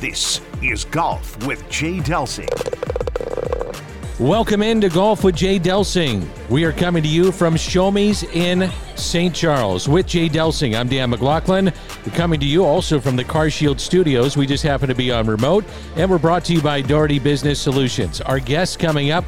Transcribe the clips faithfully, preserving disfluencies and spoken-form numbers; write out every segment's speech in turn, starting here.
This is Golf with Jay Delsing. Welcome into Golf with Jay Delsing. We are coming to you from Show Me's in Saint Charles with Jay Delsing. I'm Dan McLaughlin. We're coming to you also from the CarShield studios. We just happen to be on remote, and we're brought to you by Daugherty Business Solutions. Our guests coming up,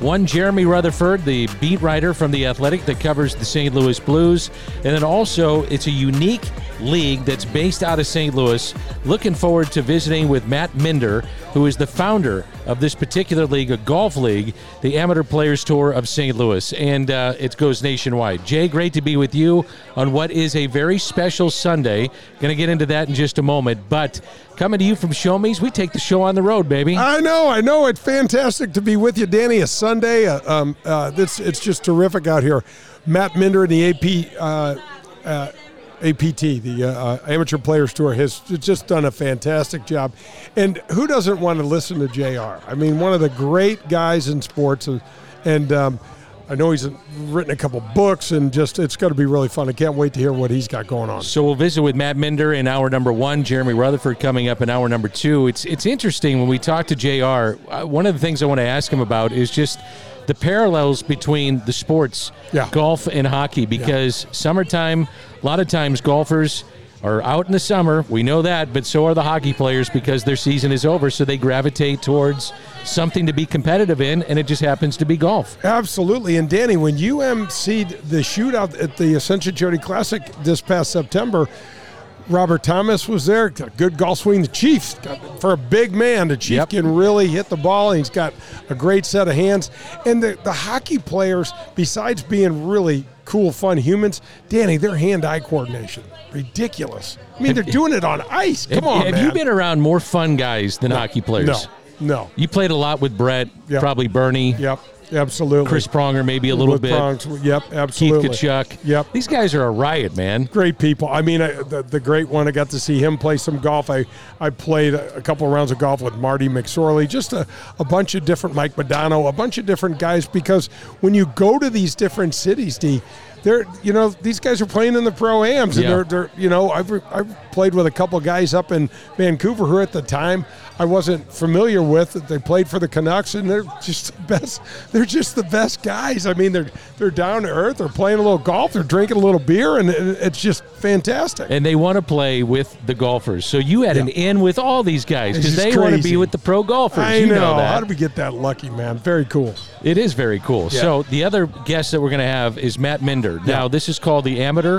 one Jeremy Rutherford, the beat writer from The Athletic that covers the Saint Louis Blues, and then also it's a unique league that's based out of Saint Louis. Looking forward to visiting with Matt Minder, who is the founder of this particular league, a golf league, the Amateur Players Tour of Saint Louis, and uh, it goes nationwide. Jay, great to be with you on what is a very special Sunday. Going to get into that in just a moment, but coming to you from Show Me's, we take the show on the road, baby. I know, I know. It's fantastic to be with you, Danny. A Sunday, uh, um, uh, it's, it's just terrific out here. Matt Minder and the A P... Uh, uh, A P T, the uh, Amateur Players Tour, has just done a fantastic job. And who doesn't want to listen to J R? I mean, one of the great guys in sports. And, and um, I know he's written a couple books, and just it's going to be really fun. I can't wait to hear what he's got going on. So we'll visit with Matt Minder in hour number one, Jeremy Rutherford coming up in hour number two. It's, it's interesting when we talk to J R, one of the things I want to ask him about is just the parallels between the sports, yeah. golf and hockey, because yeah. summertime, a lot of times golfers are out in the summer. We know that, but so are the hockey players because their season is over, so they gravitate towards something to be competitive in, and it just happens to be golf. Absolutely. And, Danny, when you emceed the shootout at the Ascension Charity Classic this past September, Robert Thomas was there, got a good golf swing. The Chiefs, got, for a big man, the Chief yep. can really hit the ball. He's got a great set of hands. And the, the hockey players, besides being really cool, fun humans, Danny, their hand-eye coordination, ridiculous. I mean, they're doing it on ice. Come have, on, Have man. you been around more fun guys than no, hockey players? No, no. You played a lot with Brett, yep. probably Bernie. Yep. Absolutely. Chris Pronger, maybe a little With bit. Prongs, yep, absolutely. Keith Tkachuk. Yep. These guys are a riot, man. Great people. I mean, I, the, the great one, I got to see him play some golf. I, I played a, a couple of rounds of golf with Marty McSorley, just a, a bunch of different, Mike Modano, a bunch of different guys, because when you go to these different cities, D, They're, you know, these guys are playing in the pro-ams, and yeah. they're, they're, you know, I've, I've played with a couple of guys up in Vancouver who at the time I wasn't familiar with. They played for the Canucks, and they're just the best. They're just the best guys. I mean, they're they're down to earth. They're playing a little golf. They're drinking a little beer, and it's just fantastic. And they want to play with the golfers. So you had yeah. an in with all these guys because they crazy. want to be with the pro golfers. I you know. know that. How did we get that lucky, man? Very cool. It is very cool. Yeah. So the other guest that we're going to have is Matt Minder. Now, yeah. this is called the Amateur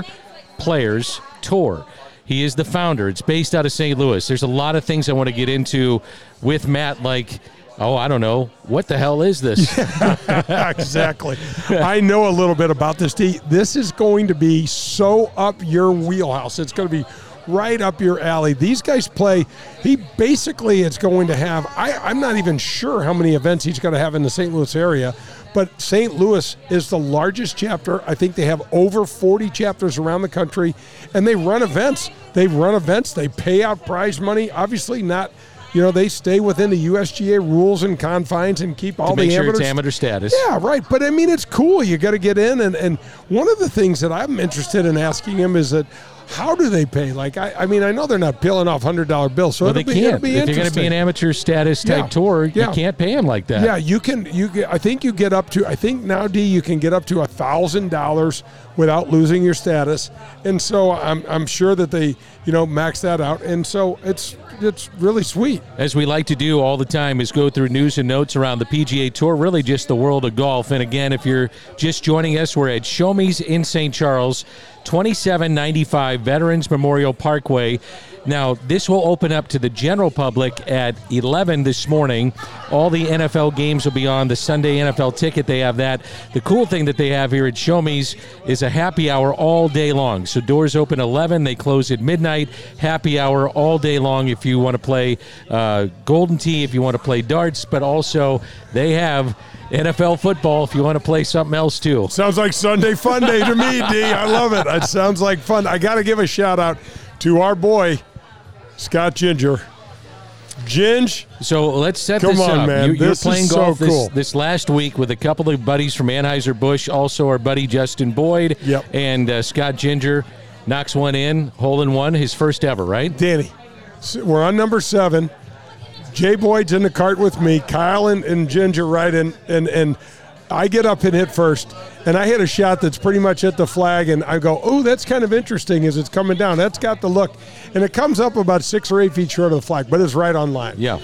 Players Tour. He is the founder. It's based out of Saint Louis. There's a lot of things I want to get into with Matt, like, oh, I don't know, what the hell is this? Yeah, exactly. I know a little bit about this, D. This is going to be so up your wheelhouse. It's going to be right up your alley. These guys play, he basically is going to have, I, I'm not even sure how many events he's going to have in the Saint Louis area, but Saint Louis is the largest chapter. I think they have over forty chapters around the country, and they run events. They run events. They pay out prize money. Obviously not, you know, they stay within the U S G A rules and confines and keep all the amateurs. To make sure it's amateur status. Yeah, right. But, I mean, it's cool. You got to get in. And, and one of the things that I'm interested in asking him is that How do they pay? Like, I, I mean, I know they're not peeling off one hundred dollar bills, so well, it'll, they be, can't. it'll be if interesting. If you're going to be an amateur status type yeah. tour, yeah. you can't pay them like that. Yeah, you can. You get, I think you get up to, I think now, D, you can get up to one thousand dollars without losing your status. And so I'm I'm sure that they, you know, max that out. And so it's it's really sweet. As we like to do all the time is go through news and notes around the P G A Tour, really just the world of golf. And again, if you're just joining us, we're at Show Me's in Saint Charles, twenty-seven ninety-five Veterans Memorial Parkway. Now, this will open up to the general public at eleven this morning. All the N F L games will be on. The Sunday N F L ticket, they have that. The cool thing that they have here at Show Me's is a happy hour all day long. So doors open eleven, they close at midnight. Happy hour all day long if you want to play uh, Golden Tee, if you want to play darts, but also they have N F L football if you want to play something else too. Sounds like Sunday Fun Day to me, D. I love it. It sounds like fun. I got to give a shout out to our boy, Scott Ginger. Ginge. So let's set Come this on, up. Man. You, you're this playing golf so this, cool. this last week with a couple of buddies from Anheuser-Busch, also our buddy Justin Boyd yep. and uh, Scott Ginger. Knocks one in, hole in one, his first ever, right? Danny, we're on number seven. Jay Boyd's in the cart with me, Kyle and, and Ginger right in, and, and I get up and hit first, and I hit a shot that's pretty much at the flag, and I go, oh, that's kind of interesting as it's coming down. That's got the look. And it comes up about six or eight feet short of the flag, but it's right on line. Yeah.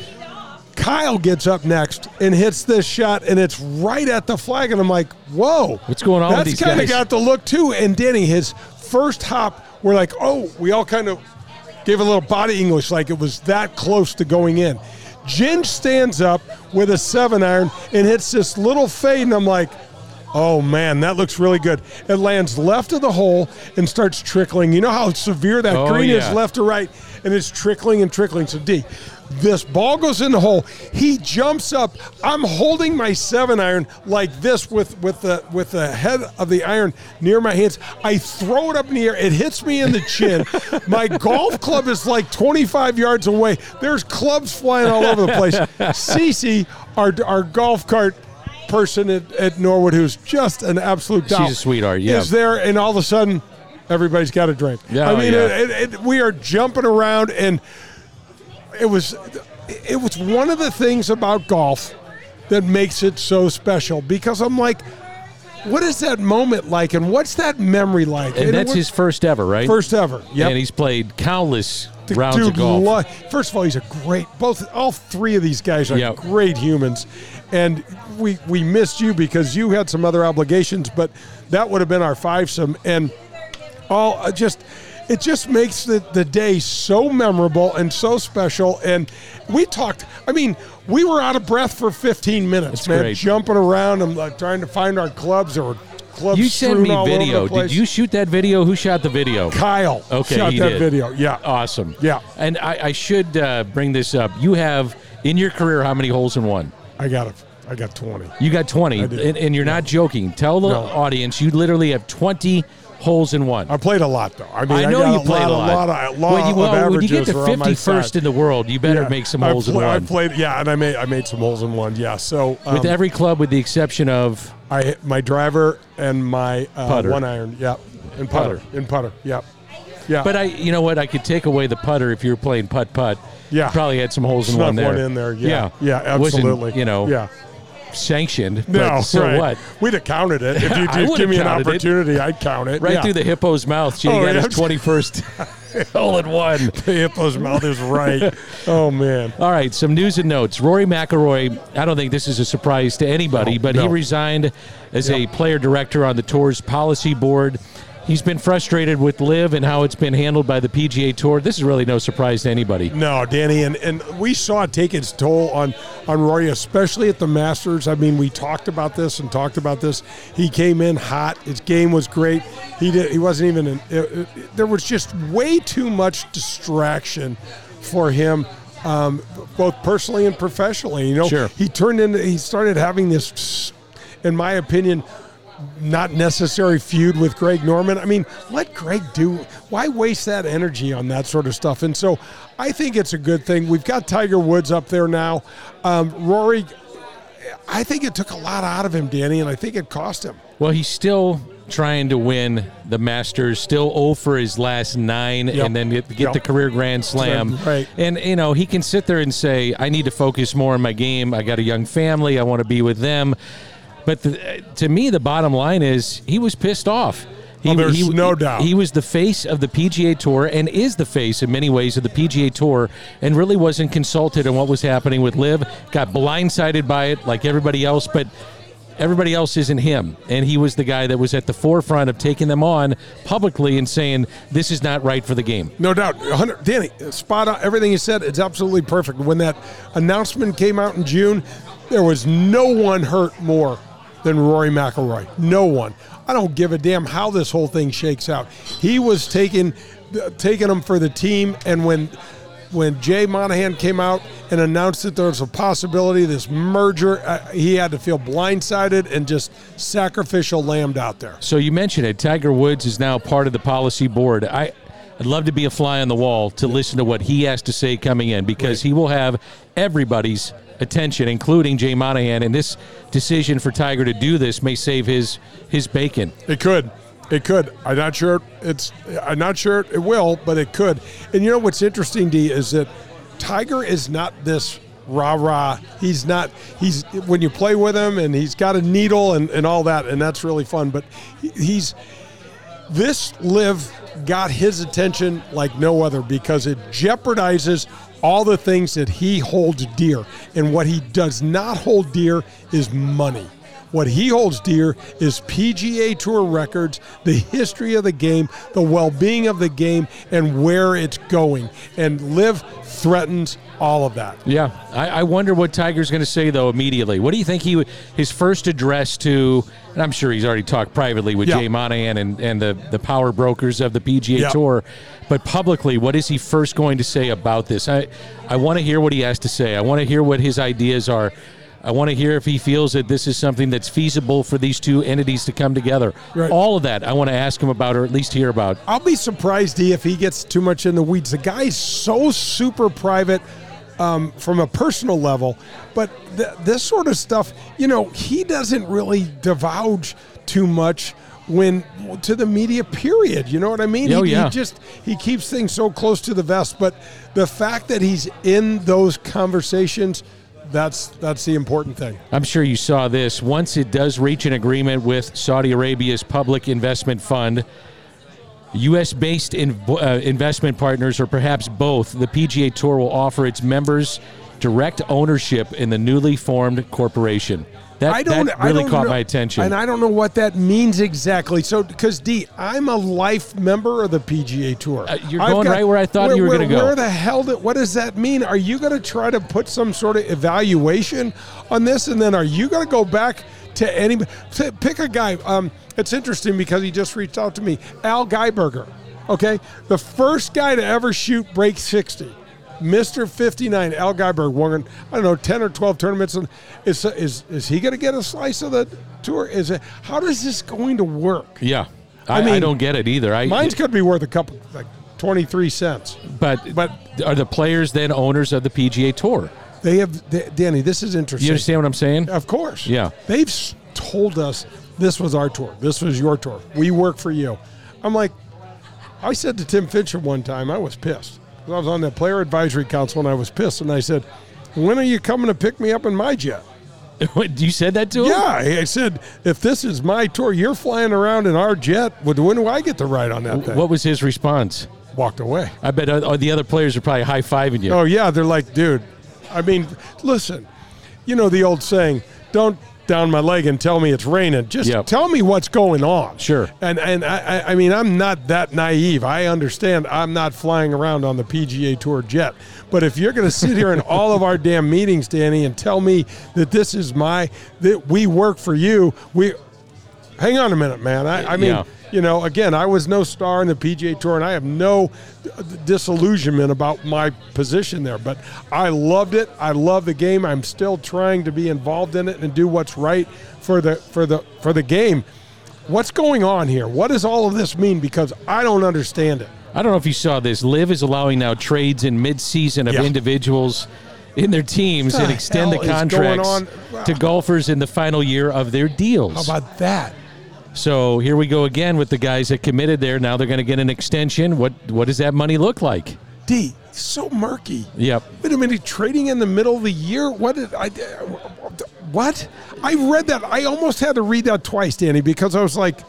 Kyle gets up next and hits this shot, and it's right at the flag, and I'm like, whoa. What's going on with these guys? That's kind of got the look, too. And Denny, his first hop, we're like, oh, we all kind of gave a little body English like it was that close to going in. Ginge stands up with a seven iron and hits this little fade, and I'm like, oh, man, that looks really good. It lands left of the hole and starts trickling. You know how severe that oh, green yeah. is left to right, and it's trickling and trickling. So, D, this ball goes in the hole. He jumps up. I'm holding my seven iron like this with, with, the, with the head of the iron near my hands. I throw it up in the air. It hits me in the chin. My golf club is like twenty-five yards away. There's clubs flying all over the place. Cece, our, our golf cart person at, at Norwood, who's just an absolute doll. She's a sweetheart, yeah. Is there, and all of a sudden, everybody's got a drink. Yeah, I mean, yeah. it, it, it, we are jumping around, and it was, it was one of the things about golf that makes it so special, because I'm like, what is that moment like, and what's that memory like? And, and that's his first ever, right? First ever, yeah. And he's played countless the rounds dude, of golf. Lo- First of all, he's a great, both, all three of these guys are yep. great humans. And we we missed you because you had some other obligations, but that would have been our fivesome. And all just, it just makes the, the day so memorable and so special. And we talked, I mean, we were out of breath for fifteen minutes, That's man, great. jumping around and like, trying to find our clubs or clubs. You sent me video. Did you shoot that video? Who shot the video? Kyle. Okay, shot he that did. video. Yeah, awesome. Yeah, and I, I should uh, bring this up. You have in your career how many holes in one? I got it. I got twenty. You got twenty, and, and you're yeah. not joking. Tell the no. audience you literally have twenty holes in one. I played a lot, though. I mean, I know I you played a lot. A lot, of, a lot when, you, well, of when you get to fifty-first in the world, you better yeah. make some I holes play, in one. I played, yeah, and I made I made some holes in one. Yeah, so um, with every club, with the exception of I hit my driver and my uh, putter. one iron, yeah, and putter, putter. and putter, yeah, yeah. But I, you know what, I could take away the putter if you're playing putt putt. Yeah, probably had some holes in one there. Snuck one in there. Yeah, yeah, yeah absolutely. Wasn't, you know, yeah. sanctioned. No, but so right. what? We'd have counted it if you did give me an opportunity. It. I'd count it right yeah. through the hippo's mouth. She oh, got yeah. his twenty-first hole in one. The hippo's mouth is right. Oh man! All right, some news and notes. Rory McIlroy. I don't think this is a surprise to anybody, no, but no. he resigned as yep. a player director on the tour's policy board. He's been frustrated with LIV and how it's been handled by the P G A Tour. This is really no surprise to anybody. No, Danny, and, and we saw it take its toll on, on Rory, especially at the Masters. I mean, we talked about this and talked about this. He came in hot. His game was great. He did, he wasn't even in, it, it, there was just way too much distraction for him. Um, both personally and professionally, you know. Sure. He turned into, he started having this, in my opinion, not necessary feud with Greg Norman. I mean, let Greg do. Why waste that energy on that sort of stuff? And so I think it's a good thing. We've got Tiger Woods up there now. Um, Rory, I think it took a lot out of him, Danny, and I think it cost him. Well, he's still trying to win the Masters, still oh for his last nine, yep. and then get, get yep. the career Grand Slam. Right. And, you know, he can sit there and say, I need to focus more on my game. I got a young family. I want to be with them. But the, to me, the bottom line is he was pissed off. He, well, there's he, no doubt. He was the face of the P G A Tour and is the face in many ways of the P G A Tour and really wasn't consulted on what was happening with LIV. Got blindsided by it like everybody else, but everybody else isn't him. And he was the guy that was at the forefront of taking them on publicly and saying, this is not right for the game. No doubt. Danny, spot on. Everything you said, it's absolutely perfect. When that announcement came out in June, there was no one hurt more than Rory McIlroy. No one. I don't give a damn how this whole thing shakes out. He was taking taking them for the team, and when when Jay Monahan came out and announced that there was a possibility, this merger, uh, he had to feel blindsided and just sacrificial lambed out there. So you mentioned it. Tiger Woods is now part of the policy board. I, I'd love to be a fly on the wall to listen to what he has to say coming in, because right. he will have everybody's attention, including Jay Monahan, and this decision for Tiger to do this may save his his bacon. It could, it could. I'm not sure it's. I'm not sure it will, but it could. And you know what's interesting, D, is that Tiger is not this rah rah. He's not. He's when you play with him, and he's got a needle and and all that, and that's really fun. But he's this LIV got his attention like no other because it jeopardizes all the things that he holds dear. And what he does not hold dear is money. What he holds dear is P G A Tour records, the history of the game, the well-being of the game, and where it's going. And LIV threatens all of that. Yeah. I, I wonder what Tiger's going to say, though, immediately. What do you think he his first address to, and I'm sure he's already talked privately with yep. Jay Monahan and, and the, the power brokers of the P G A yep. Tour, but publicly, what is he first going to say about this? I, I want to hear what he has to say. I want to hear what his ideas are. I want to hear if he feels that this is something that's feasible for these two entities to come together. Right. All of that I want to ask him about, or at least hear about. I'll be surprised, D, if he gets too much in the weeds. The guy's so super private um, from a personal level, but th- this sort of stuff, you know, he doesn't really divulge too much when to the media, period. You know what I mean? Oh, he, yeah. he just he keeps things so close to the vest, but the fact that he's in those conversations, That's that's the important thing. I'm sure you saw this. Once it does reach an agreement with Saudi Arabia's public investment fund, U S-based in, uh, investment partners, or perhaps both, the P G A Tour will offer its members direct ownership in the newly formed corporation. That, I don't, that really I don't caught know, my attention. And I don't know what that means exactly. So, because, D, I'm a life member of the P G A Tour. Uh, you're I've going got, right where I thought where, you were going to go. Where the hell, did, what does that mean? Are you going to try to put some sort of evaluation on this? And then are you going to go back to anybody? Pick a guy. Um, it's interesting because he just reached out to me. Al Geiberger, okay? The first guy to ever shoot break sixty. Mister fifty-nine, Al Geiberg, won, I don't know, ten or twelve tournaments. Is is, is he going to get a slice of the tour? Is it, how is this going to work? Yeah. I, I, mean, I don't get it either. I, mine's going to be worth a couple, like twenty-three cents. But but are the players then owners of the P G A Tour? They have, they, Danny, this is interesting. You understand what I'm saying? Of course. Yeah. They've told us this was our tour. This was your tour. We work for you. I'm like, I said to Tim Fincher one time, I was pissed. I was on the Player Advisory Council, and I was pissed. And I said, when are you coming to pick me up in my jet? What, you said that to him? Yeah. I said, if this is my tour, you're flying around in our jet. When do I get to ride on that thing? What was his response? Walked away. I bet the other players are probably high-fiving you. Oh, yeah. They're like, dude, I mean, listen, you know the old saying, don't down my leg and tell me it's raining. Just yep. tell me what's going on. Sure. And and I, I mean, I'm not that naive. I understand I'm not flying around on the P G A Tour jet. But if you're going to sit here in all of our damn meetings, Danny, and tell me that this is my, that we work for you, we, hang on a minute, man. I, I mean, yeah. you know, again, I was no star in the P G A Tour, and I have no disillusionment about my position there. But I loved it. I love the game. I'm still trying to be involved in it and do what's right for the for the for the game. What's going on here? What does all of this mean? Because I don't understand it. I don't know if you saw this. LIV is allowing now trades in midseason of yeah. individuals in their teams the and extend the contracts wow. to golfers in the final year of their deals. How about that? So here we go again with the guys that committed there. Now they're going to get an extension. What what does that money look like? D, so murky. Yep. Wait a minute, trading in the middle of the year? What did I? What? I read that. I almost had to read that twice, Danny, because I was like,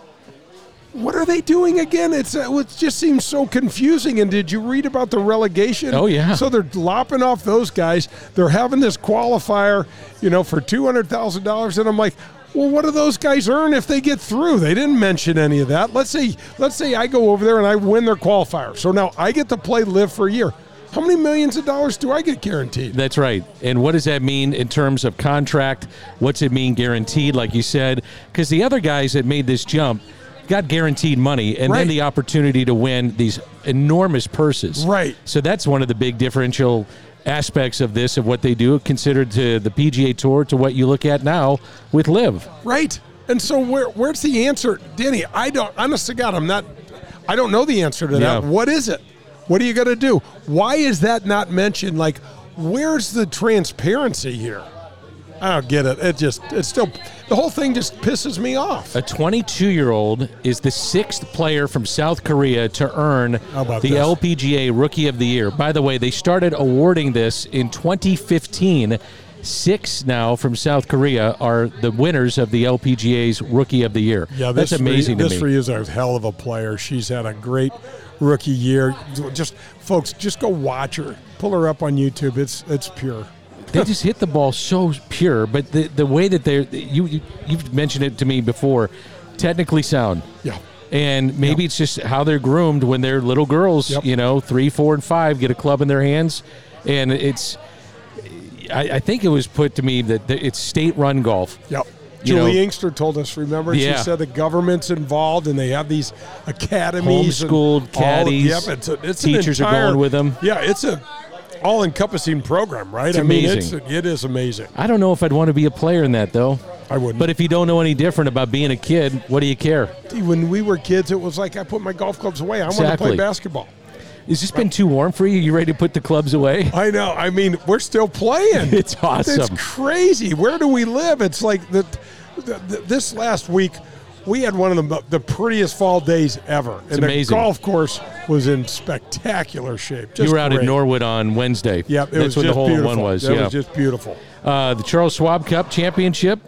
what are they doing again? It's it just seems so confusing. And did you read about the relegation? Oh, yeah. So they're lopping off those guys. They're having this qualifier, you know, for two hundred thousand dollars. And I'm like, well, what do those guys earn if they get through? They didn't mention any of that. Let's say let's say I go over there and I win their qualifier. So now I get to play live for a year. How many millions of dollars do I get guaranteed? That's right. And what does that mean in terms of contract? What's it mean guaranteed, like you said? Because the other guys that made this jump got guaranteed money and right. then the opportunity to win these enormous purses. Right. So that's one of the big differential aspects of this, of what they do, considered to the P G A Tour, to what you look at now with LIV. Right. And so where where's the answer? Danny, I don't, honest to God, I'm not, I don't know the answer to that. Yeah. What is it? What are you going to do? Why is that not mentioned? Like, where's the transparency here? I don't get it. It just, it's still, the whole thing just pisses me off. A twenty-two-year-old is the sixth player from South Korea to earn the this? L P G A Rookie of the Year. By the way, they started awarding this in twenty fifteen. Six now from South Korea are the winners of the L P G A's Rookie of the Year. Yeah, this That's amazing re, to this me. This re is a hell of a player. She's had a great rookie year. Just, folks, just go watch her. Pull her up on YouTube. It's, it's pure. They just hit the ball so pure, but the the way that they're you, you you've mentioned it to me before, technically sound. Yeah. And maybe yeah. it's just how they're groomed when they're little girls, yep. you know, three, four, and five, get a club in their hands. And it's, I, I think it was put to me that it's state-run golf. Yep. You Julie know, Inkster told us, remember? Yeah. She said the government's involved, and they have these academies. Homeschooled caddies. All, yep, it's a, it's teachers an entire, are going with them. Yeah, it's a... all-encompassing program, right? It's I mean, amazing. It's, it is amazing. I don't know if I'd want to be a player in that, though. I wouldn't. But if you don't know any different about being a kid, what do you care? When we were kids, it was like I put my golf clubs away. I exactly. want to play basketball. Has this right. been too warm for you? You ready to put the clubs away? I know. I mean, we're still playing. It's awesome. It's crazy. Where do we live? It's like the, the, the, this last week, we had one of the, the prettiest fall days ever. It's and amazing. The golf course was in spectacular shape. Just you were out great. At Norwood on Wednesday. Yep, it That's was what just the hole in one was. It yeah. was just beautiful. Uh, the Charles Schwab Cup Championship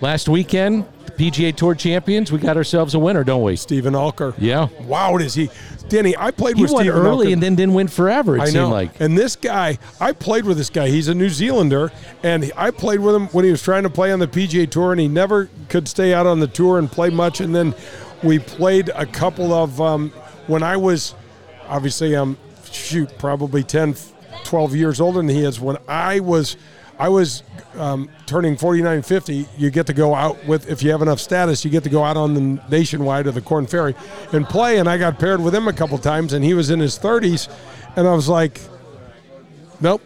last weekend. The P G A Tour champions. We got ourselves a winner, don't we? Stephen Alker. Yeah. Wow, is he? Danny, I played he with Stephen Alker. He won early Alker. And then didn't win forever, it I seemed know. Like. And this guy, I played with this guy. He's a New Zealander, and I played with him when he was trying to play on the P G A Tour, and he never could stay out on the tour and play much. And then we played a couple of um, – when I was – obviously I'm, shoot, probably ten, twelve years older than he is. When I was – I was um, turning forty-nine, fifty. You get to go out with, if you have enough status, you get to go out on the Nationwide or the Corn Ferry and play. And I got paired with him a couple times, and he was in his thirties. And I was like, nope.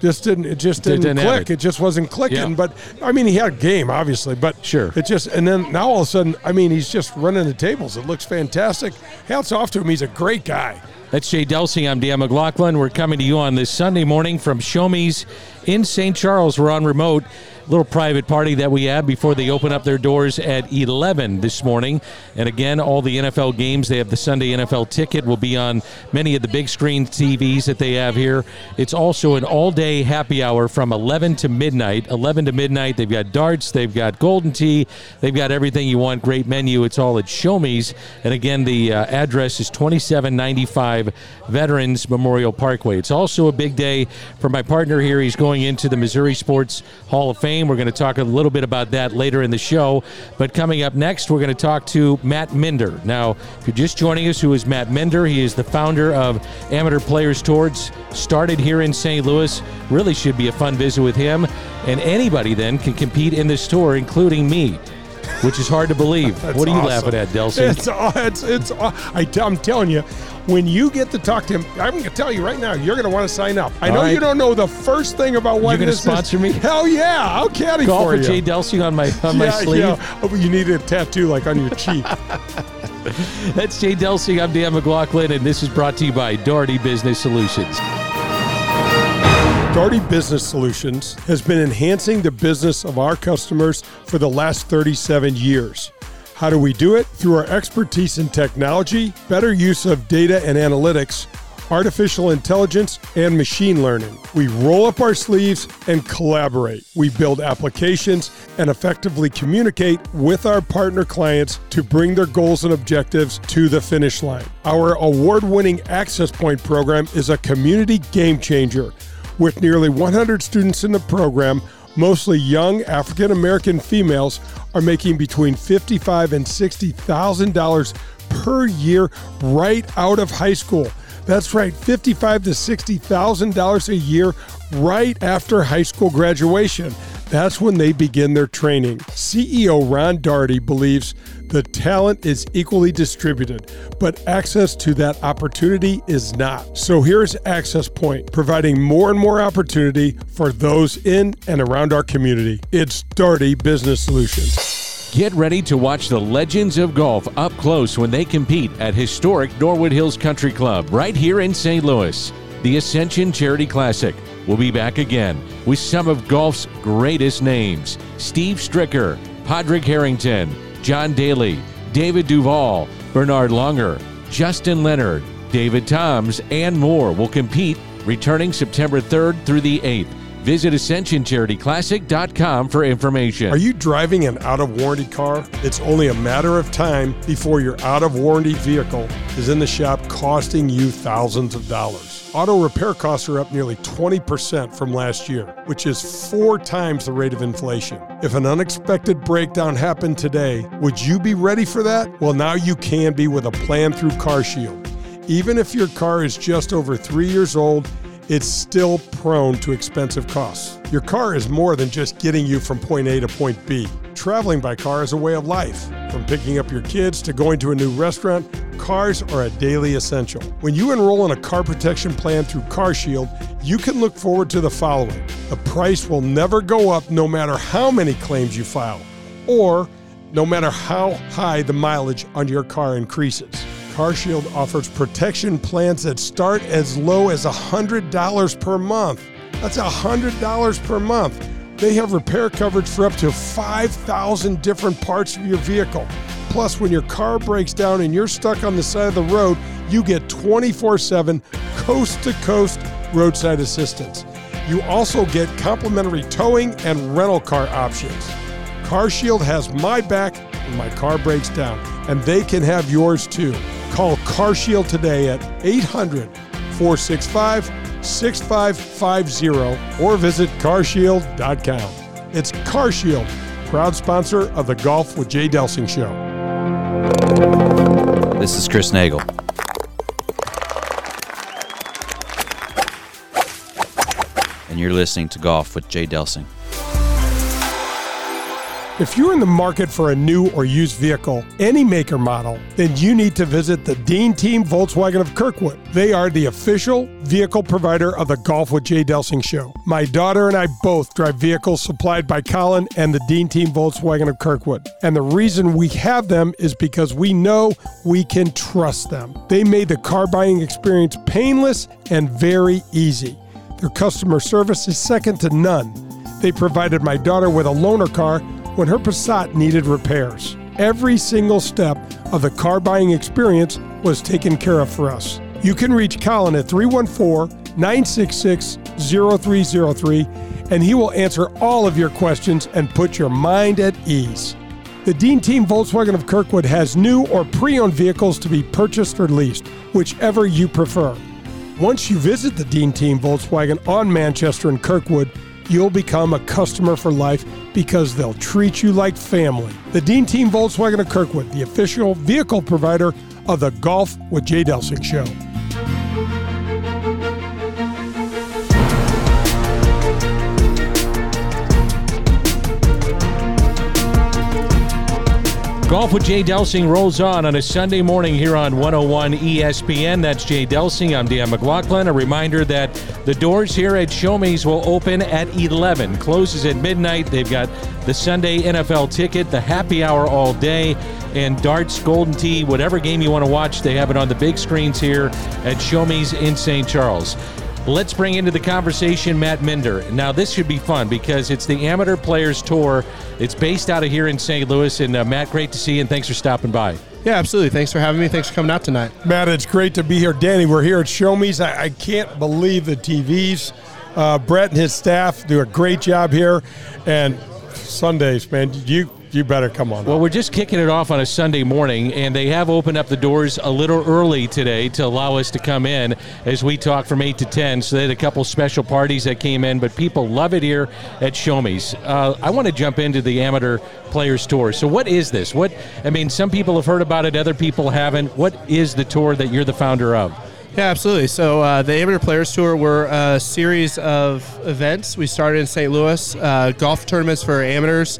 Just didn't, it just didn't, didn't click. It. It just wasn't clicking. Yeah. But, I mean, he had a game, obviously. But sure. It just, and then now all of a sudden, I mean, he's just running the tables. It looks fantastic. Hats off to him. He's a great guy. That's Jay Delsing. I'm Dan McLaughlin. We're coming to you on this Sunday morning from Show Me's in Saint Charles. We're on remote. Little private party that we have before they open up their doors at eleven this morning. And again, all the N F L games, they have the Sunday N F L ticket, will be on many of the big screen T Vs that they have here. It's also an all-day happy hour from eleven to midnight. eleven to midnight, they've got darts, they've got golden tea, they've got everything you want, great menu. It's all at Show Me's. And again, the uh, address is twenty-seven ninety-five Veterans Memorial Parkway. It's also a big day for my partner here. He's going into the Missouri Sports Hall of Fame. We're going to talk a little bit about that later in the show. But coming up next, we're going to talk to Matt Minder. Now, if you're just joining us, who is Matt Minder? He is the founder of Amateur Players Tour. Started here in Saint Louis. Really should be a fun visit with him. And anybody then can compete in this tour, including me. Which is hard to believe. What are you awesome. Laughing at, Delsing? It's, it's, it's, I, I'm telling you, when you get to talk to him, I'm going to tell you right now, you're going to want to sign up. I All know right. you don't know the first thing about what this is. You're going to sponsor me? Hell yeah. I'll caddy Golf for you. Golf with Jay Delsing on my, on yeah, my sleeve. Yeah. Oh, you need a tattoo like on your cheek. That's Jay Delsing. I'm Dan McLaughlin, and this is brought to you by Daugherty Business Solutions. Daugherty Business Solutions has been enhancing the business of our customers for the last thirty-seven years. How do we do it? Through our expertise in technology, better use of data and analytics, artificial intelligence, and machine learning. We roll up our sleeves and collaborate. We build applications and effectively communicate with our partner clients to bring their goals and objectives to the finish line. Our award-winning Access Point program is a community game changer. With nearly one hundred students in the program, mostly young African-American females are making between fifty-five thousand dollars and sixty thousand dollars per year right out of high school. That's right, fifty-five thousand dollars to sixty thousand dollars a year right after high school graduation. That's when they begin their training. C E O Ron Daugherty believes the talent is equally distributed, but access to that opportunity is not. So here's Access Point, providing more and more opportunity for those in and around our community. It's Daugherty Business Solutions. Get ready to watch the legends of golf up close when they compete at historic Norwood Hills Country Club right here in Saint Louis. The Ascension Charity Classic will be back again with some of golf's greatest names. Steve Stricker, Padraig Harrington, John Daly, David Duval, Bernard Longer, Justin Leonard, David Toms, and more will compete returning September third through the eighth. Visit Ascension Charity Classic dot com for information. Are you driving an out-of-warranty car? It's only a matter of time before your out-of-warranty vehicle is in the shop costing you thousands of dollars. Auto repair costs are up nearly twenty percent from last year, which is four times the rate of inflation. If an unexpected breakdown happened today, would you be ready for that? Well, now you can be with a plan through CarShield. Even if your car is just over three years old, it's still prone to expensive costs. Your car is more than just getting you from point A to point B. Traveling by car is a way of life. From picking up your kids to going to a new restaurant, cars are a daily essential. When you enroll in a car protection plan through CarShield, you can look forward to the following. The price will never go up no matter how many claims you file, or no matter how high the mileage on your car increases. CarShield offers protection plans that start as low as one hundred dollars per month. That's one hundred dollars per month. They have repair coverage for up to five thousand different parts of your vehicle. Plus, when your car breaks down and you're stuck on the side of the road, you get twenty-four seven coast-to-coast roadside assistance. You also get complimentary towing and rental car options. CarShield has my back when my car breaks down, and they can have yours too. Call CarShield today at eight hundred, four six five, six five five zero or visit car shield dot com. It's CarShield, proud sponsor of the Golf with Jay Delsing Show. This is Chris Nagle. And you're listening to Golf with Jay Delsing. If you're in the market for a new or used vehicle, any maker model, then you need to visit the Dean Team Volkswagen of Kirkwood. They are the official vehicle provider of the Golf with Jay Delsing Show. My daughter and I both drive vehicles supplied by Colin and the Dean Team Volkswagen of Kirkwood. And the reason we have them is because we know we can trust them. They made the car buying experience painless and very easy. Their customer service is second to none. They provided my daughter with a loaner car when her Passat needed repairs. Every single step of the car buying experience was taken care of for us. You can reach Colin at three one four, nine six six, zero three zero three, and he will answer all of your questions and put your mind at ease. The Dean Team Volkswagen of Kirkwood has new or pre-owned vehicles to be purchased or leased, whichever you prefer. Once you visit the Dean Team Volkswagen on Manchester and Kirkwood, you'll become a customer for life because they'll treat you like family. The Dean Team Volkswagen of Kirkwood, the official vehicle provider of the Golf with Jay Delsing Show. Golf with Jay Delsing rolls on on a Sunday morning here on one oh one E S P N. That's Jay Delsing. I'm Dan McLaughlin. A reminder that the doors here at Show Me's will open at eleven. Closes at midnight. They've got the Sunday N F L ticket, the happy hour all day, and darts, golden tee, whatever game you want to watch. They have it on the big screens here at Show Me's in Saint Charles. Let's bring into the conversation Matt Minder. Now, this should be fun because it's the Amateur Players Tour. It's based out of here in Saint Louis. And, uh, Matt, great to see you, and thanks for stopping by. Yeah, absolutely. Thanks for having me. Thanks for coming out tonight. Matt, it's great to be here. Danny, we're here at Show Me's. I, I can't believe the T Vs. Uh, Brett and his staff do a great job here. And Sundays, man, you... You better come on. Well, we're just kicking it off on a Sunday morning, and they have opened up the doors a little early today to allow us to come in as we talk from eight to ten. So they had a couple special parties that came in, but people love it here at Show Me's. Uh, I want to jump into the Amateur Players Tour. So what is this? What I mean, some people have heard about it, other people haven't. What is the tour that you're the founder of? Yeah, absolutely. So uh, the Amateur Players Tour were a series of events. We started in Saint Louis, uh, golf tournaments for amateurs.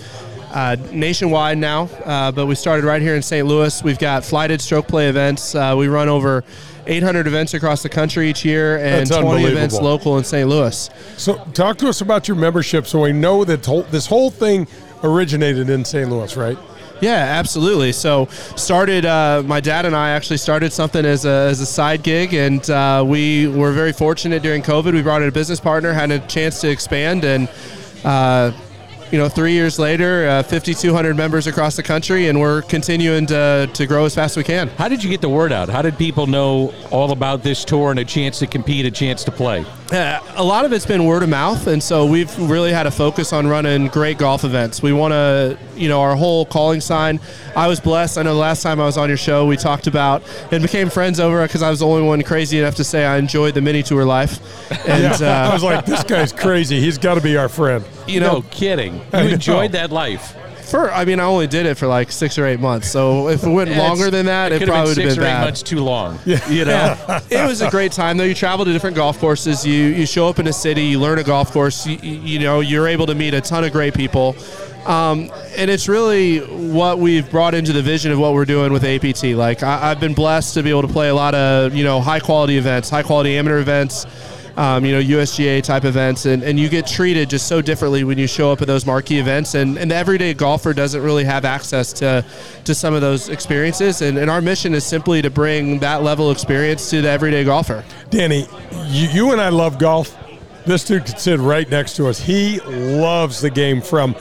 Uh, nationwide now, uh, but we started right here in Saint Louis. We've got flighted stroke play events. Uh, we run over eight hundred events across the country each year, and twenty events local in Saint Louis. So talk to us about your membership, so we know that this whole thing originated in Saint Louis, right? Yeah, absolutely. So started, uh, my dad and I actually started something as a, as a side gig, and uh, we were very fortunate during COVID. We brought in a business partner, had a chance to expand, and uh You know, three years later, uh, fifty-two hundred members across the country, and we're continuing to, to grow as fast as we can. How did you get the word out? How did people know all about this tour and a chance to compete, a chance to play? Uh, a lot of it's been word of mouth, and so we've really had a focus on running great golf events. We want to, you know, our whole calling sign. I was blessed. I know the last time I was on your show, we talked about and became friends over because I was the only one crazy enough to say I enjoyed the mini tour life. And yeah, uh, I was like, this guy's crazy. He's got to be our friend. You know, no kidding. You enjoyed that life. For, I mean, I only did it for like six or eight months. So if it went it's, longer than that, it, it probably would have been bad. Six or eight months too long. Yeah. You know, it was a great time though. You travel to different golf courses. You you show up in a city. You learn a golf course. You, you know, you're able to meet a ton of great people. Um, and it's really what we've brought into the vision of what we're doing with A P T. Like I, I've been blessed to be able to play a lot of you know high quality events, high quality amateur events. Um, you know, U S G A type events, and, and you get treated just so differently when you show up at those marquee events, and, and the everyday golfer doesn't really have access to to some of those experiences, and, and our mission is simply to bring that level of experience to the everyday golfer. Danny, you, you and I love golf. This dude could sit right next to us. He loves the game from...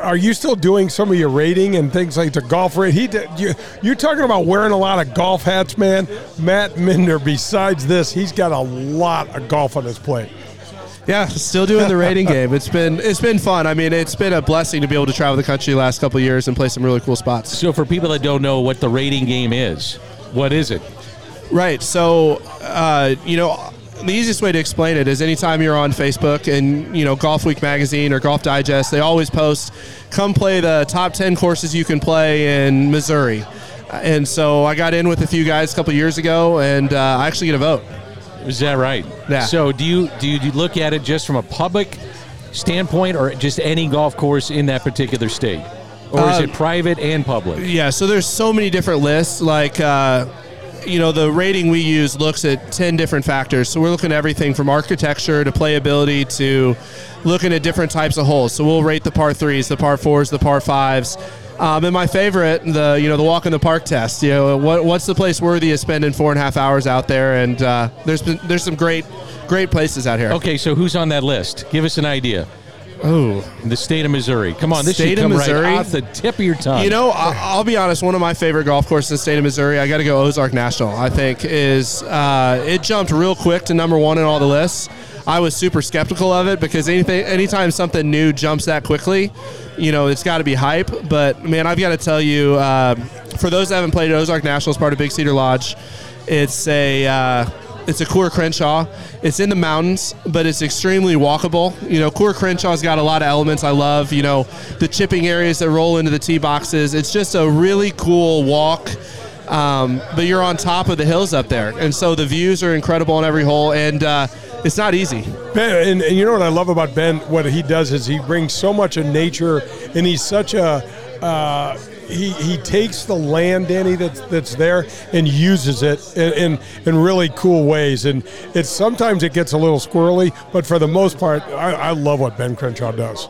Are you still doing some of your rating and things like the golf rate? He, did, you, you're talking about wearing a lot of golf hats, man. Matt Minder, besides this, he's got a lot of golf on his plate. Yeah, still doing the rating game. It's been it's been fun. I mean, it's been a blessing to be able to travel the country the last couple of years and play some really cool spots. So for people that don't know what the rating game is, what is it? Right. So, uh, you know... The easiest way to explain it is anytime you're on Facebook and, you know, Golf Week magazine or Golf Digest, they always post, come play the top ten courses you can play in Missouri. And so I got in with a few guys a couple of years ago, and uh, I actually get a vote. Is that right? Yeah. So do you, do you, do you look at it just from a public standpoint or just any golf course in that particular state? Or is um, it private and public? Yeah, so there's so many different lists, like... Uh, You know, the rating we use looks at ten different factors. So we're looking at everything from architecture to playability to looking at different types of holes. So we'll rate the par threes, the par fours, the par fives. Um, and my favorite, the you know the walk in the park test. You know, what what's the place worthy of spending four and a half hours out there? And uh, there's been, there's some great great places out here. Okay, so who's on that list? Give us an idea. Oh, the state of Missouri. Come on, this should come right off the tip of your tongue. You know, I'll be honest, one of my favorite golf courses in the state of Missouri, I got to go Ozark National, I think, is uh, it jumped real quick to number one in all the lists. I was super skeptical of it because anything, anytime something new jumps that quickly, you know, it's got to be hype. But, man, I've got to tell you, uh, for those that haven't played, Ozark National is part of Big Cedar Lodge. It's a... Uh, It's a Coore Crenshaw. It's in the mountains, but it's extremely walkable. You know, Coore Crenshaw's got a lot of elements I love. You know, the chipping areas that roll into the tee boxes. It's just a really cool walk, um, but you're on top of the hills up there. And so the views are incredible on every hole, and uh, it's not easy. Ben, and, and you know what I love about Ben, what he does is he brings so much of nature, and he's such a... Uh, He he takes the land, Danny, that's that's there and uses it in, in in really cool ways. And it's sometimes it gets a little squirrely, but for the most part, I, I love what Ben Crenshaw does.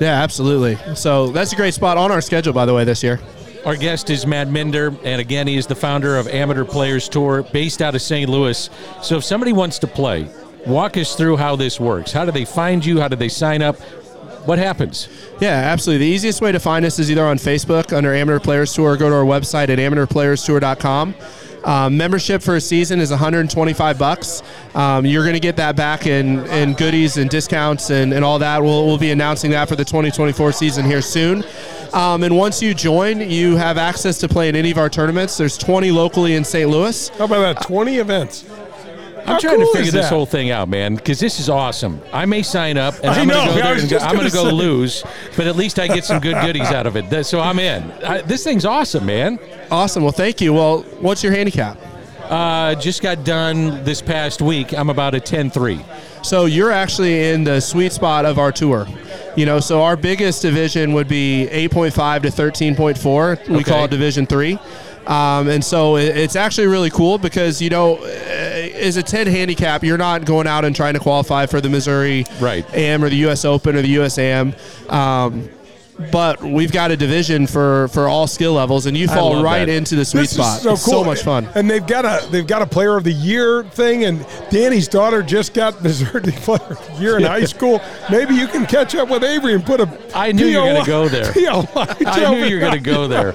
Yeah, absolutely. So that's a great spot on our schedule, by the way, this year. Our guest is Matt Minder, and again, he is the founder of Amateur Players Tour, based out of Saint Louis. So if somebody wants to play, Walk us through how this works. How do they find you? How do they sign up? What happens? Yeah, absolutely. The easiest way to find us is either on Facebook under Amateur Players Tour or go to our website at amateur players tour dot com. Um, membership for a season is one hundred twenty-five bucks. Um, you're going to get that back in, in goodies and discounts and, and all that. We'll, we'll be announcing that for the twenty twenty-four season here soon. Um, and once you join, you have access to play in any of our tournaments. There's twenty locally in Saint Louis. How about that? twenty uh, events. I'm How trying cool to figure this whole thing out, man, because this is awesome. I may sign up, and I I'm going to go, there and go, I'm gonna gonna go lose, but at least I get some good goodies out of it. So I'm in. I, this thing's awesome, man. Awesome. Well, thank you. Well, what's your handicap? Uh, just got done this past week. I'm about a ten three. So you're actually in the sweet spot of our tour. You know, so our biggest division would be eight point five to thirteen point four. We okay. call it Division three. Um, and so it's actually really cool because, you know, as a ten handicap, you're not going out and trying to qualify for the Missouri right. A M or the U S Open or the U S A M. Um, but we've got a division for, for all skill levels, and you fall right that. into the sweet this spot. Is so it's cool. so much fun. And they've got a they've got a Player of the Year thing, and Danny's daughter just got Missouri Player of the Year in high school. Maybe you can catch up with Avery and put a I knew you were going to go there. I knew you were going to go there.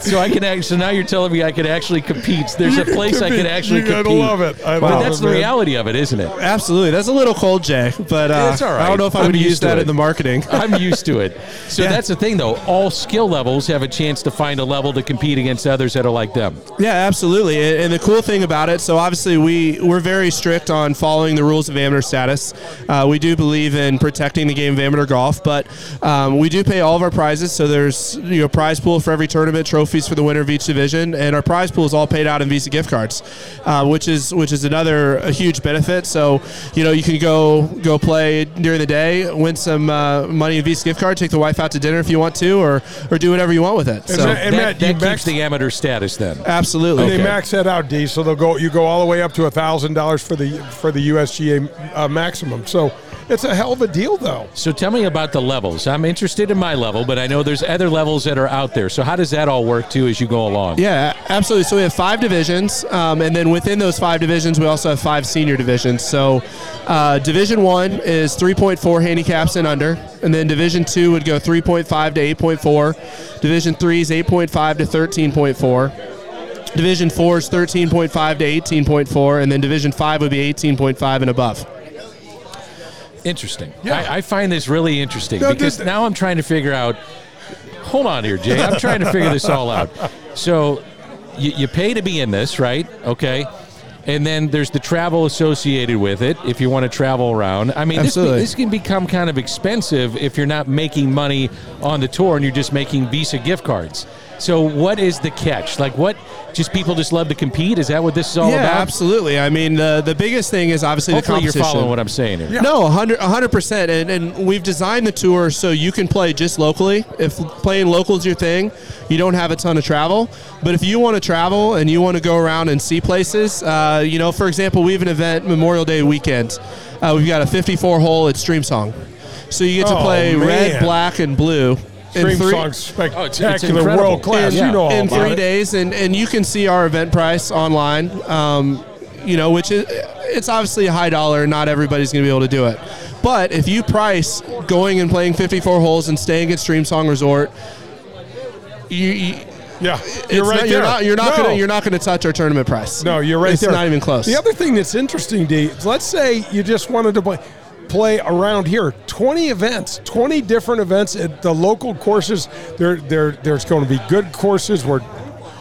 So I can actually. So now you're telling me I can actually compete. There's a place I can actually compete. I love it. I love but that's it, the reality of it, isn't it? Absolutely. That's a little cold, Jay. But uh, it's all right. I don't know if I would use that in the marketing. I'm used to it. So yeah. that's the thing, though. All skill levels have a chance to find a level to compete against others that are like them. Yeah, absolutely. And, and the cool thing about it, so obviously we we're very strict on following the rules of amateur status. Uh, we do believe in protecting the game of amateur golf, but um, we do pay all of our prizes. So there's you know prize pool for every tournament, trophy fees for the winner of each division, and our prize pool is all paid out in Visa gift cards, uh, which is which is another a huge benefit. So, you know, you can go go play during the day, win some uh, money in Visa gift card, take the wife out to dinner if you want to, or or do whatever you want with it. And so that, and Matt, that, that keeps max, the amateur status then. Absolutely, okay. They max that out, D. So they'll go you go all the way up to a thousand dollars for the for the U S G A uh, maximum. So. It's a hell of a deal, though. So tell me about the levels. I'm interested in my level, but I know there's other levels that are out there. So how does that all work, too, as you go along? Yeah, absolutely. So we have five divisions, um, and then within those five divisions, we also have five senior divisions. So uh, Division one is three point four handicaps and under, and then Division two would go three point five to eight point four. Division three is eight point five to thirteen point four. Division four is thirteen point five to eighteen point four, and then Division five would be eighteen point five and above. Interesting. Yeah. I, I find this really interesting no, because this, now I'm trying to figure out. Hold on here, Jay. I'm trying to figure this all out. So you, you pay to be in this, right? Okay. And then there's the travel associated with it if you want to travel around. I mean, this, this can become kind of expensive if you're not making money on the tour and you're just making Visa gift cards. So what is the catch? Like what, just people just love to compete? Is that what this is all yeah, about? Yeah, absolutely. I mean, the, the biggest thing is obviously Hopefully the competition. You're following what I'm saying here. Yeah. No, one hundred percent. And, and we've designed the tour so you can play just locally. If playing local is your thing, you don't have a ton of travel. But if you want to travel and you want to go around and see places, uh, you know, for example, we have an event Memorial Day weekend. Uh, we've got a fifty-four hole at Streamsong. So you get oh, to play man. red, black, and blue. Streamsong spectacular, oh, world class. Yeah. You know, in three it. days, and, and you can see our event price online. Um, you know, which is it's obviously a high dollar. Not everybody's going to be able to do it, but if you price going and playing fifty-four holes and staying at Streamsong Resort, you. you Yeah, you're right not, there. You're not, you're not no. gonna you're not gonna touch our tournament price. No, you're right it's there. It's not even close. The other thing that's interesting, D. Let's say you just wanted to play. play around here, twenty events, twenty different events at the local courses. There, there, there's going to be good courses. We're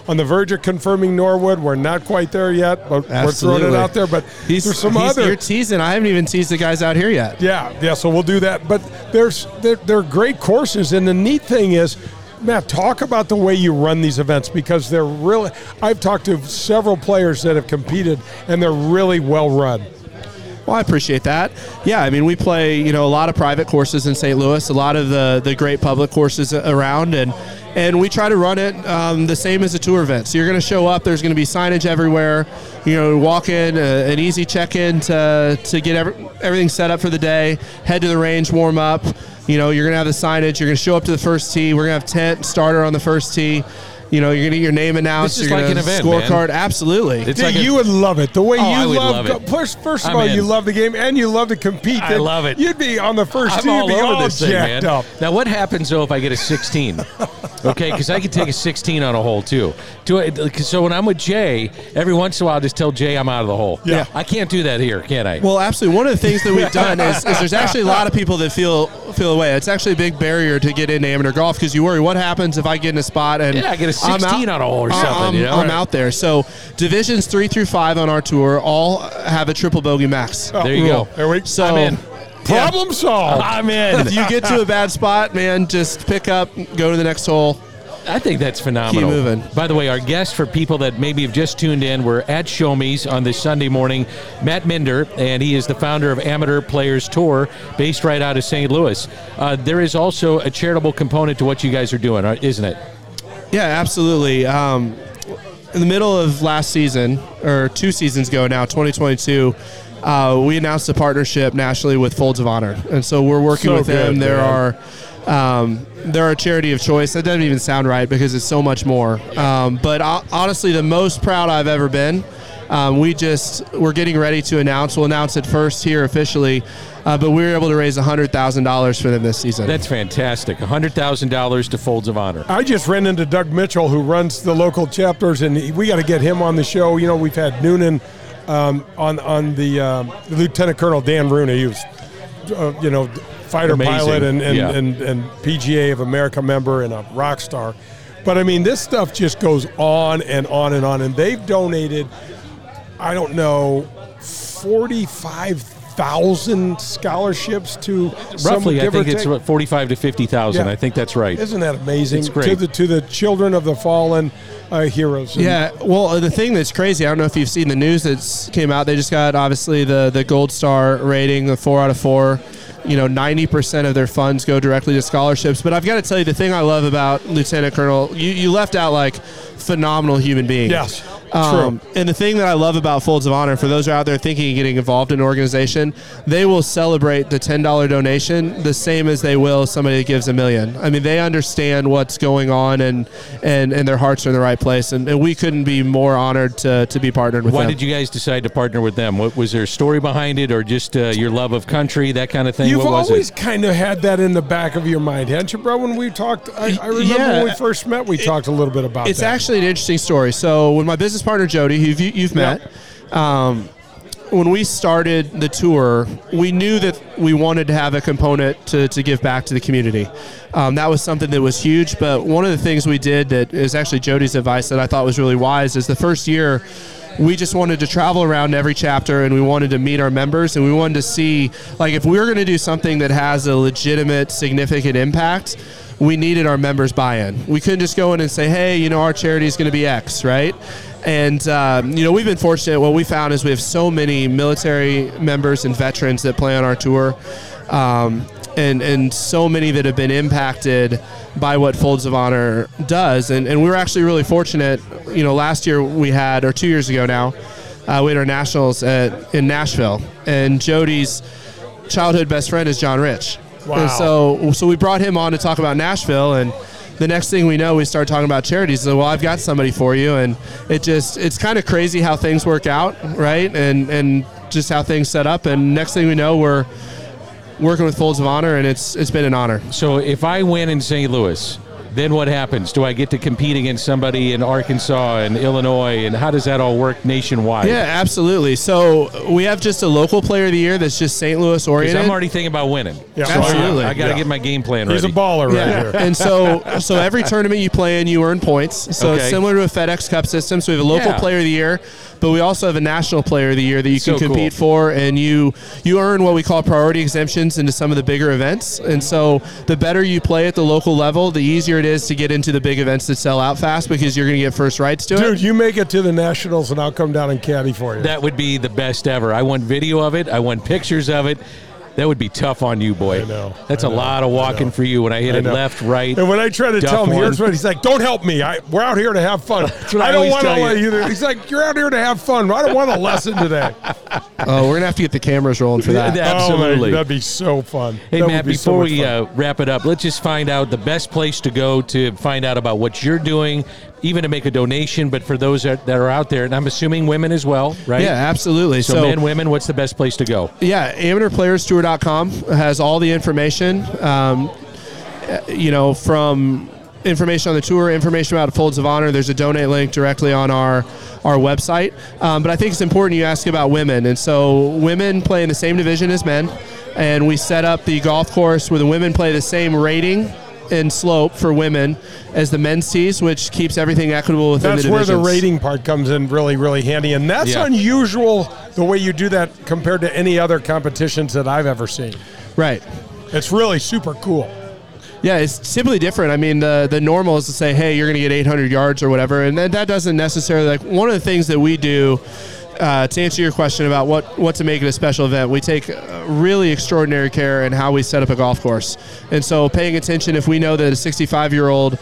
on the verge of confirming Norwood. We're not quite there yet, but Absolutely. we're throwing it out there. But he's, there's some he's, other. You're teasing. I haven't even teased the guys out here yet. Yeah, yeah. So we'll do that. But there's there, there are great courses, and the neat thing is, Matt, talk about the way you run these events because they're really. I've talked to several players that have competed, and they're really well run. Well, I appreciate that. Yeah, I mean, we play, you know, a lot of private courses in Saint Louis, a lot of the, the great public courses around, and and we try to run it um, the same as a tour event. So you're going to show up, there's going to be signage everywhere, you know, walk in, uh, an easy check-in to to get every, everything set up for the day, head to the range, warm up, you know, you're going to have the signage, you're going to show up to the first tee, we're going to have tent, starter on the first tee. You know, you're going to get your name announced. This is like an event, scorecard. Absolutely. It's Dude, like a, you would love it. The way oh, you I would love, love it. First, first of I'm all, in. you love the game, and you love to compete. I love it. You'd be on the first I'm team. All you'd be over all this jacked thing, man. up. Now, what happens, though, if I get a sixteen? Okay, because I could take a sixteen on a hole, too. So when I'm with Jay, every once in a while, I just tell Jay I'm out of the hole. Yeah. I can't do that here, can I? Well, absolutely. One of the things that we've done is, is there's actually a lot of people that feel feel away. It's actually a big barrier to get into amateur golf because you worry, what happens if I get in a spot and yeah, I get a sixteen out, on a hole or something? I'm, you know? I'm right. out there. So divisions three through five on our tour all have a triple bogey max. Oh, there you cool. go. There we go. So, I'm in. Problem yeah. solved. I'm in. If you get to a bad spot, man, just pick up, go to the next hole. I think that's phenomenal. Keep moving. By the way, our guests, for people that maybe have just tuned in, we're at Show Me's on this Sunday morning. Matt Minder, and he is the founder of Amateur Players Tour, based right out of Saint Louis. Uh, there is also a charitable component to what you guys are doing, isn't it? Yeah, absolutely. Um, in the middle of last season, or two seasons ago now, twenty twenty-two, uh, we announced a partnership nationally with Folds of Honor. And so we're working so with good, them. There man. are... Um, they're a charity of choice. That doesn't even sound right because it's so much more. Um, but uh, honestly, the most proud I've ever been. Um, we just we're getting ready to announce. We'll announce it first here officially, uh, but we were able to raise one hundred thousand dollars for them this season. That's fantastic. one hundred thousand dollars to Folds of Honor. I just ran into Doug Mitchell, who runs the local chapters, and we got to get him on the show. You know, we've had Noonan um, on on the um, Lieutenant Colonel Dan Rooney. He was, uh, you know. fighter Amazing. pilot and and, yeah. and and P G A of America member and a rock star. But, I mean, this stuff just goes on and on and on. And they've donated, I don't know, forty-five thousand scholarships to Roughly, I think it's about forty-five to fifty thousand. Yeah. I think that's right. Isn't that amazing? It's great. To the, to the children of the fallen uh, heroes. And yeah. Well, the thing that's crazy, I don't know if you've seen the news that's came out. They just got, obviously, the, the gold star rating, the four out of four. You know, ninety percent of their funds go directly to scholarships. But I've got to tell you, the thing I love about Lieutenant Colonel, you, you left out, like, phenomenal human beings. Yes, um, true. And the thing that I love about Folds of Honor, for those who are out there thinking of getting involved in an organization, they will celebrate the ten dollars donation the same as they will somebody that gives a million. I mean, they understand what's going on, and and, and their hearts are in the right place. And, and we couldn't be more honored to, to be partnered with Why them. Why did you guys decide to partner with them? What, was there a story behind it, or just uh, your love of country, that kind of thing? You've what always kind of had that in the back of your mind, haven't you, bro? When we talked, I, I remember yeah, when we first met, we it, talked a little bit about it's that. It's actually an interesting story. So when my business partner, Jody, who you've, you've met, yep. um, when we started the tour, we knew that we wanted to have a component to, to give back to the community. Um, that was something that was huge. But one of the things we did that is actually Jody's advice that I thought was really wise is the first year, we just wanted to travel around every chapter, and we wanted to meet our members, and we wanted to see, like, if we were going to do something that has a legitimate, significant impact, we needed our members' buy-in. We couldn't just go in and say, hey, you know, our charity is going to be X, right? And, um, you know, we've been fortunate. What we found is we have so many military members and veterans that play on our tour, um, and, and so many that have been impacted by what Folds of Honor does. And, and we were actually really fortunate. You know, last year we had, or two years ago now, uh, we had our nationals at, in Nashville. And Jody's childhood best friend is John Rich. Wow. And so, so we brought him on to talk about Nashville. And the next thing we know, we start talking about charities. So, well, I've got somebody for you. And it just, it's kind of crazy how things work out, right? And, and just how things set up. And next thing we know, we're working with Folds of Honor, and it's it's been an honor. So if I win in Saint Louis, then what happens? Do I get to compete against somebody in Arkansas and Illinois, and how does that all work nationwide? Yeah, absolutely. So we have just a local player of the year that's just Saint Louis oriented. Because I'm already thinking about winning. Yeah. So absolutely. I, I got to yeah. get my game plan ready. He's a baller right yeah. here. And so so every tournament you play in, you earn points. So okay. it's similar to a FedEx Cup system. So we have a local yeah. player of the year, but we also have a national player of the year that you can so compete cool. for, and you you earn what we call priority exemptions into some of the bigger events. And so the better you play at the local level, the easier it is to get into the big events that sell out fast, because you're going to get first rights to it. Dude, you make it to the Nationals and I'll come down and caddy for you. That would be the best ever. I want video of it. I want pictures of it. That would be tough on you, boy. I know. That's I know, a lot of walking for you when I hit I it left, right. And when I try to tell him, one. here's what he's like, don't help me. I, we're out here to have fun. I, I don't want to let you there. He's like, you're out here to have fun. I don't want a lesson today. Oh, we're going to have to get the cameras rolling for that. Absolutely. Oh, that'd be so fun. Hey, that Matt, be before so we uh, wrap it up, let's just find out the best place to go to find out about what you're doing, even to make a donation, but for those that, that are out there, and I'm assuming women as well, right? Yeah, absolutely. So, so men, women, what's the best place to go? Yeah, amateur players tour dot com has all the information, um, you know, from information on the tour, information about Folds of Honor. There's a donate link directly on our our website. Um, but I think it's important you ask about women. And so women play in the same division as men, and we set up the golf course where the women play the same rating and slope for women as the men's tees, which keeps everything equitable within that's the divisions. That's where the rating part comes in really, really handy. And that's yeah. unusual the way you do that compared to any other competitions that I've ever seen. Right. It's really super cool. Yeah, it's simply different. I mean, the the normal is to say, hey, you're going to get eight hundred yards or whatever. And that, that doesn't necessarily, like, one of the things that we do uh, to answer your question about what, what to make it a special event, we take really extraordinary care in how we set up a golf course. And so paying attention, if we know that a sixty-five-year-old,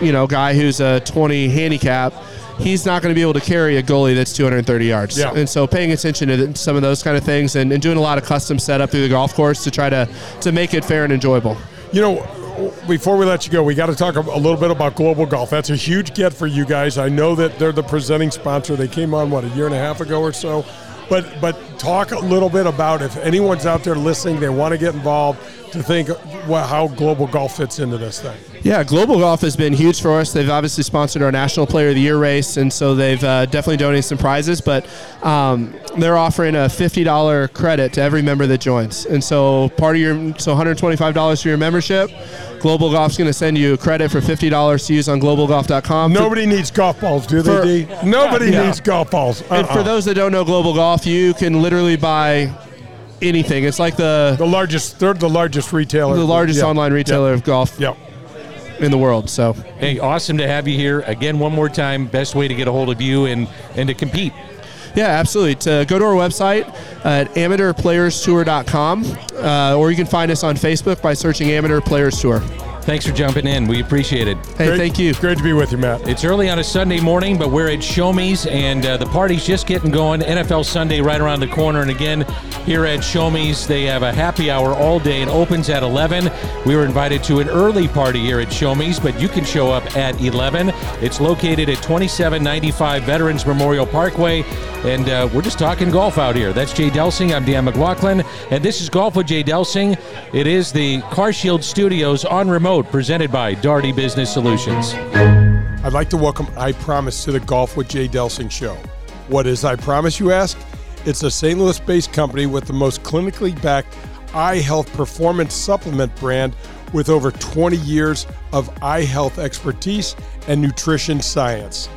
you know, guy who's a twenty handicap, he's not going to be able to carry a goalie that's two hundred thirty yards. Yeah. And so paying attention to some of those kind of things and, and doing a lot of custom setup through the golf course to try to, to make it fair and enjoyable. You know, before we let you go, we got to talk a little bit about Global Golf. That's a huge get for you guys. I know that they're the presenting sponsor. They came on, what, a year and a half ago or so? But but talk a little bit about if anyone's out there listening, they want to get involved, to think well, how Global Golf fits into this thing. Yeah, Global Golf has been huge for us. They've obviously sponsored our National Player of the Year race, and so they've uh, definitely donated some prizes, but um, they're offering a fifty dollars credit to every member that joins. And so part of your, so one hundred twenty-five dollars for your membership, Global Golf's going to send you credit for fifty dollars to use on global golf dot com. Nobody for, needs golf balls, do they, for, D? Nobody yeah. needs golf balls. Uh-uh. And for those that don't know Global Golf, you can literally buy anything. It's like the the largest, they're the largest retailer, the largest yeah. online retailer yeah. of golf yeah. in the world. So, hey, awesome to have you here again one more time. Best way to get a hold of you and and to compete. Yeah, absolutely. To go to our website at amateur players tour dot com, uh, or you can find us on Facebook by searching Amateur Players Tour. Thanks for jumping in. We appreciate it. Hey, great, thank you. Great to be with you, Matt. It's early on a Sunday morning, but we're at Show Me's, and uh, the party's just getting going. N F L Sunday right around the corner. And again, here at Show Me's, they have a happy hour all day. It opens at eleven. We were invited to an early party here at Show Me's, but you can show up at eleven. It's located at twenty-seven ninety-five Veterans Memorial Parkway. And uh, we're just talking golf out here. That's Jay Delsing. I'm Dan McLaughlin. And this is Golf with Jay Delsing. It is the CarShield Studios on remote, presented by Daugherty Business Solutions. I'd like to welcome I Promise to the Golf with Jay Delsing show. What is I Promise, you ask? It's a Saint Louis-based company with the most clinically backed eye health performance supplement brand with over twenty years of eye health expertise and nutrition science.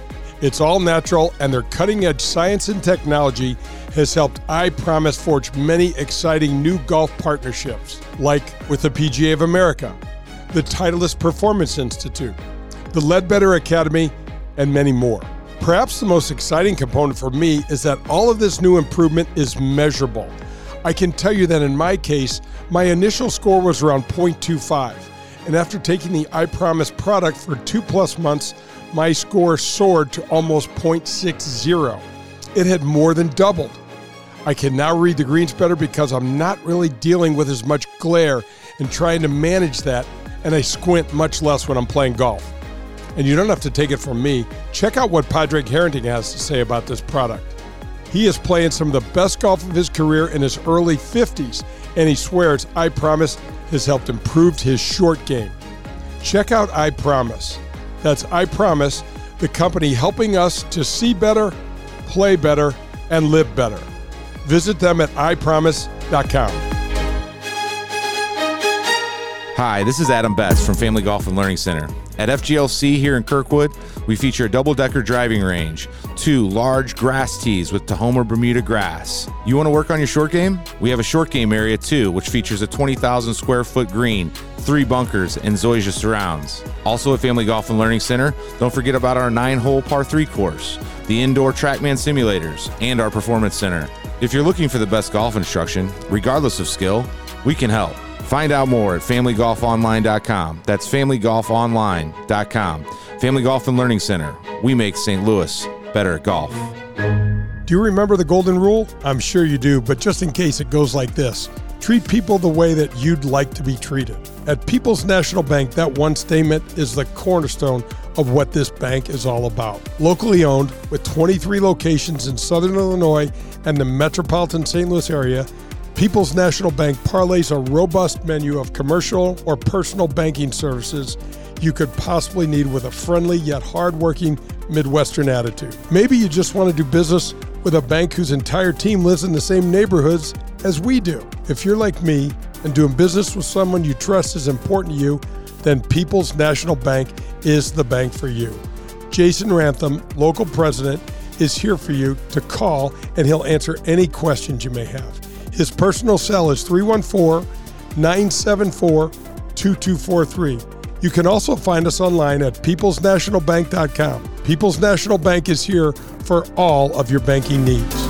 It's all natural, and their cutting-edge science and technology has helped I Promise forge many exciting new golf partnerships, like with the P G A of America, the Titleist Performance Institute, the Ledbetter Academy, and many more. Perhaps the most exciting component for me is that all of this new improvement is measurable. I can tell you that in my case, my initial score was around point two five, and after taking the I Promise product for two plus months, my score soared to almost point six zero. It had more than doubled. I can now read the greens better because I'm not really dealing with as much glare and trying to manage that, and I squint much less when I'm playing golf. And you don't have to take it from me. Check out what Padraig Harrington has to say about this product. He is playing some of the best golf of his career in his early fifties, and he swears I Promise has helped improve his short game. Check out I Promise. That's I Promise, the company helping us to see better, play better, and live better. Visit them at i promise dot com. Hi, this is Adam Betts from Family Golf and Learning Center. At F G L C here in Kirkwood, we feature a double-decker driving range, two large grass tees with Tahoma Bermuda grass. You want to work on your short game? We have a short game area too, which features a twenty thousand square foot green, three bunkers, and Zoysia surrounds. Also at Family Golf and Learning Center, don't forget about our nine-hole par three course, the indoor TrackMan simulators, and our performance center. If you're looking for the best golf instruction, regardless of skill, we can help. Find out more at family golf online dot com. That's family golf online dot com. Family Golf and Learning Center. We make Saint Louis better at golf. Do you remember the golden rule? I'm sure you do, but just in case, it goes like this. Treat people the way that you'd like to be treated. At People's National Bank, that one statement is the cornerstone of what this bank is all about. Locally owned, with twenty-three locations in Southern Illinois and the metropolitan Saint Louis area, People's National Bank parlays a robust menu of commercial or personal banking services you could possibly need with a friendly yet hardworking Midwestern attitude. Maybe you just want to do business with a bank whose entire team lives in the same neighborhoods as we do. If you're like me and doing business with someone you trust is important to you, then People's National Bank is the bank for you. Jason Rantham, local president, is here for you to call, and he'll answer any questions you may have. His personal cell is three one four, nine seven four, two two four three. You can also find us online at peoples national bank dot com. People's National Bank is here for all of your banking needs.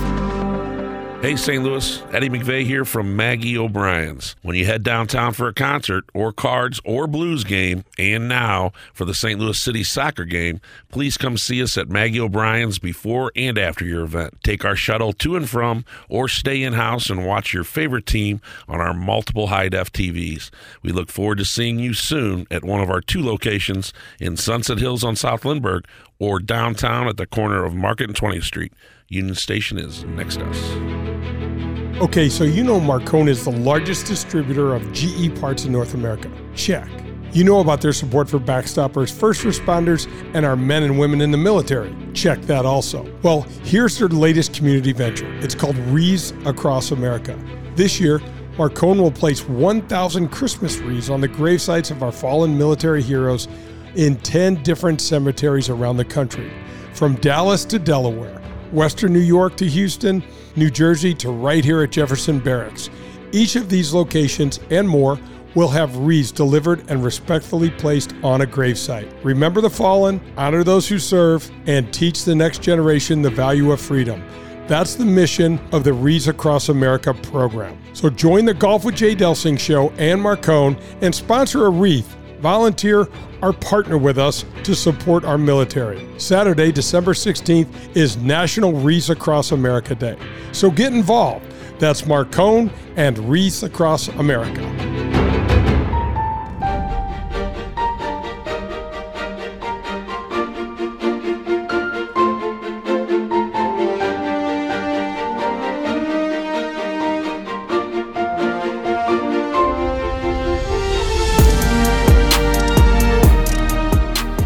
Hey, Saint Louis, Eddie McVeigh here from Maggie O'Brien's. When you head downtown for a concert or Cards or Blues game, and now for the Saint Louis City soccer game, please come see us at Maggie O'Brien's before and after your event. Take our shuttle to and from, or stay in-house and watch your favorite team on our multiple high-def T Vs. We look forward to seeing you soon at one of our two locations in Sunset Hills on South Lindbergh or downtown at the corner of Market and twentieth Street. Union Station is next to us. Okay, so you know Marcone is the largest distributor of G E parts in North America. Check. You know about their support for backstoppers, first responders, and our men and women in the military. Check that also. Well, here's their latest community venture. It's called Wreaths Across America. This year, Marcone will place one thousand Christmas wreaths on the gravesites of our fallen military heroes in ten different cemeteries around the country, from Dallas to Delaware, Western New York to Houston, New Jersey to right here at Jefferson Barracks. Each of these locations and more will have wreaths delivered and respectfully placed on a gravesite. Remember the fallen, honor those who serve, and teach the next generation the value of freedom. That's the mission of the Wreaths Across America program. So join the Golf with Jay Delsing show and Marcone and sponsor a wreath, volunteer, or partner with us to support our military. Saturday, December sixteenth is National Wreaths Across America Day. So get involved. That's Marcone and Wreaths Across America.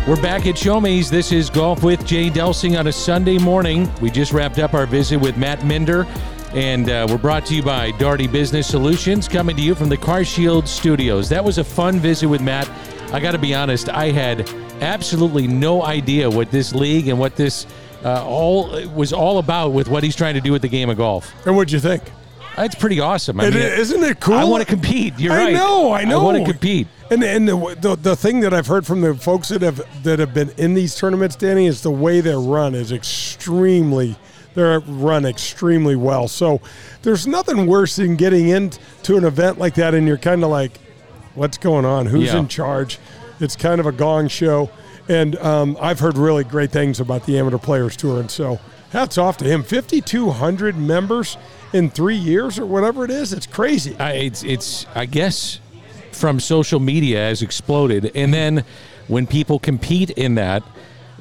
We're back at Show Me's. This is Golf with Jay Delsing on a Sunday morning. We just wrapped up our visit with Matt Minder, and uh, we're brought to you by Daugherty Business Solutions, coming to you from the CarShield Studios. That was a fun visit with Matt. I got to be honest, I had absolutely no idea what this league and what this uh, all was all about with what he's trying to do with the game of golf. And what'd you think? That's pretty awesome. I mean, it, isn't it cool? I want to compete. You're I right. I know. I know. I want to compete. And and the, the the thing that I've heard from the folks that have that have been in these tournaments, Danny, is the way they're run is extremely they're run extremely well. So there's nothing worse than getting into an event like that, and you're kind of like, what's going on? Who's yeah. in charge? It's kind of a gong show. And um, I've heard really great things about the Amateur Players Tour, and so hats off to him. fifty-two hundred members in three years or whatever it is. It's crazy. I, it's it's I guess. From social media has exploded, and then when people compete in that,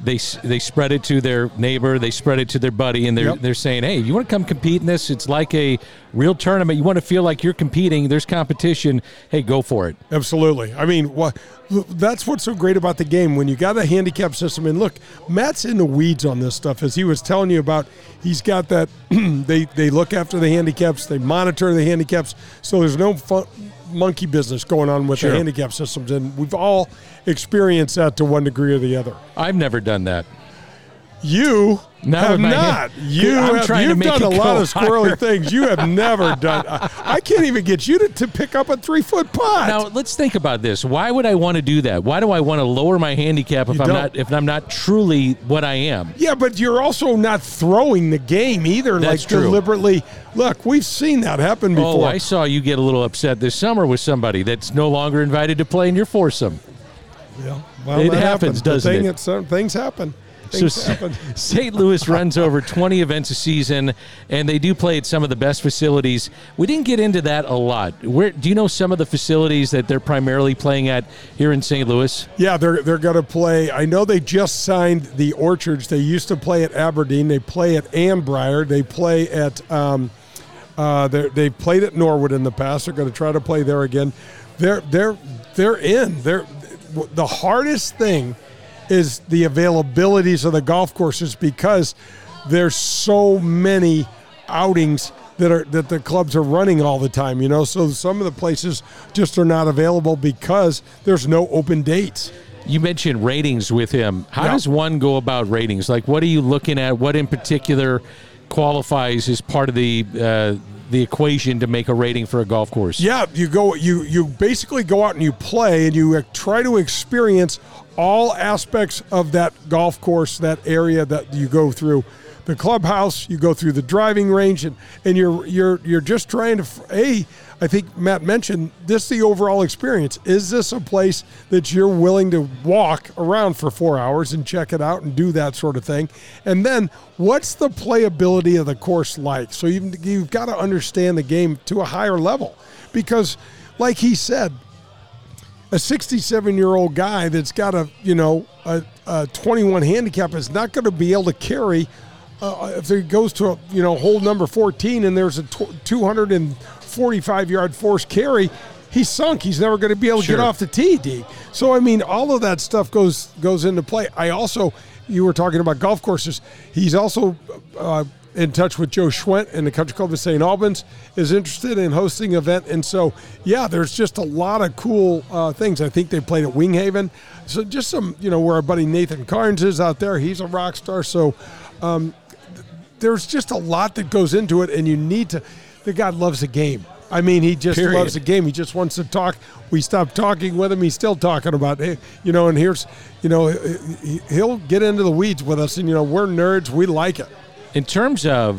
they they spread it to their neighbor, they spread it to their buddy, and they're yep. they're saying, hey, you want to come compete in this? It's like a real tournament. You want to feel like you're competing. There's competition. Hey, go for it. Absolutely. I mean, what that's what's so great about the game when you got a handicap system. And look, Matt's in the weeds on this stuff, as he was telling you about. He's got that. they they look after the handicaps. They monitor the handicaps. So there's no fun. monkey business going on with sure. the handicap systems, and we've all experienced that to one degree or the other. I've never done that. You not have not. Hand. You I'm have you've done a lot of squirrely higher. things. You have never done. I, I can't even get you to, to pick up a three-foot putt. Now let's think about this. Why would I want to do that? Why do I want to lower my handicap if you I'm don't. not if I'm not truly what I am? Yeah, but you're also not throwing the game either. That's like true. Deliberately. Look, we've seen that happen before. Oh, I saw you get a little upset this summer with somebody that's no longer invited to play in your foursome. Yeah, well, it happens, happens doesn't thing, it? Things happen. Things so happen. Saint Louis runs over twenty events a season, and they do play at some of the best facilities. We didn't get into that a lot. Where do you know some of the facilities that they're primarily playing at here in Saint Louis? Yeah, they're they're going to play. I know they just signed the Orchards. They used to play at Aberdeen. They play at Ambrier. They play at um, uh, they they played at Norwood in the past. They're going to try to play there again. They're they're they're in. They're the hardest thing is the availabilities of the golf courses, because there's so many outings that are that the clubs are running all the time, you know. So some of the places just are not available because there's no open dates. You mentioned ratings with him. How yeah. does one go about ratings? Like, what are you looking at? What in particular qualifies as part of the uh, the equation to make a rating for a golf course? Yeah, you go you you basically go out and you play, and you try to experience all aspects of that golf course, that area that you go through. The clubhouse, you go through the driving range, and, and you're you're you're just trying to, A, I think Matt mentioned, this the overall experience. Is this a place that you're willing to walk around for four hours and check it out and do that sort of thing? And then what's the playability of the course like? So you've, you've got to understand the game to a higher level, because like he said, a sixty-seven-year-old guy that's got a, you know, a, a twenty-one handicap is not going to be able to carry Uh, if it goes to, a, you know, hole number fourteen and there's a two hundred forty-five-yard forced carry, he's sunk. He's never going to be able to sure. get off the tee, D. So, I mean, all of that stuff goes goes into play. I also, you were talking about golf courses. He's also uh, in touch with Joe Schwent and the Country Club of Saint Albans is interested in hosting an event. And so, yeah, there's just a lot of cool uh, things. I think they played at Winghaven. So just some, you know, where our buddy Nathan Carnes is out there. He's a rock star. So, um there's just a lot that goes into it, and you need to – the God loves the game. I mean, he just Period. loves the game. He just wants to talk. We stopped talking with him. He's still talking about it. You know, and here's – you know, he'll get into the weeds with us, and, you know, we're nerds. We like it. In terms of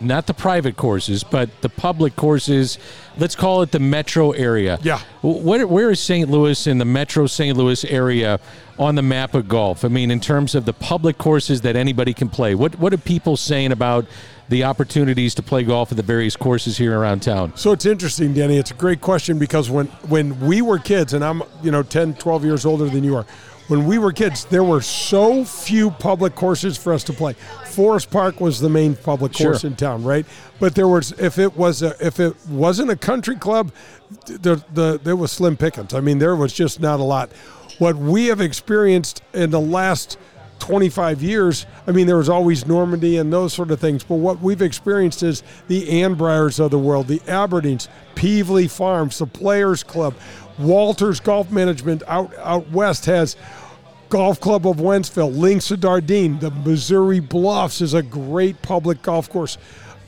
not the private courses, but the public courses, let's call it the metro area. Yeah. Where, where is Saint Louis and the metro Saint Louis area on the map of golf? I mean, in terms of the public courses that anybody can play, what what are people saying about the opportunities to play golf at the various courses here around town? So it's interesting, Danny. It's a great question, because when, when we were kids, and I'm, you know, ten, twelve years older than you are, when we were kids, there were so few public courses for us to play. Forest Park was the main public course sure. in town, right? But there was, if it was, a, if it wasn't a country club, the the there was slim pickings. I mean, there was just not a lot. What we have experienced in the last twenty-five years, I mean, there was always Normandy and those sort of things. But what we've experienced is the Anbriers of the world, the Aberdeens, Peevely Farms, the Players Club. Walters Golf Management out out west has Golf Club of Wentzville, Links of Dardine, the Missouri Bluffs is a great public golf course.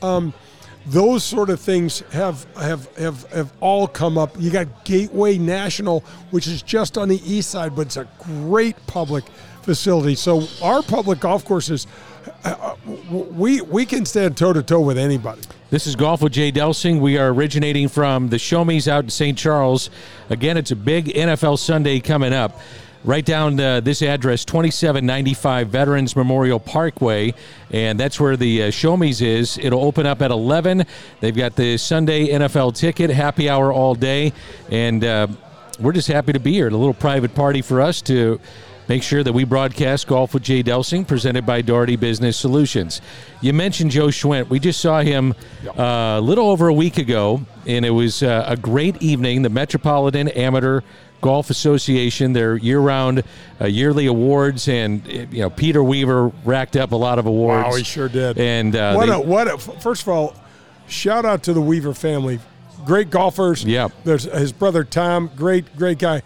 Um, those sort of things have, have have have all come up. You got Gateway National, which is just on the east side, but it's a great public facility. So our public golf courses, uh, we we can stand toe-to-toe with anybody. This is Golf with Jay Delsing. We are originating from the Show Me's out in Saint Charles. Again, it's a big N F L Sunday coming up. Write down uh, this address, twenty-seven ninety-five Veterans Memorial Parkway, and that's where the uh, Show Me's is. It'll open up at eleven. They've got the Sunday N F L ticket, happy hour all day, and uh, we're just happy to be here at a little private party for us to make sure that we broadcast Golf with Jay Delsing, presented by Daugherty Business Solutions. You mentioned Joe Schwent. We just saw him uh, a little over a week ago, and it was uh, a great evening. The Metropolitan Amateur Golf Association, their year-round, uh, yearly awards, and you know Peter Weaver racked up a lot of awards. Wow, he sure did. And uh, what they, a, what a, first of all, shout out to the Weaver family. Great golfers. Yeah. There's his brother Tom, great great guy.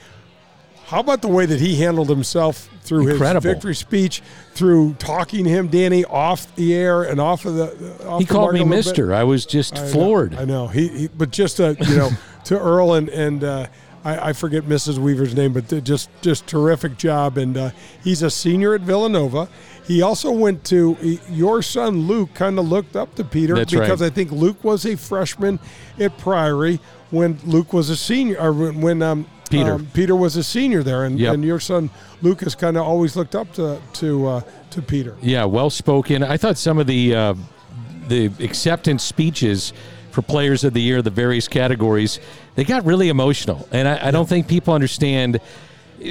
How about the way that he handled himself through Incredible. his victory speech, through talking to him, Danny, off the air and off of the. Off he the called me Mister. Bit. I was just I floored. Know, I know. He, he, but just a, you know, to Earl and and uh, I, I forget Missus Weaver's name, but just just terrific job. And uh, he's a senior at Villanova. He also went to he, your son Luke. Kind of looked up to Peter That's because right. I think Luke was a freshman at Priory when Luke was a senior, or when um, Peter. Um, Peter was a senior there, and, yep. and your son Lucas kind of always looked up to to uh, to Peter. Yeah, well spoken. I thought some of the uh, the acceptance speeches for Players of the Year, the various categories, they got really emotional, and I, I don't think people understand.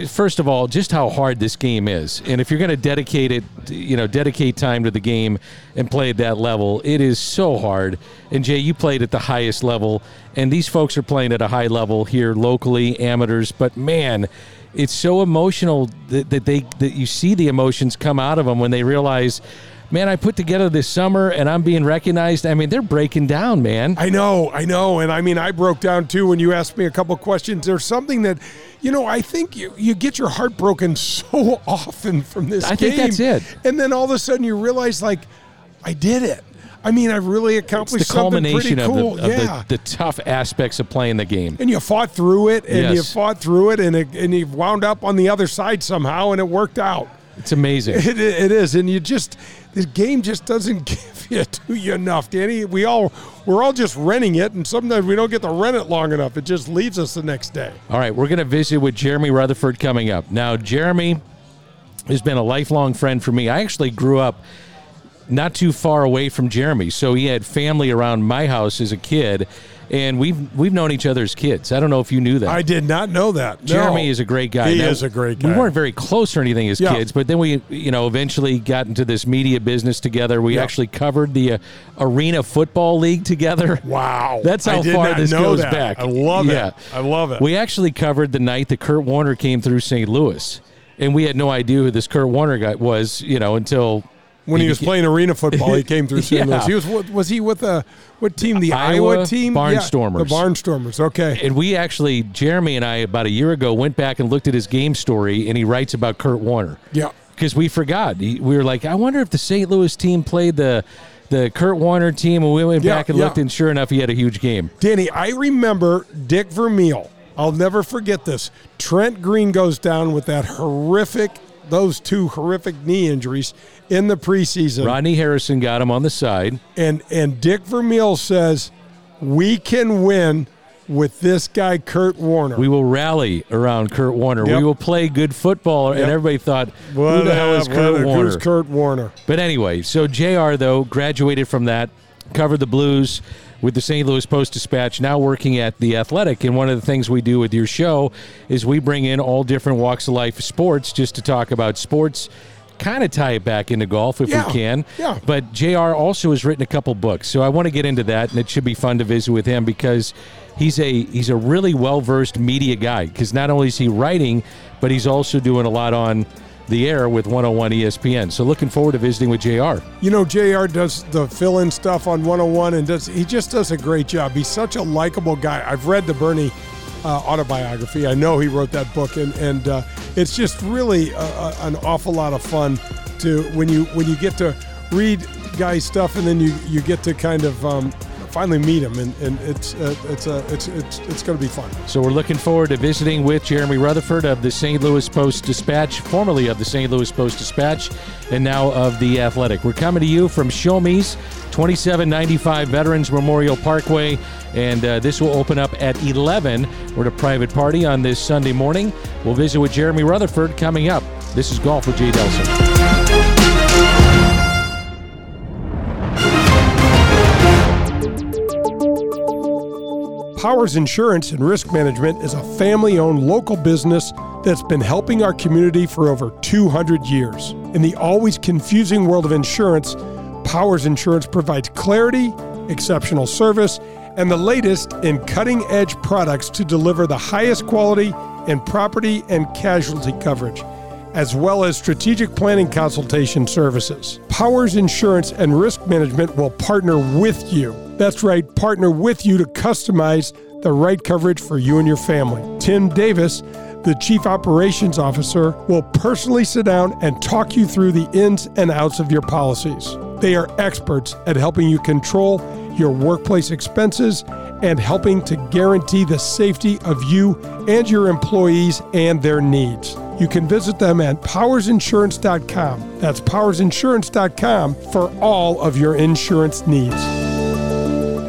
First of all, just how hard this game is, and if you're going to dedicate it, you know, dedicate time to the game and play at that level, it is so hard. And Jay, you played at the highest level, and these folks are playing at a high level here locally, amateurs. But man, it's so emotional that, that they that you see the emotions come out of them when they realize, man, I put together this summer, and I'm being recognized. I mean, they're breaking down, man. I know, I know. And, I mean, I broke down, too, when you asked me a couple questions. There's something that, you know, I think you, you get your heart broken so often from this I game. I think that's it. And then all of a sudden you realize, like, I did it. I mean, I've really accomplished something pretty cool. It's the culmination of, the, of yeah. the, the tough aspects of playing the game. And you fought through it, and yes. you fought through it, and, it, and you wound up on the other side somehow, and it worked out. It's amazing. It, it is, and you just this game just doesn't give you, to you enough, Danny. We all we're all just renting it, and sometimes we don't get to rent it long enough. It just leaves us the next day. All right, we're going to visit with Jeremy Rutherford coming up. Now, Jeremy has been a lifelong friend for me. I actually grew up not too far away from Jeremy, so he had family around my house as a kid. And we've we've known each other as kids. I don't know if you knew that. I did not know that. Jeremy no. is a great guy. He now, is a great guy. We weren't very close or anything as yeah. kids, but then we, you know, eventually got into this media business together. We yeah. actually covered the uh, Arena Football League together. Wow. That's how far this goes that. back. I love yeah. it. I love it. We actually covered the night that Kurt Warner came through Saint Louis, and we had no idea who this Kurt Warner guy was, you know, until... When he, he was became, playing arena football, he came through Saint Louis. Yeah. He was was he with a what team? The Iowa, Iowa team, Barnstormers. Yeah, the Barnstormers. Okay. And we actually, Jeremy and I, about a year ago, went back and looked at his game story, and he writes about Kurt Warner. Yeah. Because we forgot. We were like, I wonder if the Saint Louis team played the the Kurt Warner team, and we went yeah, back and yeah. looked, and sure enough, he had a huge game. Danny, I remember Dick Vermeil. I'll never forget this. Trent Green goes down with that horrific. Those two horrific knee injuries in the preseason. Rodney Harrison got him on the side. And and Dick Vermeil says, we can win with this guy, Kurt Warner. We will rally around Kurt Warner. Yep. We will play good football. Yep. And everybody thought, what who the hell is Kurt brother, Warner? Who's Kurt Warner? But anyway, so J R, though, graduated from that, covered the Blues with the Saint Louis Post-Dispatch, now working at The Athletic. And one of the things we do with your show is we bring in all different walks of life sports just to talk about sports, kind of tie it back into golf if yeah, we can. Yeah. But J R also has written a couple books, so I want to get into that, and it should be fun to visit with him because he's a he's a really well-versed media guy because not only is he writing, but he's also doing a lot on the air with one oh one E S P N. So looking forward to visiting with J R. You know, J R does the fill-in stuff on one oh one, and does he just does a great job. He's such a likable guy. I've read the Bernie uh, autobiography. I know he wrote that book, and and uh, it's just really a, a, an awful lot of fun to when you when you get to read guys' stuff, and then you, you get to kind of um, finally meet him, and, and it's uh, it's uh, it's it's it's going to be fun. So we're looking forward to visiting with Jeremy Rutherford of the Saint Louis Post-Dispatch, formerly of the Saint Louis Post-Dispatch, and now of The Athletic. We're coming to you from Show Me's, twenty-seven ninety-five Veterans Memorial Parkway, and uh, this will open up at eleven. We're at a private party on this Sunday morning. We'll visit with Jeremy Rutherford coming up. This is Golf with Jay Delsing. Powers Insurance and Risk Management is a family-owned local business that's been helping our community for over two hundred years. In the always confusing world of insurance, Powers Insurance provides clarity, exceptional service, and the latest in cutting-edge products to deliver the highest quality in property and casualty coverage, as well as strategic planning consultation services. Powers Insurance and Risk Management will partner with you. That's right, partner with you to customize the right coverage for you and your family. Tim Davis, the Chief Operations Officer, will personally sit down and talk you through the ins and outs of your policies. They are experts at helping you control your workplace expenses and helping to guarantee the safety of you and your employees and their needs. You can visit them at powers insurance dot com. That's powers insurance dot com for all of your insurance needs.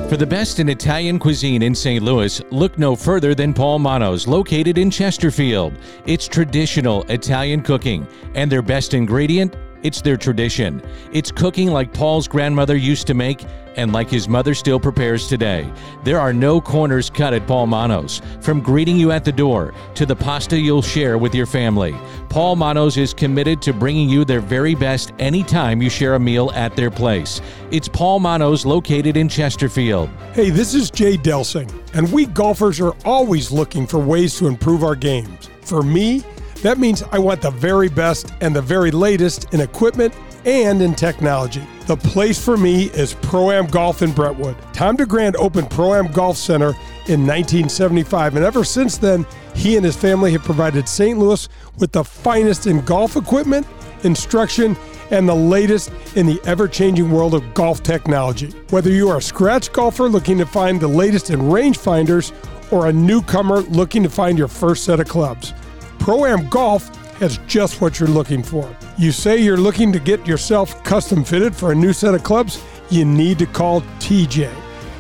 For the best in Italian cuisine in Saint Louis, look no further than Paul Mano's, located in Chesterfield. It's traditional Italian cooking, and their best ingredient? It's their tradition. It's cooking like Paul's grandmother used to make, and like his mother still prepares today. There are no corners cut at Paul Mano's. From greeting you at the door to the pasta you'll share with your family, Paul Mano's is committed to bringing you their very best anytime you share a meal at their place. It's Paul Mano's, located in Chesterfield. Hey, this is Jay Delsing, and we golfers are always looking for ways to improve our games. For me, that means I want the very best and the very latest in equipment and in technology. The place for me is Pro-Am Golf in Brentwood. Tom DeGrand opened Pro-Am Golf Center in nineteen seventy-five, and ever since then, he and his family have provided Saint Louis with the finest in golf equipment, instruction, and the latest in the ever-changing world of golf technology. Whether you are a scratch golfer looking to find the latest in rangefinders or a newcomer looking to find your first set of clubs, Pro-Am Golf has just what you're looking for. You say you're looking to get yourself custom fitted for a new set of clubs? You need to call T J.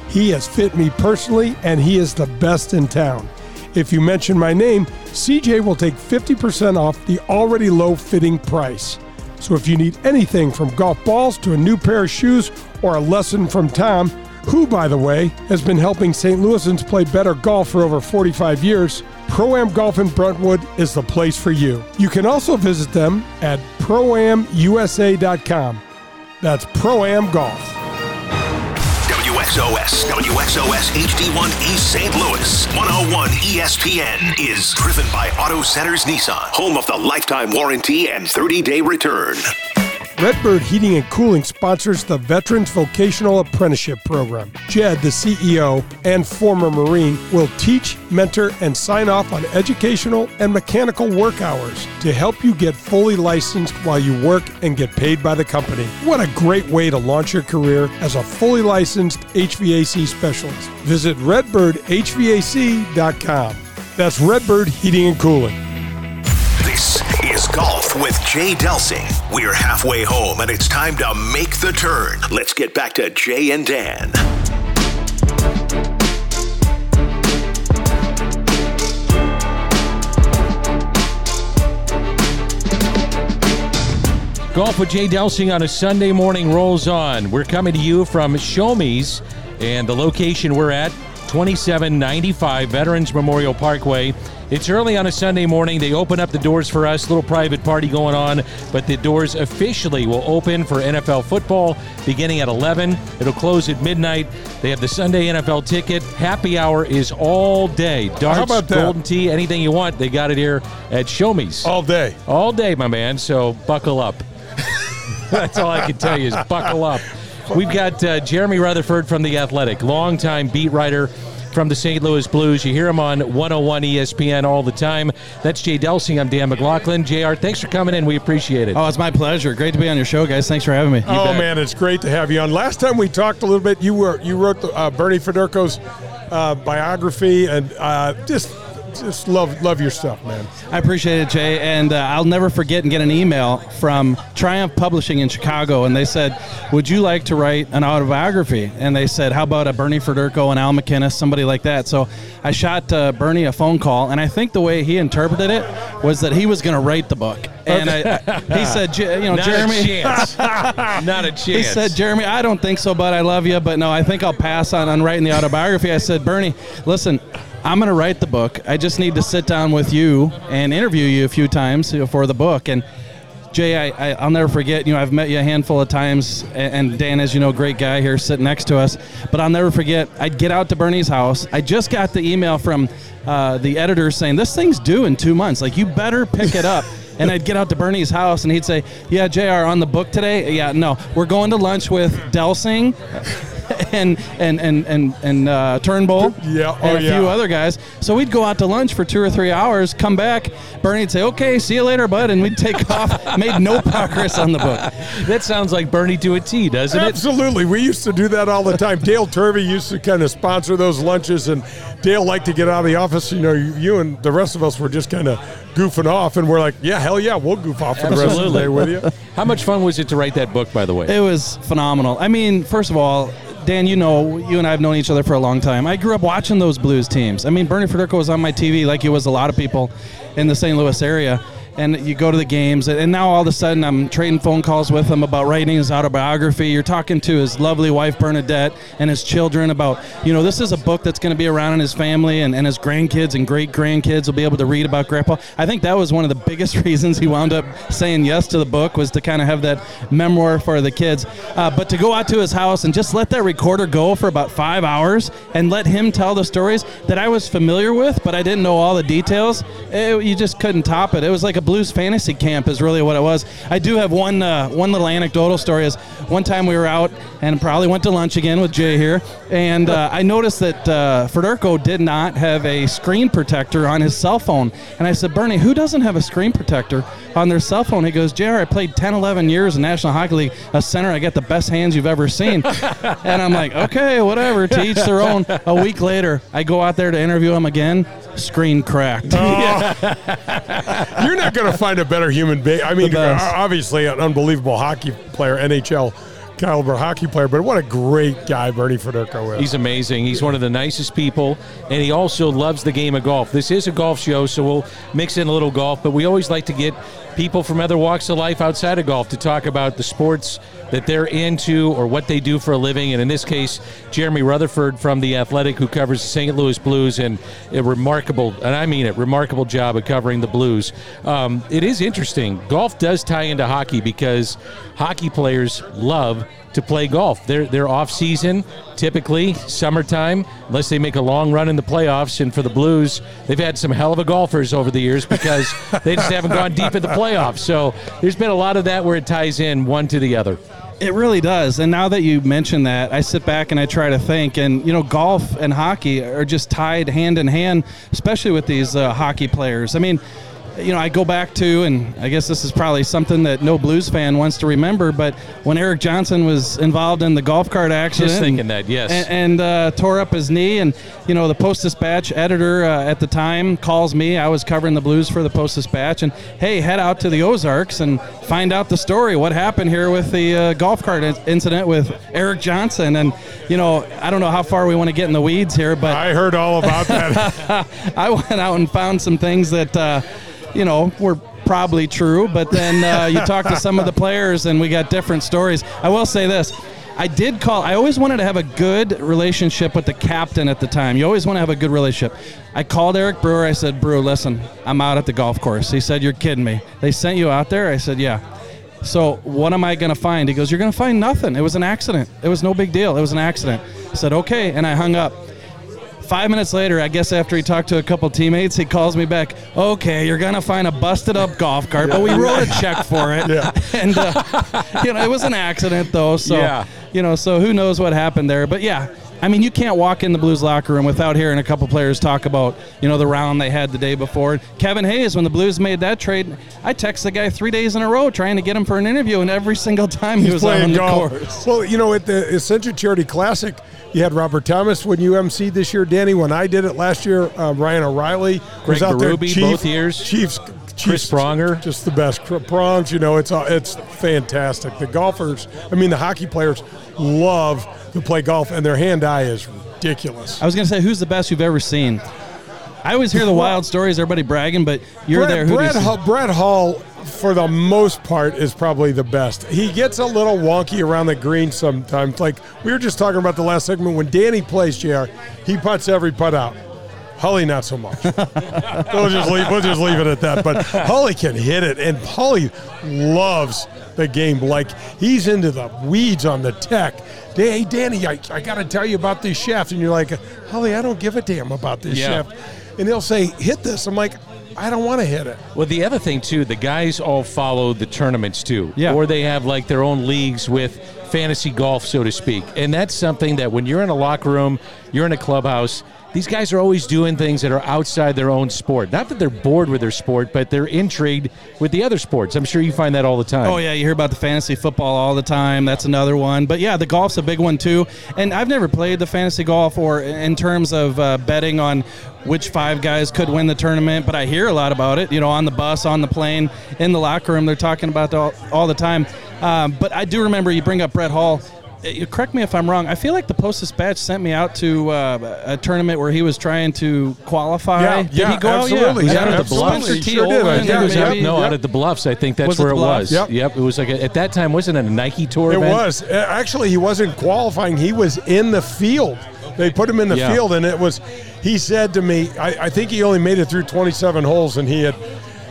He has fit me personally, and he is the best in town. If you mention my name, C J will take fifty percent off the already low fitting price. So if you need anything from golf balls to a new pair of shoes or a lesson from Tom, who, by the way, has been helping Saint Louisans play better golf for over forty-five years, Pro-Am Golf in Brentwood is the place for you. You can also visit them at pro am u s a dot com. That's Pro-Am Golf. W X O S, W X O S H D one East Saint Louis, one oh one E S P N is driven by Auto Centers Nissan, home of the lifetime warranty and thirty-day return. Redbird Heating and Cooling sponsors the Veterans Vocational Apprenticeship Program. Jed, the C E O and former Marine, will teach, mentor, and sign off on educational and mechanical work hours to help you get fully licensed while you work and get paid by the company. What a great way to launch your career as a fully licensed H V A C specialist. Visit redbird h v a c dot com. That's Redbird Heating and Cooling. This is Golf with Jay Delsing. We're halfway home, and it's time to make the turn. Let's get back to Jay and Dan. Golf with Jay Delsing on a Sunday morning rolls on. We're coming to you from Show Me's, and the location we're at, twenty-seven ninety-five Veterans Memorial Parkway. It's early on a Sunday morning. They open up the doors for us. Little private party going on, but the doors officially will open for N F L football beginning at eleven. It'll close at midnight. They have the Sunday N F L ticket. Happy hour is all day. Darts, golden tea, anything you want. They got it here at Show Me's. All day. All day, my man, so buckle up. That's all I can tell you is buckle up. We've got uh, Jeremy Rutherford from The Athletic, longtime beat writer from the Saint Louis Blues. You hear him on one oh one E S P N all the time. That's Jay Delsing. I'm Dan McLaughlin. J R, thanks for coming in. We appreciate it. Oh, it's my pleasure. Great to be on your show, guys. Thanks for having me. You oh, bet. Man, it's great to have you on. Last time we talked a little bit, you were you wrote the, uh, Bernie Federko's uh, biography, and uh, just... Just love love your stuff, man. I appreciate it, Jay. And uh, I'll never forget and get an email from Triumph Publishing in Chicago. And they said, would you like to write an autobiography? And they said, how about a Bernie Federko and Al McInnes, somebody like that? So I shot uh, Bernie a phone call. And I think the way he interpreted it was that he was going to write the book. And I, he said, you know, Not Jeremy. Not a chance. Not a chance. He said, Jeremy, I don't think so, but I love you. But no, I think I'll pass on, on writing the autobiography. I said, Bernie, listen, I'm going to write the book. I just need to sit down with you and interview you a few times for the book. And Jay, I, I, I'll never forget, you know, I've met you a handful of times, and, and Dan, as you know, great guy here sitting next to us, but I'll never forget, I'd get out to Bernie's house. I just got the email from uh, the editor saying, this thing's due in two months. Like, you better pick it up. And I'd get out to Bernie's house, and he'd say, yeah, J R, on the book today? Yeah, no, we're going to lunch with Delsing and and and and, and uh, Turnbull yeah. oh, and a yeah. few other guys. So we'd go out to lunch for two or three hours, come back, Bernie'd say, okay, see you later, bud, and we'd take off. Made no progress on the book. That sounds like Bernie to a T, doesn't it? Absolutely. We used to do that all the time. Dale Turvey used to kind of sponsor those lunches, and Dale liked to get out of the office. You know, you and the rest of us were just kind of goofing off, and we're like, yeah, hell yeah, we'll goof off for Absolutely. the rest of the day with you. How much fun was it to write that book, by the way? It was phenomenal. I mean, first of all, Dan, you know, you and I have known each other for a long time. I grew up watching those Blues teams. I mean, Bernie Federko was on my T V like he was a lot of people in the Saint Louis area. And you go to the games, and now all of a sudden I'm trading phone calls with him about writing his autobiography. You're talking to his lovely wife, Bernadette, and his children about, you know, this is a book that's going to be around in his family, and, and his grandkids and great-grandkids will be able to read about Grandpa. I think that was one of the biggest reasons he wound up saying yes to the book, was to kind of have that memoir for the kids. Uh, but to go out to his house and just let that recorder go for about five hours and let him tell the stories that I was familiar with, but I didn't know all the details, it, you just couldn't top it. It was like a Blues fantasy camp is really what it was. I do have one uh, one little anecdotal story. Is one time we were out and probably went to lunch again with Jay here, and uh, I noticed that uh, Federko did not have a screen protector on his cell phone. And I said, Bernie, who doesn't have a screen protector on their cell phone? He goes, J R, I played ten, eleven years in National Hockey League, a center. I got the best hands you've ever seen. And I'm like, okay, whatever, to each their own. A week later, I go out there to interview him again, screen cracked. Oh. You're not going to find a better human being. I mean, obviously an unbelievable hockey player, N H L caliber hockey player, but what a great guy Bernie Federko is. He's amazing. He's one of the nicest people, and he also loves the game of golf. This is a golf show, so we'll mix in a little golf, but we always like to get people from other walks of life outside of golf to talk about the sports that they're into or what they do for a living. And in this case, Jeremy Rutherford from The Athletic, who covers the Saint Louis Blues, and a remarkable, and I mean it, remarkable job of covering the Blues. Um, it is interesting. Golf does tie into hockey because hockey players love to play golf. They're, they're off-season, typically, summertime, unless they make a long run in the playoffs. And for the Blues, they've had some hell of a golfers over the years because they just haven't gone deep in the playoffs. So there's been a lot of that where it ties in one to the other. It really does. And now that you mention that, I sit back and I try to think. And, you know, golf and hockey are just tied hand in hand, especially with these uh, hockey players. I mean, you know, I go back to, and I guess this is probably something that no Blues fan wants to remember, but when Eric Johnson was involved in the golf cart accident. Just thinking that, yes. And, and uh, tore up his knee. And, you know, the Post-Dispatch editor uh, at the time calls me. I was covering the Blues for the Post-Dispatch. And, hey, head out to the Ozarks and find out the story, what happened here with the uh, golf cart in- incident with Eric Johnson. And, you know, I don't know how far we want to get in the weeds here, but I heard all about that. I went out and found some things that uh, – you know, we're probably true, but then uh, you talk to some of the players and we got different stories. I will say this. I did call, I always wanted to have a good relationship with the captain at the time. You always want to have a good relationship. I called Eric Brewer. I said, Brew, listen, I'm out at the golf course. He said, you're kidding me. They sent you out there? I said, yeah. So what am I going to find? He goes, you're going to find nothing. It was an accident. It was no big deal. It was an accident. I said, okay, and I hung up. Five minutes later, I guess after he talked to a couple teammates, he calls me back. Okay, you're going to find a busted up golf cart, yeah. But we wrote a check for it. Yeah. And, uh, you know, it was an accident, though. So, yeah. you know, so who knows what happened there. But, yeah, I mean, you can't walk in the Blues locker room without hearing a couple players talk about, you know, the round they had the day before. Kevin Hayes, when the Blues made that trade, I texted the guy three days in a row trying to get him for an interview, and every single time he He's was on the golf. course. Well, you know, at the Ascension Charity Classic, you had Robert Thomas when you emceed this year, Danny. When I did it last year, uh, Ryan O'Reilly was Greg out Berube, there. Chief, both years. Chiefs, Chiefs, Chris Pronger, just the best. Prongs, you know, it's it's fantastic. The golfers, I mean, the hockey players love to play golf, and their hand-eye is ridiculous. I was going to say, who's the best you've ever seen? I always hear the wild stories, everybody bragging, but you're Brett, there. Who Brett, do you Hull, Brett Hull, for the most part, is probably the best. He gets a little wonky around the green sometimes. Like, we were just talking about the last segment. When Danny plays, J R, he putts every putt out. Hully, not so much. we'll, just leave, we'll just leave it at that. But Hully can hit it, and Hully loves the game. Like, he's into the weeds on the tech. Hey, Danny, I, I got to tell you about this shaft. And you're like, Hully, I don't give a damn about this yeah. shaft. And they'll say, hit this. I'm like, I don't want to hit it. Well, the other thing, too, the guys all follow the tournaments, too. Yeah. Or they have, like, their own leagues with fantasy golf, so to speak. And that's something that when you're in a locker room, you're in a clubhouse, these guys are always doing things that are outside their own sport. Not that they're bored with their sport, but they're intrigued with the other sports. I'm sure you find that all the time. Oh, yeah. You hear about the fantasy football all the time. That's another one. But, yeah, the golf's a big one, too. And I've never played the fantasy golf or in terms of uh, betting on which five guys could win the tournament. But I hear a lot about it, you know, on the bus, on the plane, in the locker room. They're talking about it all, all the time. Um, but I do remember you bring up Brett Hull. Correct me if I'm wrong. I feel like the Post-Dispatch sent me out to uh, a tournament where he was trying to qualify. Yeah, did yeah, he go absolutely. Out? Yeah, yeah, out at the Bluffs. He sure did. I think yeah, it was out, no, yep. out at the Bluffs. I think that's was where it, it was. Yep. yep, it was like a, at that time, wasn't it a Nike tour? It event? was. Actually, he wasn't qualifying. He was in the field. They put him in the yeah. field, and it was. He said to me, I, I think he only made it through twenty-seven holes, and he had.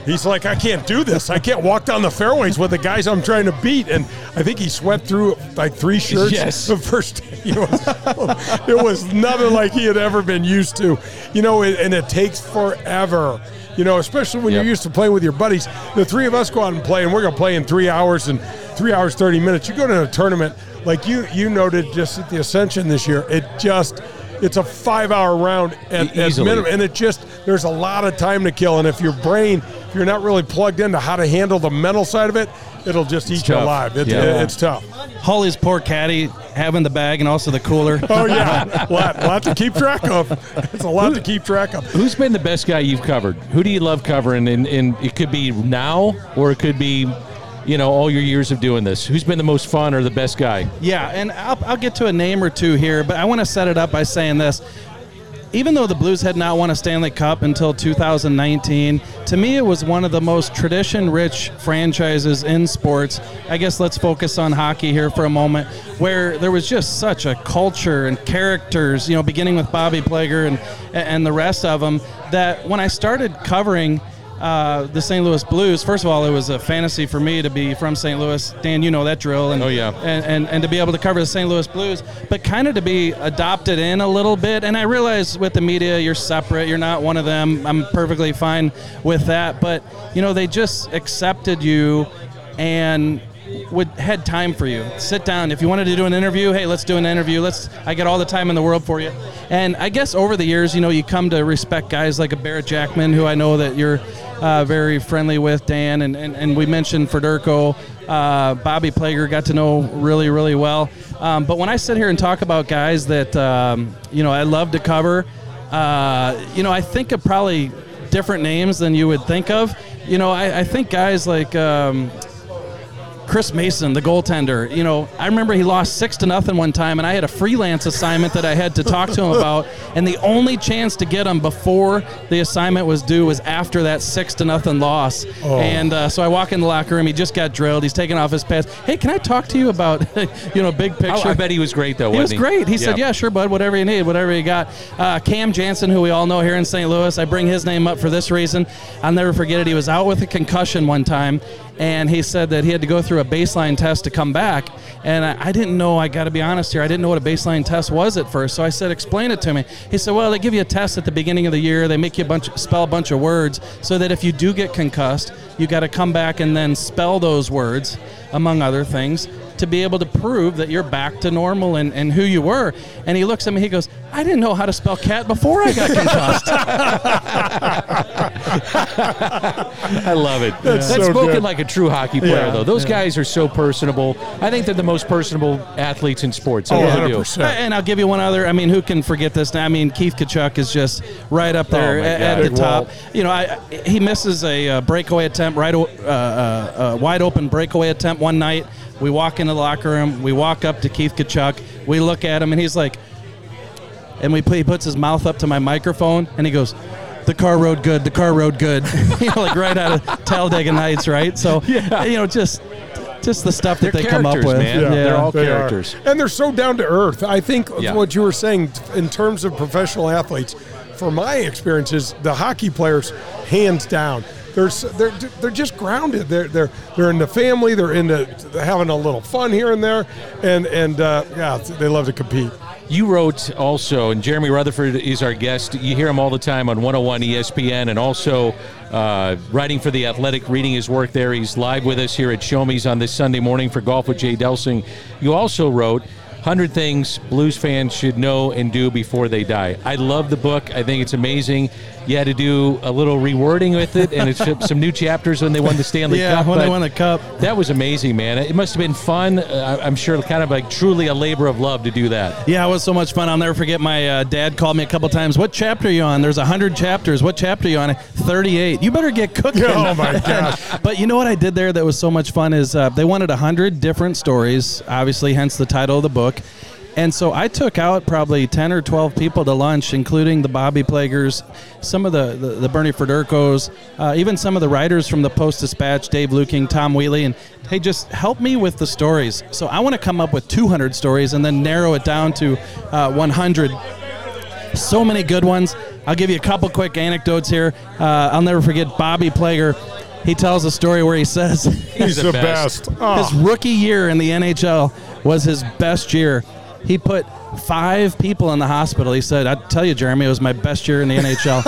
He's like, I can't do this. I can't walk down the fairways with the guys I'm trying to beat. And I think he swept through like three shirts yes. the first day. It was, it was nothing like he had ever been used to. You know, and it takes forever. You know, especially when yep. you're used to playing with your buddies. The three of us go out and play, and we're going to play in three hours and three hours, thirty minutes. You go to a tournament, like you, you noted just at the Ascension this year, it just – it's a five-hour round at, at minimum, and it just there's a lot of time to kill. And if your brain, if you're not really plugged into how to handle the mental side of it, it'll just it's eat tough. you alive. It, yeah. it, it's tough. Holly's poor caddy having the bag and also the cooler. Oh yeah, a lot, lot to keep track of. It's a lot Who, to keep track of. Who's been the best guy you've covered? Who do you love covering? And and it could be now, or it could be. You know, all your years of doing this. Who's been the most fun or the best guy? Yeah, and I'll, I'll get to a name or two here, but I want to set it up by saying this. Even though the Blues had not won a Stanley Cup until two thousand nineteen, to me it was one of the most tradition-rich franchises in sports. I guess let's focus on hockey here for a moment, where there was just such a culture and characters, you know, beginning with Bobby Plager and, and the rest of them, that when I started covering Uh, the Saint Louis Blues, first of all, it was a fantasy for me to be from Saint Louis. Dan, you know that drill. And, oh, yeah. And, and, and to be able to cover the Saint Louis Blues, but kind of to be adopted in a little bit. And I realize with the media, you're separate. You're not one of them. I'm perfectly fine with that. But, you know, they just accepted you and would had time for you. Sit down. If you wanted to do an interview, hey, let's do an interview. Let's. I got all the time in the world for you. And I guess over the years, you know, you come to respect guys like a Barrett Jackman, who I know that you're Uh, very friendly with, Dan, and, and, and we mentioned Federko. Uh, Bobby Plager got to know really, really well. Um, but when I sit here and talk about guys that, um, you know, I love to cover, uh, you know, I think of probably different names than you would think of. You know, I, I think guys like um, Chris Mason, the goaltender. You know, I remember he lost six to nothing one time, and I had a freelance assignment that I had to talk to him about, and the only chance to get him before the assignment was due was after that six to nothing loss. Oh. And uh, so I walk in the locker room. He just got drilled. He's taking off his pads. Hey, can I talk to you about, you know, big picture? I, I bet he was great, though, wasn't he? He was great. He yeah. said, yeah, sure, bud, whatever you need, whatever you got. Uh, Cam Jansen, who we all know here in Saint Louis, I bring his name up for this reason. I'll never forget it. He was out with a concussion one time, and he said that he had to go through a baseline test to come back. And I, I didn't know, I got to be honest here, I didn't know what a baseline test was at first. So I said, explain it to me. He said, well, they give you a test at the beginning of the year. They make you a bunch, spell a bunch of words so that if you do get concussed, you got to come back and then spell those words, among other things, to be able to prove that you're back to normal and, and who you were. And he looks at me, he goes, I didn't know how to spell cat before I got concussed. I love it. That's, That's so spoken good. Like a true hockey player, yeah, though. Those yeah. guys are so personable. I think they're the most personable athletes in sports. I oh, really one hundred percent. Do. And I'll give you one other. I mean, who can forget this? I mean, Keith Tkachuk is just right up there oh at, at the top. Well, you know, I, he misses a uh, breakaway attempt, right, uh, uh, uh, wide open breakaway attempt one night. We walk into the locker room. We walk up to Keith Tkachuk. We look at him, and he's like, and we put, he puts his mouth up to my microphone, and he goes, the car rode good, the car rode good. You know, like right out of Talladega Nights, right? So, yeah. you know, just just the stuff that they're they come up with. Man. Yeah. Yeah. They're all they characters. Are. And they're so down to earth. I think yeah. what you were saying in terms of professional athletes, for my experiences, the hockey players, hands down, they're they're they're just grounded. They're they're they're into family. They're into having a little fun here and there, and and uh, yeah, they love to compete. You wrote also, and Jeremy Rutherford is our guest. You hear him all the time on one oh one E S P N, and also uh, writing for The Athletic, reading his work there. He's live with us here at Show Me's on this Sunday morning for Golf with Jay Delsing. You also wrote one hundred Things Blues Fans Should Know and Do Before They Die. I love the book. I think it's amazing. You had to do a little rewording with it, and it's some new chapters when they won the Stanley yeah, Cup. Yeah, when they won the Cup. That was amazing, man. It must have been fun. Uh, I'm sure kind of like truly a labor of love to do that. Yeah, it was so much fun. I'll never forget my uh, dad called me a couple times. What chapter are you on? There's one hundred chapters. What chapter are you on? thirty-eight. You better get cooking. Oh, my gosh. But you know what I did there that was so much fun is uh, they wanted one hundred different stories, obviously, hence the title of the book. And so I took out probably ten or twelve people to lunch, including the Bobby Plagers, some of the, the, the Bernie Federkos, uh, even some of the writers from the Post-Dispatch, Dave Luking, Tom Wheatley, and hey, just help me with the stories. So I want to come up with two hundred stories and then narrow it down to uh, one hundred. So many good ones. I'll give you a couple quick anecdotes here. Uh, I'll never forget Bobby Plager. He tells a story where he says he's the best. best. Oh. His rookie year in the N H L was his best year. He put five people in the hospital. He said, I tell you, Jeremy, it was my best year in the N H L.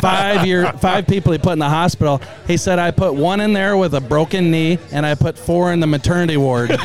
five year, five people he put in the hospital. He said, I put one in there with a broken knee, and I put four in the maternity ward. Is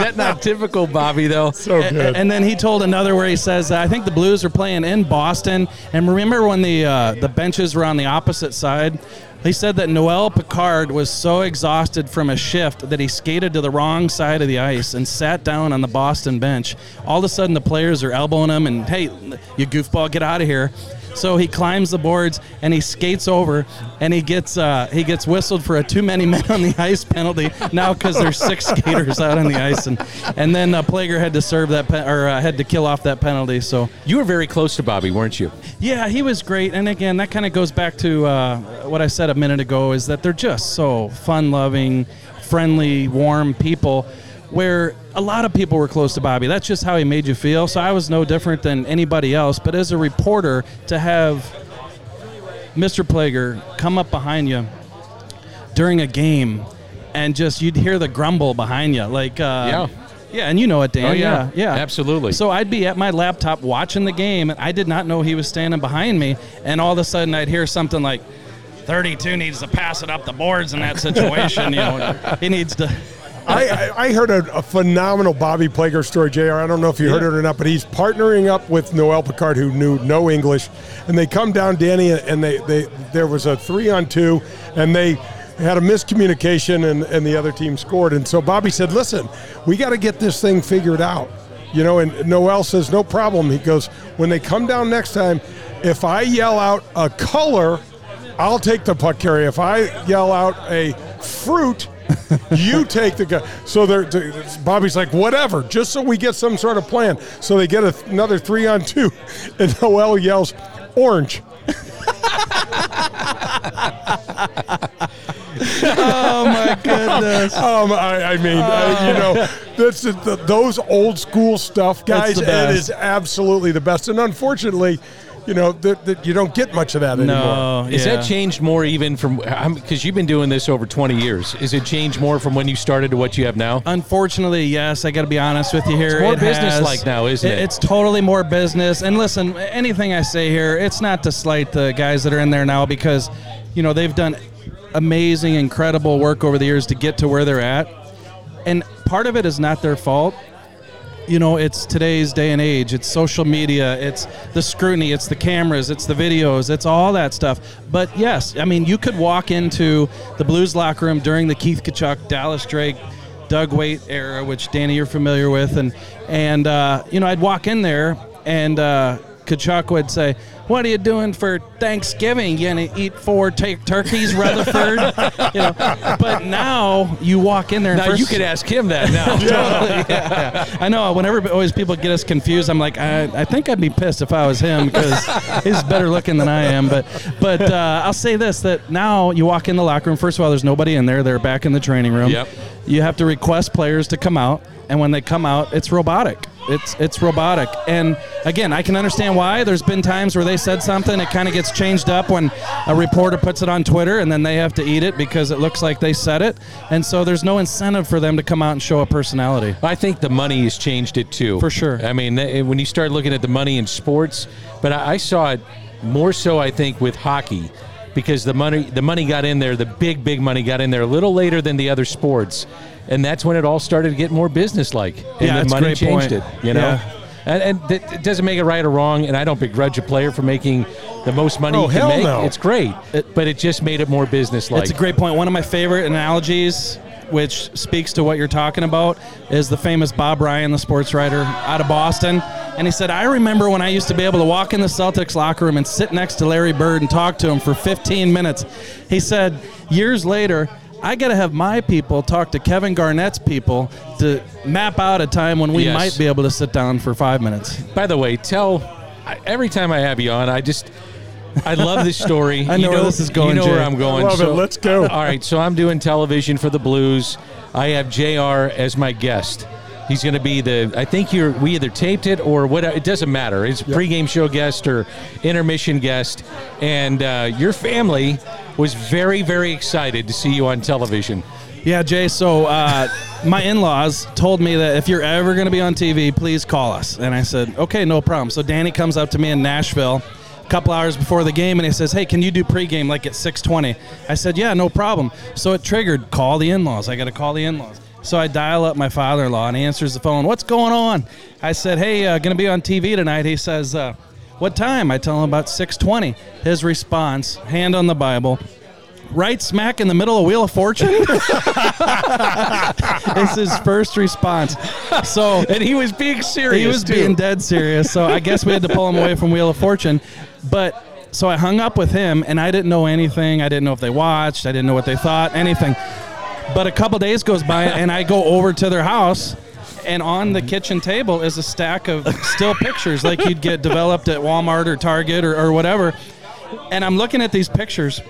that not typical, Bobby, though? So good. And then he told another where he says, I think the Blues are playing in Boston. And remember when the uh, the benches were on the opposite side? He said that Noel Picard was so exhausted from a shift that he skated to the wrong side of the ice and sat down on the Boston bench. All of a sudden, the players are elbowing him and, hey, you goofball, get out of here. So he climbs the boards and he skates over and he gets uh, he gets whistled for a too many men on the ice penalty now because there's six skaters out on the ice. And and then uh, Plager had to serve that pe- or uh, had to kill off that penalty. So you were very close to Bobby, weren't you? Yeah, he was great. And again, that kind of goes back to uh, what I said a minute ago, is that they're just so fun-loving, friendly, warm people, where a lot of people were close to Bobby. That's just how he made you feel. So I was no different than anybody else. But as a reporter, to have Mister Plager come up behind you during a game and just you'd hear the grumble behind you, like uh, yeah. Yeah, and you know it, Dan. Oh, yeah. yeah, yeah, absolutely. So I'd be at my laptop watching the game, and I did not know he was standing behind me. And all of a sudden, I'd hear something like, thirty-two needs to pass it up the boards in that situation. You know, he needs to. I, I heard a, a phenomenal Bobby Plager story, J R. I don't know if you yeah. heard it or not, but he's partnering up with Noel Picard, who knew no English, and they come down, Danny, and they, they there was a three-on-two, and they had a miscommunication, and, and the other team scored. And so Bobby said, listen, we got to get this thing figured out. You know, and Noel says, no problem. He goes, when they come down next time, if I yell out a color, I'll take the puck carry. If I yell out a fruit, you take the guy. So they're, Bobby's like, whatever, just so we get some sort of plan. So they get a, another three on two, and Noel yells, orange. Oh, my goodness. Um, I, I mean, uh, I, you know, that's the, the, those old school stuff, guys, it is absolutely the best. And unfortunately, you know, that th- you don't get much of that anymore. No, is yeah. that changed more even from, because you've been doing this over twenty years, is it changed more from when you started to what you have now? Unfortunately, yes. I got to be honest with you here. It's more it business-like has, now, isn't it, it? It's totally more business. And listen, anything I say here, it's not to slight the guys that are in there now because, you know, they've done amazing, incredible work over the years to get to where they're at. And part of it is not their fault. You know, it's today's day and age. It's social media. It's the scrutiny. It's the cameras. It's the videos. It's all that stuff. But, yes, I mean, you could walk into the Blues locker room during the Keith Tkachuk, Dallas Drake, Doug Weight era, which, Danny, you're familiar with. And, and uh, you know, I'd walk in there, and uh, Tkachuk would say, what are you doing for Thanksgiving? You going to eat four t- turkeys, Rutherford? You know, but now you walk in there. And now first, you could ask him that now. Totally, yeah, yeah. I know. Whenever always people get us confused, I'm like, I, I think I'd be pissed if I was him because he's better looking than I am. But but uh, I'll say this, that now you walk in the locker room. First of all, there's nobody in there. They're back in the training room. Yep. You have to request players to come out. And when they come out, it's robotic. It's it's robotic. And again, I can understand why. There's been times where they said something, it kind of gets changed up when a reporter puts it on Twitter, and then they have to eat it because it looks like they said it. And so there's no incentive for them to come out and show a personality. I think the money has changed it too. For sure. I mean, when you start looking at the money in sports, but I saw it more so, I think, with hockey. Because the money the money got in there, the big, big money got in there a little later than the other sports. And that's when it all started to get more business-like. And yeah, the money changed it, you know? Yeah. And, and it doesn't make it right or wrong, and I don't begrudge a player for making the most money oh, he can make. No. It's great, it, but it just made it more business-like. It's a great point. One of my favorite analogies, which speaks to what you're talking about, is the famous Bob Ryan, the sports writer out of Boston. And he said, I remember when I used to be able to walk in the Celtics locker room and sit next to Larry Bird and talk to him for fifteen minutes. He said, years later, I got to have my people talk to Kevin Garnett's people to map out a time when we yes. might be able to sit down for five minutes. By the way, tell every time I have you on, I just, I love this story. I know, you know where this is going, You know Jay. Where I'm going. I love so, it. Let's go. All right, so I'm doing television for the Blues. I have J R as my guest. He's going to be the, I think you're, we either taped it or what, it doesn't matter. It's a yep. pregame show guest or intermission guest. And uh, your family was very, very excited to see you on television. Yeah, Jay, so uh, my in-laws told me that if you're ever going to be on T V, please call us. And I said, okay, no problem. So Danny comes up to me in Nashville a couple hours before the game, and he says, hey, can you do pregame like at six twenty? I said, yeah, no problem. So it triggered, call the in-laws. I got to call the in-laws. So I dial up my father-in-law, and he answers the phone. What's going on? I said, hey, uh, going to be on T V tonight. He says, uh, what time? I tell him about six twenty. His response, hand on the Bible, right smack in the middle of Wheel of Fortune? It's his first response. So, and he was being serious, He was too. being dead serious. So I guess we had to pull him away from Wheel of Fortune. But so I hung up with him, and I didn't know anything. I didn't know if they watched. I didn't know what they thought, anything. But a couple days goes by, and I go over to their house, and on the kitchen table is a stack of still pictures like you'd get developed at Walmart or Target or, or whatever. And I'm looking at these pictures,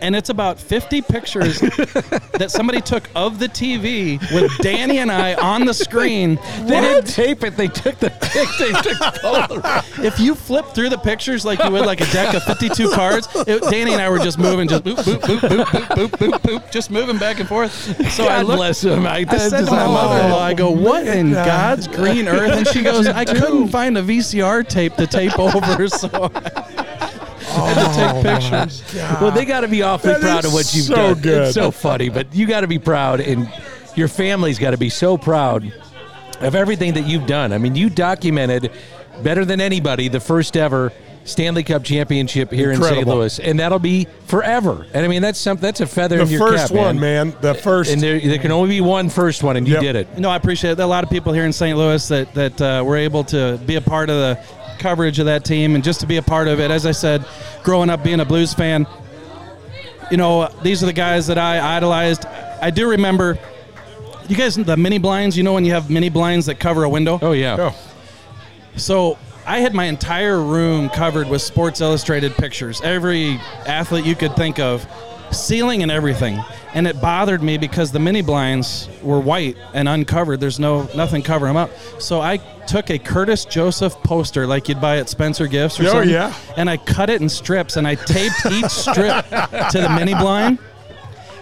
and it's about fifty pictures that somebody took of the T V with Danny and I on the screen. What? They didn't tape it. They took the pic. They took the If you flip through the pictures like you would like a deck of fifty-two cards, it, Danny and I were just moving, just boop, boop, boop, boop, boop, boop, boop, boop, just moving back and forth. So God I looked, bless him. I, I said to my mother-in-law, I go, what in God's green earth? And she goes, I couldn't find a V C R tape to tape over, so... Oh, to take pictures. Well, they got to be awfully that proud of what you've so done. Good. It's so funny, but you got to be proud, and your family's got to be so proud of everything that you've done. I mean, you documented better than anybody the first ever Stanley Cup championship here Incredible. in Saint Louis, and that'll be forever. And I mean, that's something that's a feather the in your cap. The first one, man. man. The first, and there, there can only be one first one, and yep. you did it. No, I appreciate it. A lot of people here in Saint Louis that that uh, were able to be a part of the coverage of that team, and just to be a part of it. As I said, growing up being a Blues fan, you know, these are the guys that I idolized. I do remember, you guys, the mini blinds, you know, when you have mini blinds that cover a window? Oh, yeah. Oh. So I had my entire room covered with Sports Illustrated pictures, every athlete you could think of, ceiling and everything. And it bothered me because the mini blinds were white and uncovered. There's no nothing covering them up. So I took a Curtis Joseph poster like you'd buy at Spencer Gifts or oh, something. Yeah. And I cut it in strips, and I taped each strip to the mini blind.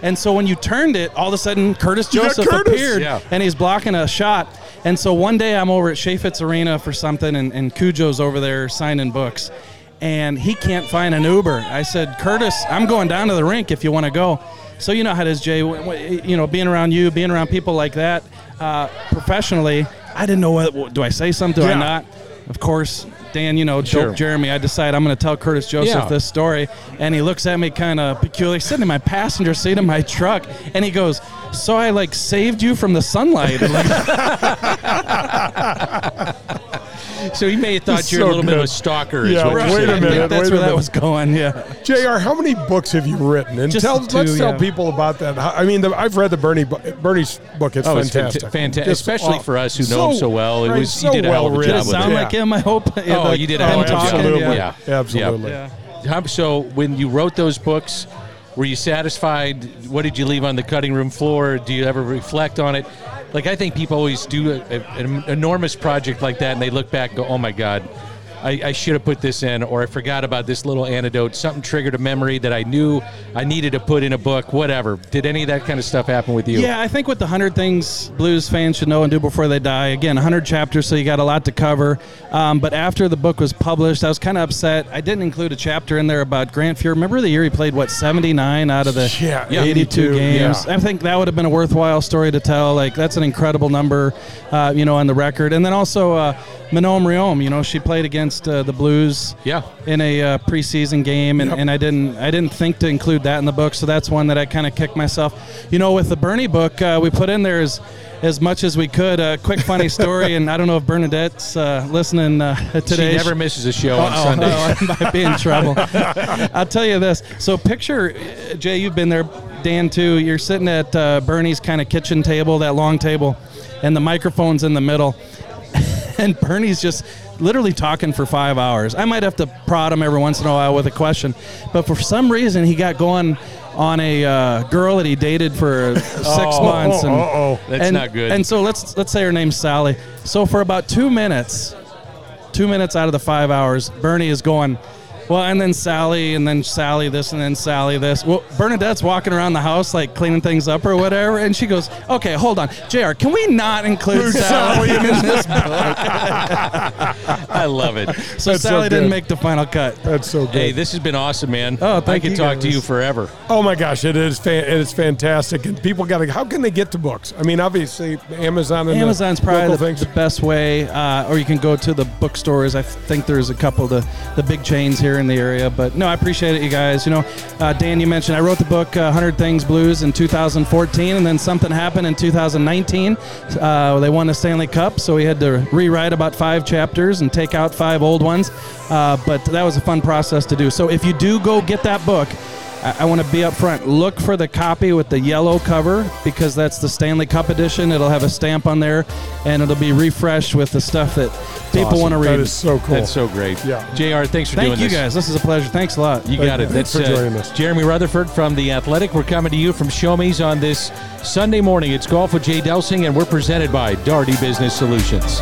And so when you turned it, all of a sudden Curtis Joseph yeah, Curtis. appeared, yeah. and he's blocking a shot. And so one day I'm over at Shea Fitz Arena for something, and, and Cujo's over there signing books. And he can't find an Uber. I said, Curtis, I'm going down to the rink if you want to go. So you know how it is, Jay. You know, being around you, being around people like that, uh, professionally, I didn't know what, do I say something yeah. or not? Of course, Dan, you know, sure. Jeremy, I decide I'm going to tell Curtis Joseph yeah. this story. And he looks at me kind of peculiar, sitting in my passenger seat in my truck. And he goes, so I, like, saved you from the sunlight. So he may have thought you're so a little good. bit of a stalker. Yeah, is what right. Wait a minute. That's wait where that minute. was going, yeah. J R, how many books have you written? And Just tell, two, let's yeah. tell people about that. I mean, the, I've read the Bernie Bernie's book. It's oh, fantastic. It's fantastic. Especially oh, for us who so, know him so well. It was, so you did a hell of a job with it. Did it sound like yeah. him, I hope? Yeah, oh, like, you did a hell of a job. Absolutely. Yeah. Yeah. Absolutely. Yeah. How, so when you wrote those books, were you satisfied? What did you leave on the cutting room floor? Do you ever reflect on it? like, I think people always do a, a, an enormous project like that, and they look back and go, oh, my God, I, I should have put this in, or I forgot about this little anecdote. Something triggered a memory that I knew I needed to put in a book, whatever. Did any of that kind of stuff happen with you? Yeah, I think with the one hundred Things Blues Fans Should Know and Do Before They Die, again, one hundred chapters, so you got a lot to cover. Um, but after the book was published, I was kind of upset. I didn't include a chapter in there about Grant Fuhr. Remember the year he played, what, seventy-nine out of the yeah, eighty-two games? Yeah. I think that would have been a worthwhile story to tell. Like, that's an incredible number, uh, you know, on the record. And then also uh, Manon Riom, you know, she played against Uh, the Blues yeah. in a uh, preseason game, and, yep. and I didn't I didn't think to include that in the book, so that's one that I kind of kicked myself. You know, with the Bernie book, uh, we put in there as, as much as we could. A uh, quick, funny story, and I don't know if Bernadette's uh, listening uh, today. She never misses a show on Sunday. Oh, I might be in trouble. I'll tell you this. So picture, Jay, you've been there, Dan, too. You're sitting at uh, Bernie's kind of kitchen table, that long table, and the microphone's in the middle, and Bernie's just literally talking for five hours. I might have to prod him every once in a while with a question, but for some reason he got going on a uh, girl that he dated for six oh, months. And, oh, that's and, not good. And so let's let's say her name's Sally. So for about two minutes, two minutes out of the five hours, Bernie is going, well, and then Sally, and then Sally this, and then Sally this. Well, Bernadette's walking around the house, like, cleaning things up or whatever, and she goes, okay, hold on. J R, can we not include Sally in this book? I love it. So That's Sally so didn't make the final cut. That's so good. Hey, this has been awesome, man. Oh, thank you. I could talk guys. to you forever. Oh, my gosh. It is fan- it is fantastic. And people got to – how can they get the books? I mean, obviously, Amazon and Amazon's the probably the, the best way, uh, or you can go to the bookstores. I think there's a couple of the, the big chains here in the area, but no, I appreciate it, you guys. You know, uh, Dan, you mentioned I wrote the book uh, one hundred Things Blues in two thousand fourteen, and then something happened in two thousand nineteen. Uh, they won the Stanley Cup, so we had to rewrite about five chapters and take out five old ones, uh, but that was a fun process to do. So if you do go get that book, I, I want to be up front. Look for the copy with the yellow cover, because that's the Stanley Cup edition. It'll have a stamp on there, and it'll be refreshed with the stuff that that's people awesome. want to read. That is so cool. That's so great. Yeah. J R, thanks for Thank doing this. Thank you, guys. This is a pleasure. Thanks a lot. You Thank got you. it. Thanks that's, for joining uh, us. Jeremy Rutherford from The Athletic. We're coming to you from Show Me's on this Sunday morning. It's Golf with Jay Delsing, and we're presented by Daugherty Business Solutions.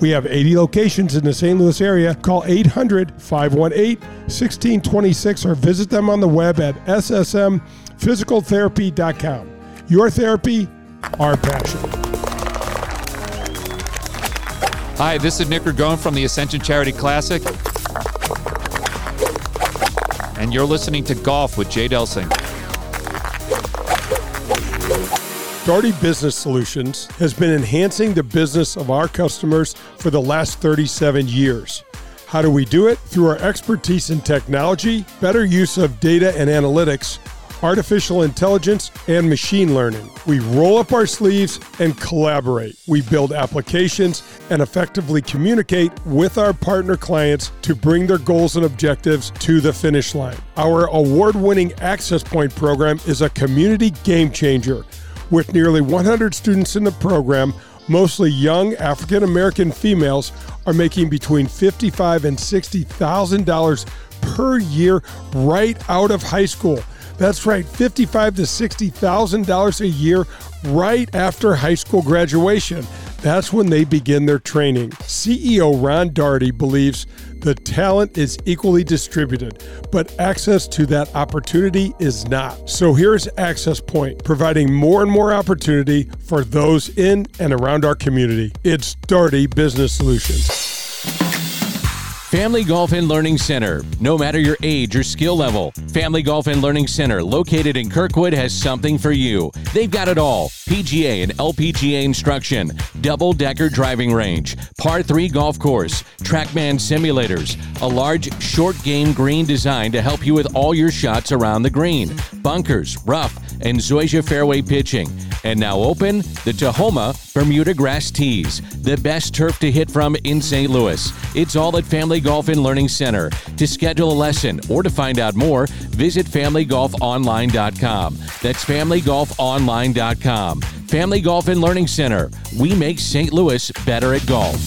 We have eighty locations in the Saint Louis area. Call eight hundred, five one eight, one six two six or visit them on the web at S S M physical therapy dot com. Your therapy, our passion. Hi, this is Nick Ragone from the Ascension Charity Classic, and you're listening to Golf with Jay Delsing. Daugherty Business Solutions has been enhancing the business of our customers for the last thirty-seven years. How do we do it? Through our expertise in technology, better use of data and analytics, artificial intelligence, and machine learning. We roll up our sleeves and collaborate. We build applications and effectively communicate with our partner clients to bring their goals and objectives to the finish line. Our award-winning Access Point program is a community game changer. With nearly one hundred students in the program, mostly young African-American females are making between fifty-five thousand dollars and sixty thousand dollars per year right out of high school. That's right, fifty-five thousand dollars to sixty thousand dollars a year right after high school graduation. That's when they begin their training. C E O Ron Daugherty believes the talent is equally distributed, but access to that opportunity is not. So here's Access Point, providing more and more opportunity for those in and around our community. It's Daugherty Business Solutions. Family Golf and Learning Center. No matter your age or skill level, Family Golf and Learning Center, located in Kirkwood, has something for you. They've got it all. P G A and L P G A instruction, double-decker driving range, par three golf course, TrackMan simulators, a large short game green designed to help you with all your shots around the green, bunkers, rough, and Zoysia fairway pitching. And now open, the Tahoma Bermuda Grass Tees, the best turf to hit from in Saint Louis. It's all at Family Golf and Learning Center. To schedule a lesson or to find out more, visit family golf online dot com. That's family golf online dot com. Family Golf and Learning Center. We make Saint Louis better at golf.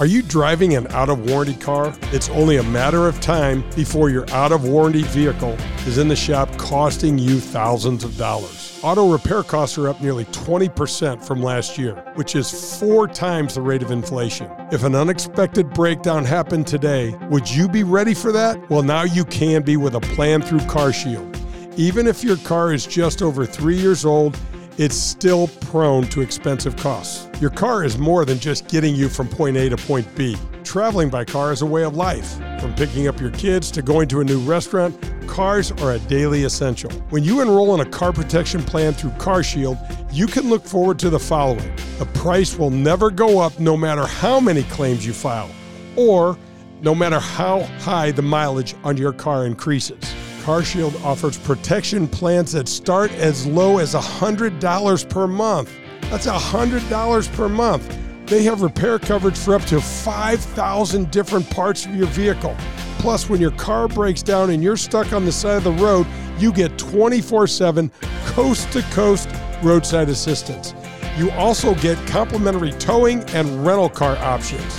Are you driving an out-of-warranty car? It's only a matter of time before your out-of-warranty vehicle is in the shop costing you thousands of dollars. Auto repair costs are up nearly twenty percent from last year, which is four times the rate of inflation. If an unexpected breakdown happened today, would you be ready for that? Well, now you can be with a plan through CarShield. Even if your car is just over three years old, it's still prone to expensive costs. Your car is more than just getting you from point A to point B. Traveling by car is a way of life. From picking up your kids to going to a new restaurant, cars are a daily essential. When you enroll in a car protection plan through CarShield, you can look forward to the following. The price will never go up no matter how many claims you file, or no matter how high the mileage on your car increases. CarShield offers protection plans that start as low as one hundred dollars per month. That's one hundred dollars per month. They have repair coverage for up to five thousand different parts of your vehicle. Plus, when your car breaks down and you're stuck on the side of the road, you get twenty-four seven coast-to-coast roadside assistance. You also get complimentary towing and rental car options.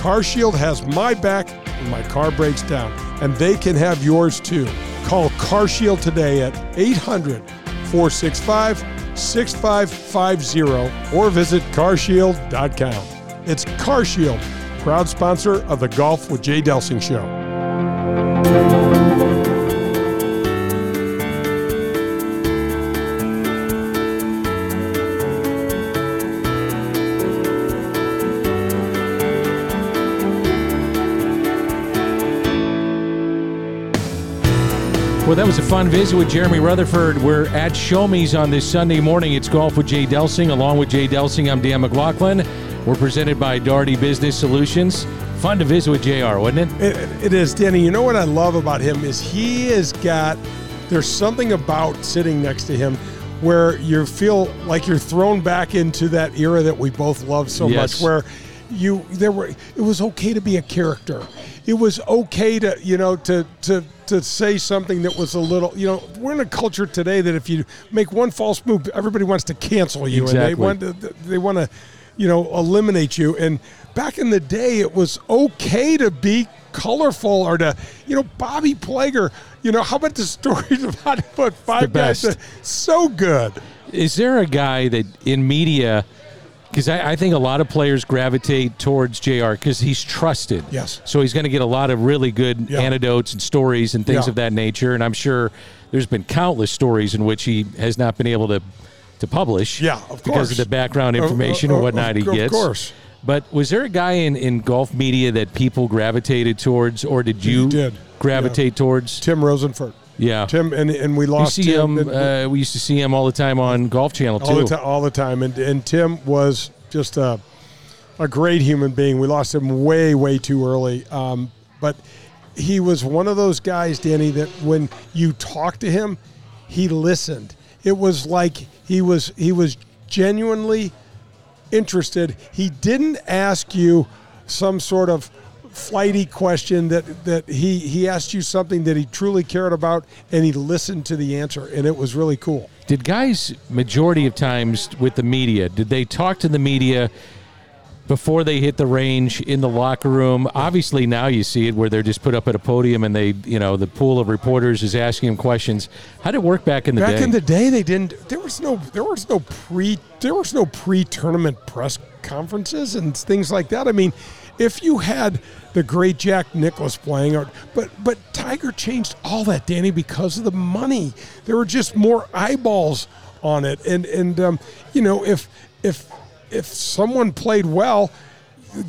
CarShield has my back when my car breaks down, and they can have yours too. Call CarShield today at eight hundred, four six five, six five five zero or visit car shield dot com. It's CarShield, proud sponsor of the Golf with Jay Delsing Show. Well, that was a fun visit with Jeremy Rutherford. We're at Show Me's on this Sunday morning. It's Golf with Jay Delsing. Along with Jay Delsing, I'm Dan McLaughlin. We're presented by Daugherty Business Solutions. Fun to visit with J R, wasn't it? It, it is, Danny. You know what I love about him is he has got, there's something about sitting next to him where you feel like you're thrown back into that era that we both love so yes. much, where you there were it was okay to be a character. It was okay to, you know, to to to say something that was a little, you know, we're in a culture today that if you make one false move, everybody wants to cancel you. Exactly. And they want to, they want to, you know, eliminate you. And back in the day, it was okay to be colorful or to, you know, Bobby Plager. You know, how about the stories about what five guys? That, so good. Is there a guy that in media, because I, I think a lot of players gravitate towards J R because he's trusted. Yes. So he's going to get a lot of really good yeah. anecdotes and stories and things yeah. of that nature. And I'm sure there's been countless stories in which he has not been able to to publish yeah, of because course. of the background information uh, uh, uh, and whatnot of, he gets. Of course. But was there a guy in, in golf media that people gravitated towards, or did you did. gravitate yeah. towards? Tim Rosenfort. Yeah. Tim, and, and we lost you see Tim. Him, and, uh, we used to see him all the time on Golf Channel, too. All the, t- all the time. And, and Tim was just a, a great human being. We lost him way, way too early. Um, but he was one of those guys, Danny, that when you talked to him, he listened. It was like he was he was genuinely interested. He didn't ask you some sort of flighty question that, that he, he asked you something that he truly cared about, and he listened to the answer, and it was really cool. Did guys, majority of times with the media, did they talk to the media before they hit the range, in the locker room? Obviously now you see it where they're just put up at a podium and they, you know, the pool of reporters is asking them questions. How did it work back in the day? Back in the day they didn't there was no there was no pre there was no pre-tournament press conferences and things like that. I mean, if you had the great Jack Nicklaus playing, or but but Tiger changed all that, Danny, because of the money. There were just more eyeballs on it. And and um, you know, if if If someone played well,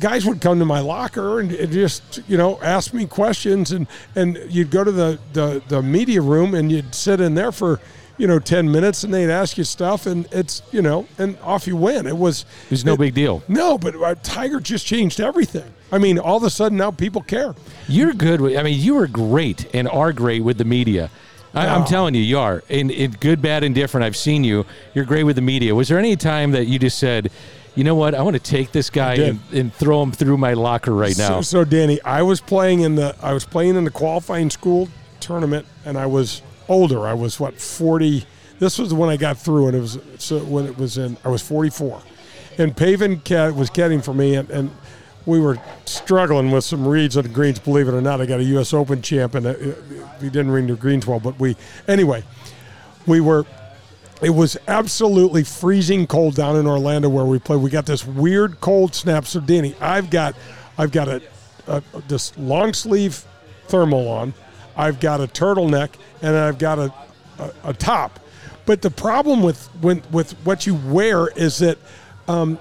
guys would come to my locker and just, you know, ask me questions, and, and you'd go to the, the, the media room and you'd sit in there for, you know, ten minutes, and they'd ask you stuff, and it's, you know, and off you went. It was It was no it, big deal. No, but Tiger just changed everything. I mean, all of a sudden now people care. You're good with, I mean, you were great and are great with the media. I, I'm telling you, you are. In, in good, bad, and different, I've seen you. You're great with the media. Was there any time that you just said, you know what, I want to take this guy and, and throw him through my locker right now? So, so, Danny, I was playing in the I was playing in the qualifying school tournament, and I was older. I was, what, forty? This was when I got through, and it was so when it was in. I was forty-four, and Pavin was caddying for me, and, and we were struggling with some reads on the greens. Believe it or not, I got a U S Open champ, and we didn't read the greens well. But we, anyway, we were. It was absolutely freezing cold down in Orlando where we played. We got this weird cold snap. So, Danny, I've got, I've got a, a this long sleeve thermal on. I've got a turtleneck, and I've got a, a, a top. But the problem with when, with what you wear is that um,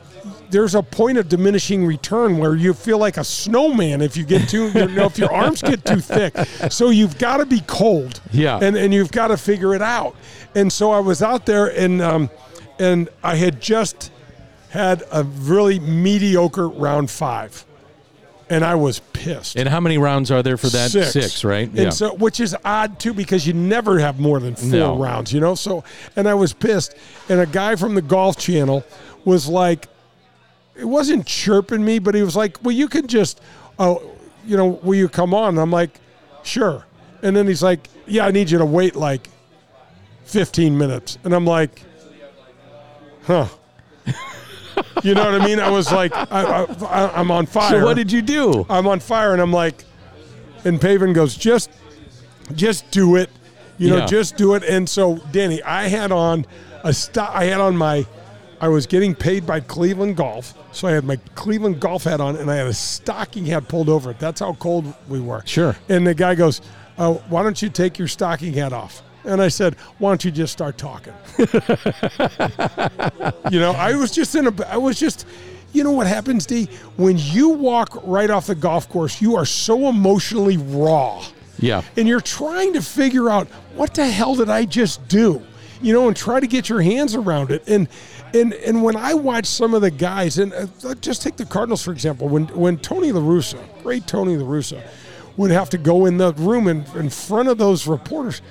there's a point of diminishing return where you feel like a snowman if you get too, you know, if your arms get too thick. So you've got to be cold, yeah, and and you've got to figure it out. And so I was out there, and um, and I had just had a really mediocre round five. And I was pissed. And how many rounds are there for that? Six, Six right? And yeah. So, which is odd, too, because you never have more than four no. rounds, you know? So, and I was pissed. And a guy from the Golf Channel was like, it wasn't chirping me, but he was like, well, you can just, oh, you know, will you come on? And I'm like, sure. And then he's like, yeah, I need you to wait like fifteen minutes. And I'm like, huh. You know what I mean? I was like, I, I, I'm on fire. So what did you do? I'm on fire, and I'm like, and Pavin goes, just, just do it, you know, yeah. just do it. And so, Danny, I had on a stop. I had on my, I was getting paid by Cleveland Golf, so I had my Cleveland Golf hat on, and I had a stocking hat pulled over it. That's how cold we were. Sure. And the guy goes, oh, why don't you take your stocking hat off? And I said, why don't you just start talking? You know, I was just in a, I was just, you know what happens, D? When you walk right off the golf course, you are so emotionally raw. Yeah. And you're trying to figure out, what the hell did I just do? You know, and try to get your hands around it. And and and when I watch some of the guys, and just take the Cardinals, for example, when, when Tony La Russa, great Tony La Russa, would have to go in the room in, in front of those reporters,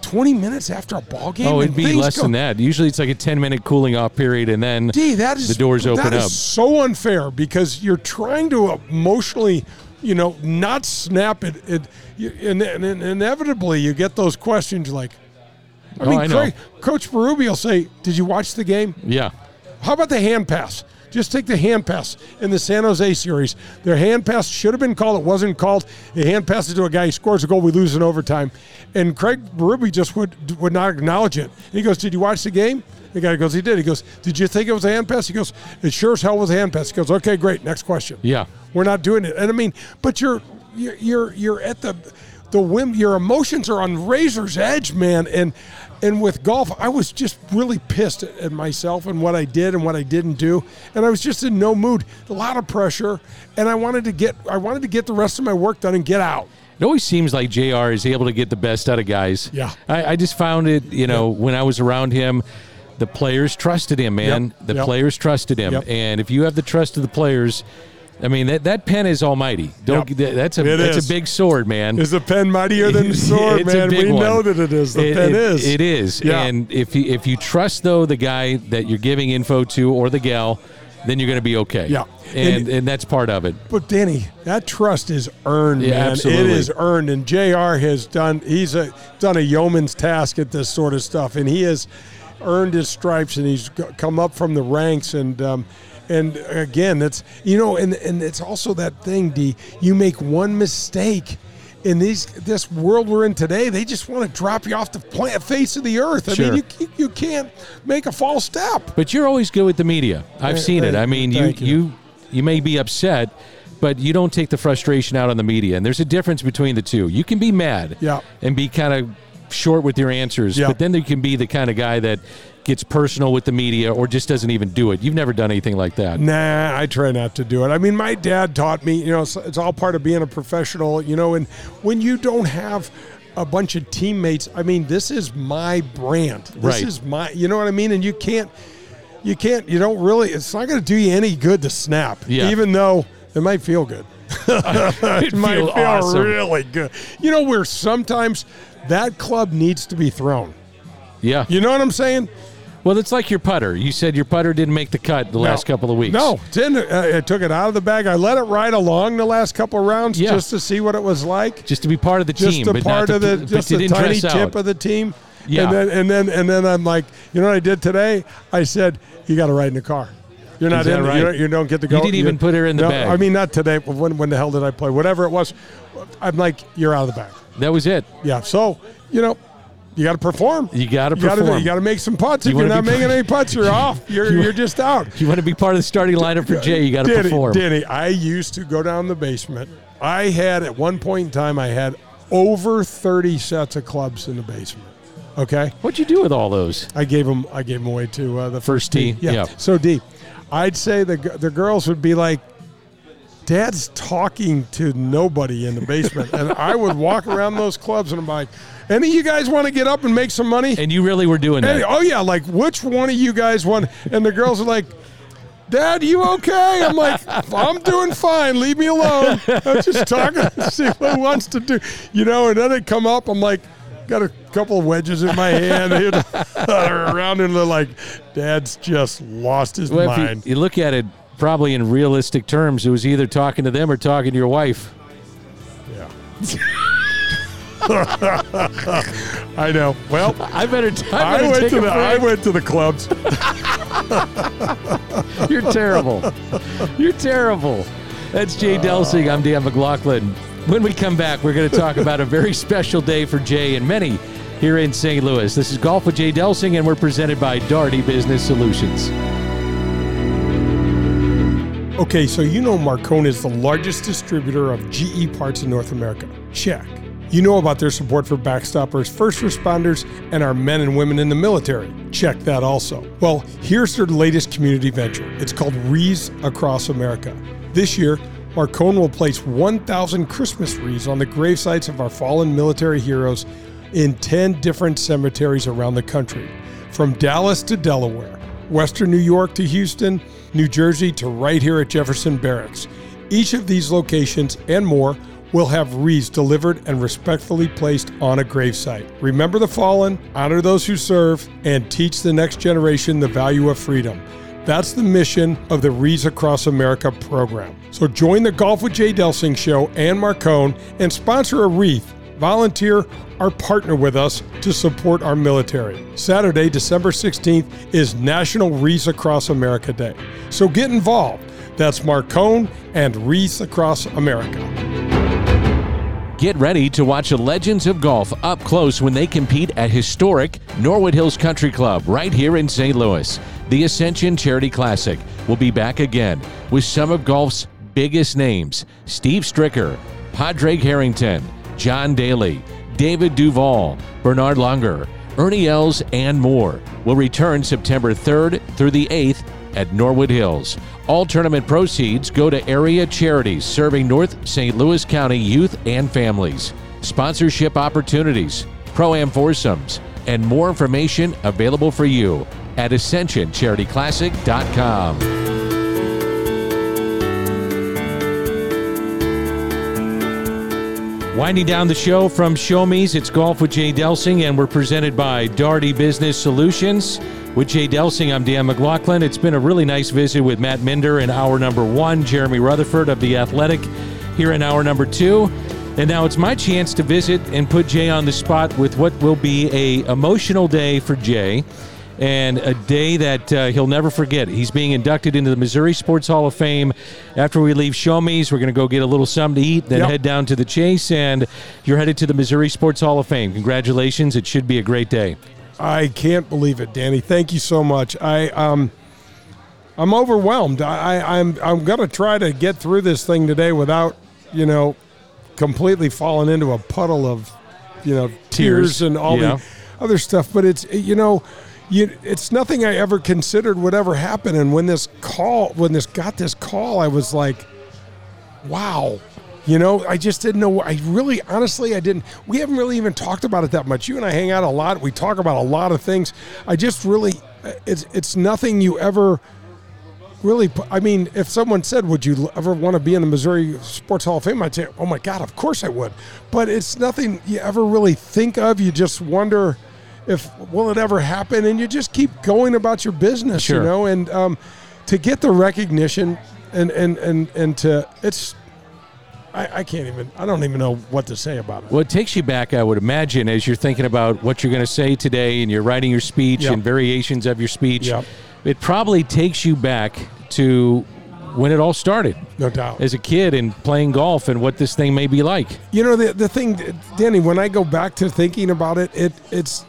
twenty minutes after a ball game? Oh, it'd be less go, than that. Usually it's like a ten-minute cooling-off period, and then gee, that is, the doors open up. That is so unfair because you're trying to emotionally, you know, not snap it. it you, and, and, and inevitably, you get those questions like, I oh, mean, I Craig, Coach Berube will say, did you watch the game? Yeah. How about the hand pass? Just take the hand pass in the San Jose series. Their hand pass should have been called. It wasn't called. The hand passes to a guy. He scores a goal. We lose in overtime. And Greg Berube just would would not acknowledge it. He goes, did you watch the game? The guy goes, he did. He goes, did you think it was a hand pass? He goes, it sure as hell was a hand pass. He goes, okay, great. Next question. Yeah. We're not doing it. And, I mean, but you're you're you're at the the whim. Your emotions are on razor's edge, man. And And with golf, I was just really pissed at myself and what I did and what I didn't do, and I was just in no mood. A lot of pressure, and I wanted to get I wanted to get the rest of my work done and get out. It always seems like J R is able to get the best out of guys. Yeah, I, I just found it. You know, yeah. when I was around him, the players trusted him, man. Yep. The yep. players trusted him, yep. and if you have the trust of the players. I mean, that, that pen is almighty. Don't yep. That's a it that's is. a big sword, man. Is the pen mightier than the sword, it's man? A big we one. know that it is. The it, pen it, is. It is. Yeah. And if you, if you trust, though, the guy that you're giving info to or the gal, then you're going to be okay. Yeah. And, and and that's part of it. But, Danny, that trust is earned, yeah, man. Absolutely. It is earned. And J R has done, he's a, done a yeoman's task at this sort of stuff. And he has earned his stripes, and he's come up from the ranks and um, – And again, that's, you know, and and it's also that thing, D, you make one mistake in these this world we're in today, they just want to drop you off the planet, face of the earth. I sure. mean, you you can't make a false step. But you're always good with the media. I've I, seen I, it. I mean, you, you you you may be upset, but you don't take the frustration out on the media. And there's a difference between the two. You can be mad yeah. and be kind of short with your answers, yeah. but then you can be the kind of guy that gets personal with the media or just doesn't even do it. You've never done anything like that. Nah, I try not to do it. I mean, my dad taught me, you know, it's, it's all part of being a professional, you know, and when you don't have a bunch of teammates, I mean, this is my brand. This right. is my, you know what I mean? And you can't, you can't, you don't really, it's not going to do you any good to snap, yeah. even though it might feel good. it might feel awesome. Really good. You know, where sometimes that club needs to be thrown. Yeah. You know what I'm saying? Well, it's like your putter. You said your putter didn't make the cut the no. last couple of weeks. No, it didn't. I took it out of the bag. I let it ride along the last couple of rounds yeah. just to see what it was like. Just to be part of the just team. Just part of the, the just the tiny tip out. Of the team. Yeah. And then, and then and then I'm like, you know what I did today? I said, you got to ride in the car. You're not in. Right? You, don't, you don't get to go. You didn't even you, put her in the no, bag. I mean, not today. When when the hell did I play? Whatever it was, I'm like, you're out of the bag. That was it. Yeah. So you know, you got to perform. You got to perform. Gotta, you got to make some putts. You if you're not making part- any putts, you're off. You're you, you're just out. You want to be part of the starting lineup for Jay? You got to perform. Danny, I used to go down the basement. I had at one point in time, I had over thirty sets of clubs in the basement. Okay. What'd you do with all those? I gave them. I gave them away to uh, the first tee. Yeah. yeah. So deep. I'd say the the girls would be like, Dad's talking to nobody in the basement. And I would walk around those clubs and I'm like, any of you guys want to get up and make some money? And you really were doing and, that. Oh, yeah. Like, which one of you guys want? And the girls are like, Dad, you okay? I'm like, I'm doing fine. Leave me alone. I'm just talking to see what he wants to do. You know, and then they come up. I'm like, got a couple of wedges in my hand. He'd around and they're like, Dad's just lost his well, mind. If you, you look at it probably in realistic terms, it was either talking to them or talking to your wife. Yeah. I know. Well, I better, t- I better I went take to a the, break. I went to the clubs. You're terrible. You're terrible. That's Jay Delsing. I'm Dan McLaughlin. When we come back, we're going to talk about a very special day for Jay and many here in Saint Louis. This is Golf with Jay Delsing, and we're presented by Daugherty Business Solutions. Okay, so you know Marcone is the largest distributor of G E parts in North America. Check. You know about their support for backstoppers, first responders, and our men and women in the military. Check that also. Well, here's their latest community venture. It's called Wreaths Across America. This year, Marcone will place one thousand Christmas wreaths on the gravesites of our fallen military heroes in ten different cemeteries around the country, from Dallas to Delaware, Western New York to Houston, New Jersey to right here at Jefferson Barracks. Each of these locations and more will have wreaths delivered and respectfully placed on a gravesite. Remember the fallen, honor those who serve, and teach the next generation the value of freedom. That's the mission of the Wreaths Across America program. So join the Golf with Jay Delsing show and Marcone and sponsor a wreath, volunteer, or partner with us to support our military. Saturday, December sixteenth is National Wreaths Across America Day. So get involved. That's Marcone and Wreaths Across America. Get ready to watch the legends of golf up close when they compete at historic Norwood Hills Country Club right here in Saint Louis. The Ascension Charity Classic will be back again with some of golf's biggest names. Steve Stricker, Padraig Harrington, John Daly, David Duval, Bernard Langer, Ernie Els, and more will return September third through the eighth at Norwood Hills. All tournament proceeds go to area charities serving North Saint Louis County youth and families. Sponsorship opportunities, pro-am foursomes, and more information available for you at ascension charity classic dot com. Winding down the show from Show Me's, it's Golf with Jay Delsing, and we're presented by Daugherty Business Solutions. With Jay Delsing, I'm Dan McLaughlin. It's been a really nice visit with Matt Minder in hour number one, Jeremy Rutherford of The Athletic here in hour number two. And now it's my chance to visit and put Jay on the spot with what will be a emotional day for Jay and a day that uh, he'll never forget. He's being inducted into the Missouri Sports Hall of Fame. After we leave Show Me's, we're going to go get a little something to eat, then yep. head down to the Chase, and you're headed to the Missouri Sports Hall of Fame. Congratulations. It should be a great day. I can't believe it, Danny. Thank you so much. I, um, I'm overwhelmed. I, I, I'm I'm going to try to get through this thing today without, you know, completely falling into a puddle of you know, tears, tears and all yeah. the other stuff. But it's, you know, you, it's nothing I ever considered would ever happen. And when this call, when this got this call, I was like, wow. You know, I just didn't know. I really, honestly, I didn't. We haven't really even talked about it that much. You and I hang out a lot. We talk about a lot of things. I just really, it's it's nothing you ever really, I mean, if someone said, would you ever want to be in the Missouri Sports Hall of Fame? I'd say, oh, my God, of course I would. But it's nothing you ever really think of. You just wonder if, will it ever happen? And you just keep going about your business, sure. you know. And um, to get the recognition and, and, and, and to, it's, I, I can't even, I don't even know what to say about it. Well, it takes you back, I would imagine, as you're thinking about what you're going to say today and you're writing your speech yep. and variations of your speech. Yep. It probably takes you back to when it all started. No doubt. As a kid and playing golf and what this thing may be like. You know, the the thing, Danny, when I go back to thinking about it, it it's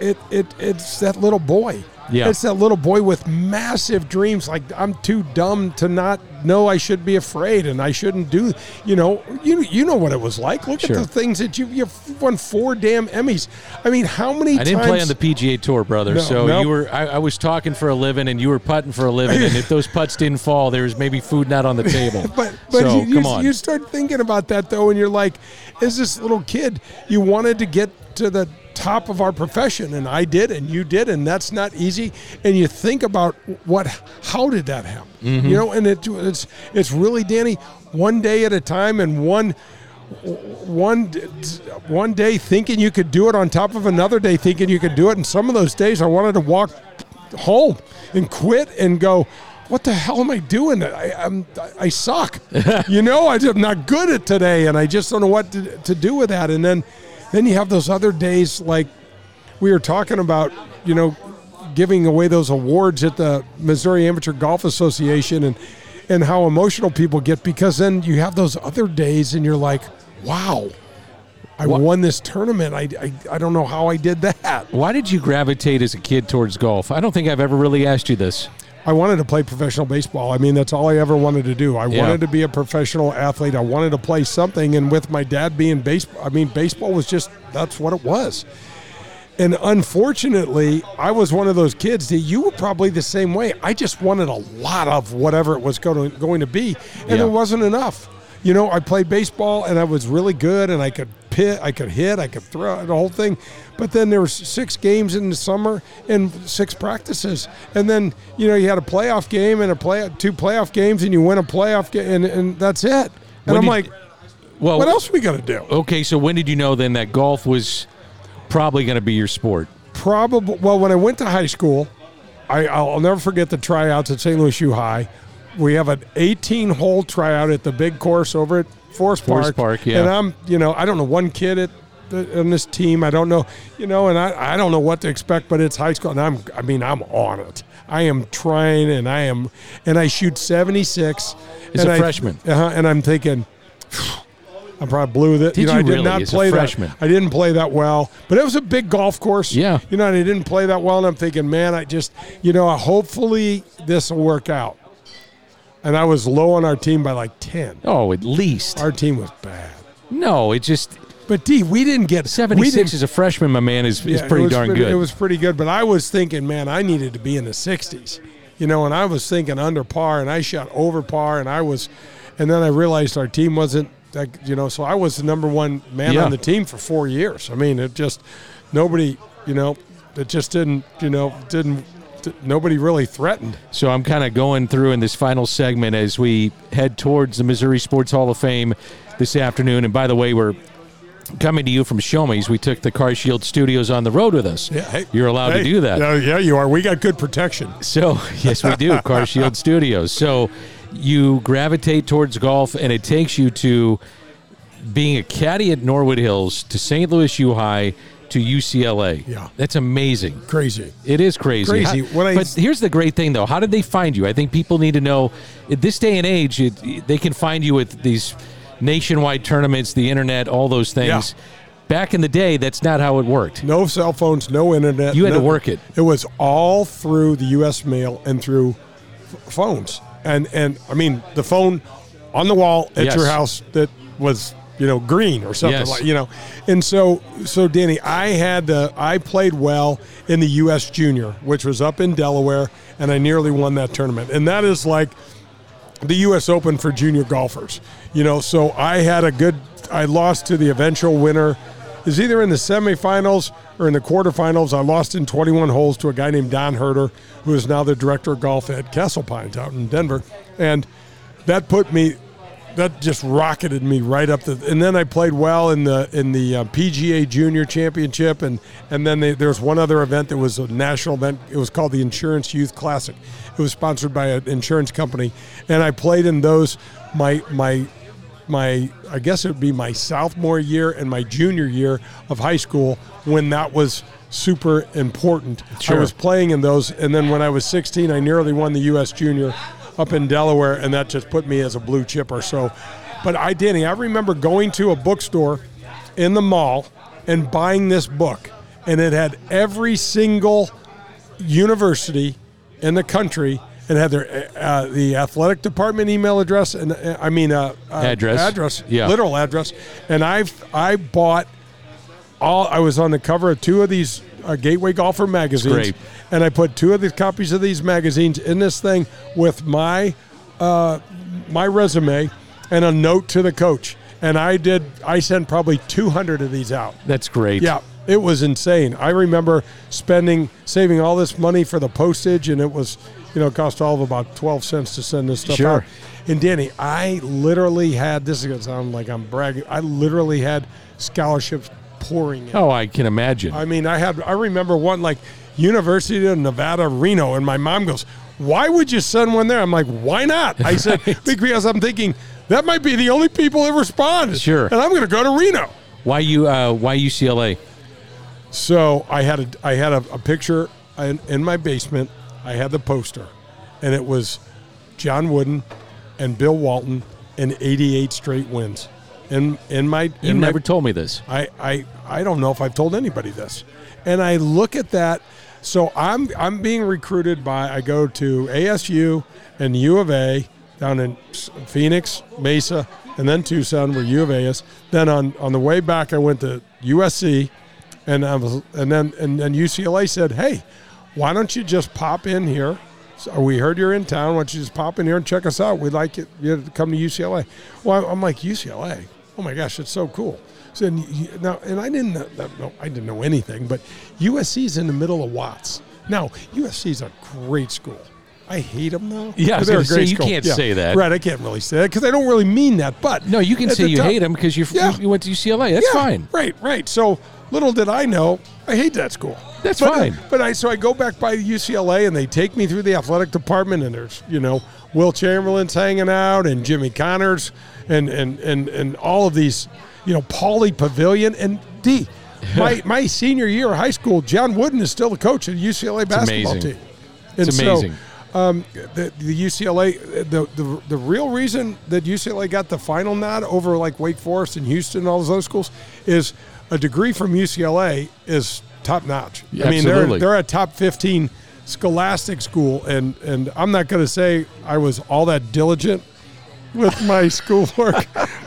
it it it's that little boy. Yeah. It's that little boy with massive dreams. Like, I'm too dumb to not know I should be afraid and I shouldn't do, you know, you you know what it was like. Look sure. at the things that you, you've won four damn Emmys. I mean, how many times? I didn't times... play on the P G A Tour, brother. No, so no. you were, I, I was talking for a living and you were putting for a living. And if those putts didn't fall, there was maybe food not on the table. but but so, you, you, you start thinking about that, though, and you're like, is this little kid, you wanted to get to the top of our profession, and I did and you did, and that's not easy. And you think about what how did that happen? Mm-hmm. You know, and it, it's it's really, Danny, one day at a time, and one one one day thinking you could do it on top of another day thinking you could do it. And some of those days I wanted to walk home and quit and go, what the hell am I doing? I I'm, I suck. You know, I'm not good at today, and I just don't know what to, to do with that. And then Then you have those other days, like we were talking about, you know, giving away those awards at the Missouri Amateur Golf Association, and, and how emotional people get, because then you have those other days and you're like, wow, I what? won this tournament. I, I I don't know how I did that. Why did you gravitate as a kid towards golf? I don't think I've ever really asked you this. I wanted to play professional baseball. I mean, that's all I ever wanted to do. I yeah. wanted to be a professional athlete. I wanted to play something. And with my dad being baseball, I mean, baseball was just, that's what it was. And unfortunately, I was one of those kids that you were probably the same way. I just wanted a lot of whatever it was going to, going to be. And yeah. it wasn't enough. You know, I played baseball and I was really good, and I could pit, I could hit, I could throw, the whole thing. But then there were six games in the summer and six practices. And then, you know, you had a playoff game and a play, two playoff games, and you win a playoff game, and, and that's it. And when I'm did, like, well, what else are we going to do? Okay, so when did you know then that golf was probably going to be your sport? Probably. Well, when I went to high school, I, I'll never forget the tryouts at Saint Louis U High. We have an eighteen-hole tryout at the big course over at Forest Park. Forest Park, yeah. And I'm, you know, I don't know, one kid at the, on this team. I don't know, you know, and I, I don't know what to expect, but it's high school. And I'm, I mean, I'm on it. I am trying, and I am, and I shoot seventy-six. As a I, freshman. Uh-huh, and I'm thinking, I probably blew that. Did you, know, you I did really? Not play that. I didn't play that well, but it was a big golf course. Yeah. You know, and I didn't play that well, and I'm thinking, man, I just, you know, hopefully this will work out. And I was low on our team by like ten. Oh, at least. Our team was bad. No, it just. But, D, we didn't get. seventy-six didn't, as a freshman, my man, is, yeah, is pretty darn pretty, good. It was pretty good. But I was thinking, man, I needed to be in the sixties. You know, and I was thinking under par, and I shot over par, and I was. And then I realized our team wasn't, like, you know, so I was the number one man yeah. on the team for four years. I mean, it just, nobody, you know, it just didn't, you know, didn't. Nobody really threatened. So I'm kind of going through in this final segment as we head towards the Missouri Sports Hall of Fame this afternoon. And by the way, we're coming to you from Show Me's. We took the CarShield Studios on the road with us. Yeah, hey, you're allowed hey, to do that. Uh, yeah, you are. We got good protection. So, yes, we do, CarShield Studios. So you gravitate towards golf, and it takes you to being a caddy at Norwood Hills, to Saint Louis U High, to U C L A. Yeah. That's amazing. Crazy. It is crazy. Crazy. How, I, but here's the great thing, though. How did they find you? I think people need to know, at this day and age, it, they can find you at these nationwide tournaments, the internet, all those things. Yeah. Back in the day, that's not how it worked. No cell phones, no internet. You had no, to work it. It was all through the U S mail and through f- phones. And, and I mean, the phone on the wall at yes. your house that was you know, green or something, yes. like, you know. And so, so Danny, I had the, I played well in the U S Junior, which was up in Delaware, and I nearly won that tournament. And that is like the U S Open for junior golfers, you know. So I had a good, I lost to the eventual winner. Is either in the semifinals or in the quarterfinals. I lost in twenty-one holes to a guy named Don Herter, who is now the director of golf at Castle Pines out in Denver. And that put me, that just rocketed me right up the, and then I played well in the in the uh, P G A Junior Championship, and and then they, there was one other event that was a national event. It was called the Insurance Youth Classic. It was sponsored by an insurance company, and I played in those. My my. my I guess it would be my sophomore year and my junior year of high school, when that was super important. Sure. I was playing in those, and then when I was sixteen, I nearly won the U S Junior up in Delaware, and that just put me as a blue chipper. So, but I, Danny, I remember going to a bookstore in the mall and buying this book, and it had every single university in the country. And had their uh, the athletic department email address, and uh, I mean uh, uh, address, address, yeah. literal address. And I've I bought all. I was on the cover of two of these uh, Gateway Golfer magazines, great. And I put two of the copies of these magazines in this thing with my uh, my resume and a note to the coach. And I did. I sent probably two hundred of these out. That's great. Yeah. It was insane. I remember spending, saving all this money for the postage, and it was, you know, it cost all of about twelve cents to send this stuff sure. out. And, Danny, I literally had, this is going to sound like I'm bragging, I literally had scholarships pouring in. Oh, I can imagine. I mean, I had, I remember one, like, University of Nevada, Reno, and my mom goes, why would you send one there? I'm like, why not? I said, because I'm thinking, that might be the only people that respond. Sure. And I'm going to go to Reno. Why you? Uh, why U C L A? So I had a I had a, a picture in, in my basement. I had the poster, and it was John Wooden and Bill Walton and eighty-eight straight wins. And in my you in never my, told me this. I, I I don't know if I've told anybody this. And I look at that. So I'm I'm being recruited by. I go to A S U and U of A down in Phoenix, Mesa, and then Tucson, where U of A is. Then on on the way back, I went to U S C. And I was, and then and then U C L A said, hey, why don't you just pop in here? So we heard you're in town. Why don't you just pop in here and check us out? We'd like you to come to U C L A. Well, I'm like, U C L A? Oh, my gosh, it's so cool. So now, and I didn't know, I didn't know anything, but U S C's in the middle of Watts. Now, U S C's a great school. I hate them, though. Yeah, they're a great say, school. You can't yeah. say that. Right, I can't really say that because I don't really mean that. But no, you can say you top, hate them because yeah. you went to U C L A. That's yeah, fine. Right, right. So little did I know, I hate that school. That's but, fine. But I so I go back by U C L A, and they take me through the athletic department, and there's, you know, Will Chamberlain's hanging out, and Jimmy Connors, and and and, and all of these, you know, Paulie Pavilion, and D. My my senior year of high school, John Wooden is still the coach of the U C L A basketball it's team. And it's amazing. So, Um, the, the U C L A, the, the the real reason that U C L A got the final nod over like Wake Forest and Houston and all those other schools is a degree from U C L A is top notch. Yeah, I mean, absolutely. they're they're a top fifteen scholastic school, and, and I'm not going to say I was all that diligent with my schoolwork,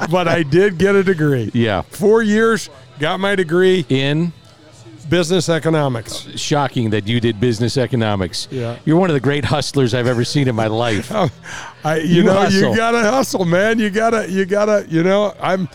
but I did get a degree. Yeah, four years, got my degree in. Business economics. Shocking that you did business economics. Yeah. You're one of the great hustlers I've ever seen in my life. um, I, you, you know, hustle. You gotta hustle, man. You gotta, you gotta, you know, I'm,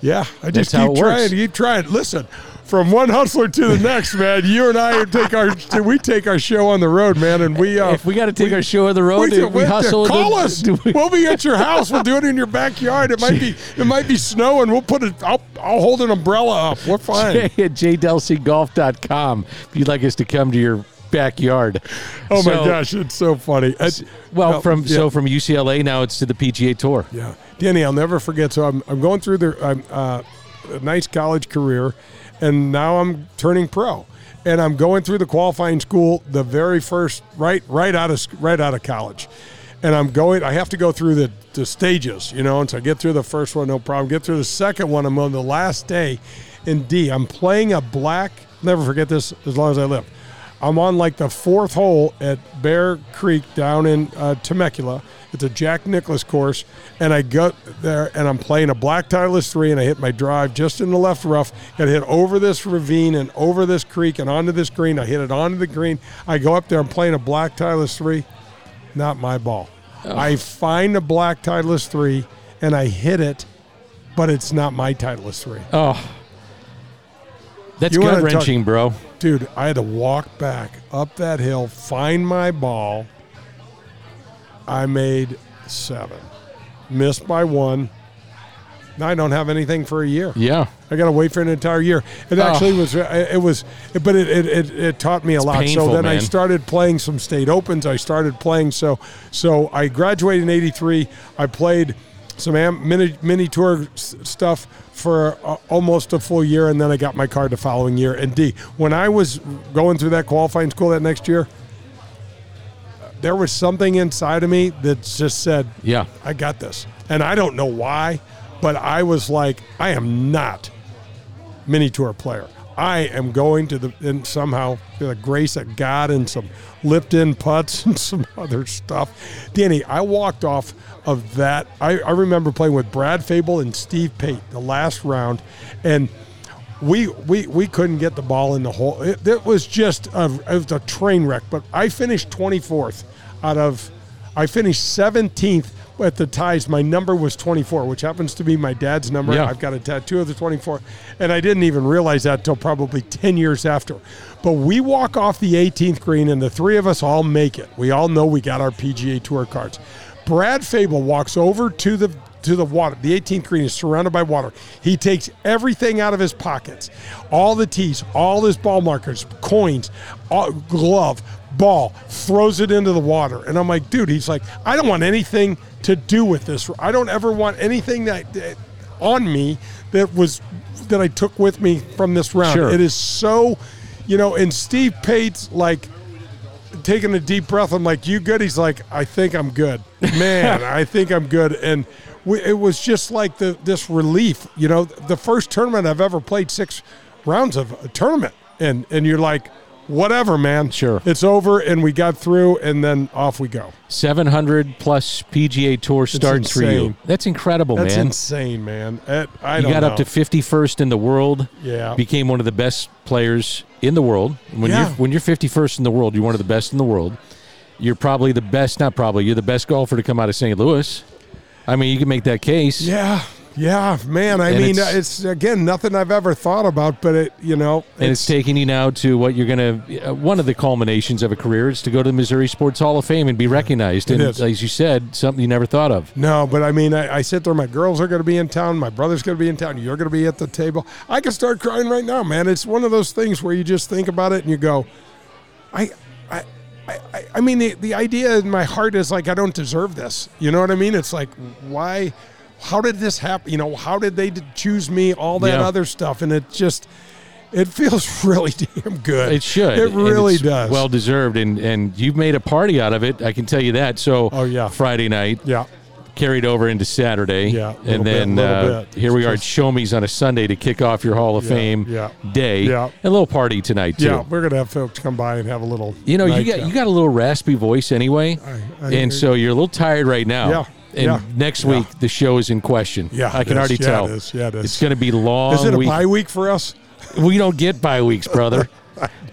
yeah, I just That's keep trying, works. keep trying. Listen, from one hustler to the next, man, you and I take our, we take our show on the road, man. And we, uh, if we got to take we, our show on the road, we, we, we hustle. Call do, us. Do we? We'll be at your house. We'll do it in your backyard. It might be, it might be snow, and we'll put it, I'll, I'll hold an umbrella up. We're fine. Jay at j delsing golf dot com if you'd like us to come to your backyard. Oh, so, my gosh. It's so funny. I, well, no, from, yeah. so from U C L A now it's to the P G A Tour. Yeah. Danny, I'll never forget. So I'm, I'm going through the, I'm, uh, a nice college career. And now I'm turning pro, and I'm going through the qualifying school the very first right right out of right out of college, and I'm going. I have to go through the, the stages, you know. And so I get through the first one, no problem. Get through the second one. I'm on the last day, in D. I'm playing a black. Never forget this as long as I live. I'm on like the fourth hole at Bear Creek down in uh, Temecula. It's a Jack Nicklaus course, and I got there, and I'm playing a black Titleist three, and I hit my drive just in the left rough. Got hit over this ravine and over this creek and onto this green. I hit it onto the green. I go up there. I'm playing a black Titleist three. Not my ball. Oh. I find a black Titleist three, and I hit it, but it's not my Titleist three. Oh. That's gut-wrenching, bro. Dude, I had to walk back up that hill, find my ball. I made seven. Missed by one. Now I don't have anything for a year. Yeah. I got to wait for an entire year. It actually oh. was, it was, but it it, it taught me a it's lot. Painful, so then man. I started playing some state opens. I started playing. So, so I graduated in eighty-three. I played some mini, mini tour stuff for uh, almost a full year, and then I got my card the following year. And D, when I was going through that qualifying school that next year, there was something inside of me that just said, yeah, I got this. And I don't know why, but I was like, I am not mini tour player. I am going to the, and somehow, the grace of God and some Lipton putts and some other stuff. Danny, I walked off of that. I, I remember playing with Brad Fable and Steve Pate the last round, and we we we couldn't get the ball in the hole. It, it was just a, it was a train wreck. But I finished twenty-fourth out of, I finished seventeenth at the ties. My number was twenty-four, which happens to be my dad's number. Yeah. I've got a tattoo of the twenty-four, and I didn't even realize that until probably ten years after. But we walk off the eighteenth green, and the three of us all make it. We all know we got our P G A Tour cards. Brad Fable walks over to the to the water. The eighteenth green is surrounded by water. He takes everything out of his pockets, all the tees, all his ball markers, coins, all, glove, ball, throws it into the water. And I'm like, dude, he's like, I don't want anything to do with this. I don't ever want anything that, that on me that was that I took with me from this round. Sure. It is so, you know, and Steve Pate's like, taking a deep breath, I'm like, you good? He's like, I think I'm good. Man, I think I'm good. And we, it was just like the this relief. You know, the first tournament I've ever played six rounds of a tournament. And, and you're like, whatever, man. Sure. It's over, and we got through, and then off we go. seven hundred plus P G A Tour starts for you. That's incredible, That's man. That's insane, man. It, I you don't got know. Up to fifty-first in the world. Yeah. Became one of the best players in the world. When yeah. you're when you're fifty-first in the world, you're one of the best in the world. You're probably the best, not probably, you're the best golfer to come out of Saint Louis. I mean, you can make that case. Yeah. Yeah, man. I and mean, it's, it's, again, nothing I've ever thought about, but it, you know. It's, and it's taking you now to what you're going to, uh, one of the culminations of a career is to go to the Missouri Sports Hall of Fame and be recognized. And is. As you said, something you never thought of. No, but I mean, I, I sit there, my girls are going to be in town, my brother's going to be in town, you're going to be at the table. I could start crying right now, man. It's one of those things where you just think about it and you go, I, I. I, I mean, the, the idea in my heart is like, I don't deserve this. You know what I mean? It's like, why... How did this happen? You know, how did they choose me? All that yeah. other stuff. And it just, it feels really damn good. It should. It really does. Well deserved. And, and you've made a party out of it. I can tell you that. So oh, yeah. Friday night yeah. carried over into Saturday. Yeah. And then bit, uh, here we are at Show Me's on a Sunday to kick off your Hall of yeah, Fame yeah, day. Yeah. And a little party tonight, too. Yeah. We're going to have folks come by and have a little. You know, you got, you got a little raspy voice anyway. I, I, and so you're a little tired right now. Yeah. And yeah. next week, yeah. the show is in question. Yeah, I can already yeah, tell. It is. Yeah, it is. It's going to be long. Is it a week. bye week for us? We don't get bye weeks, brother.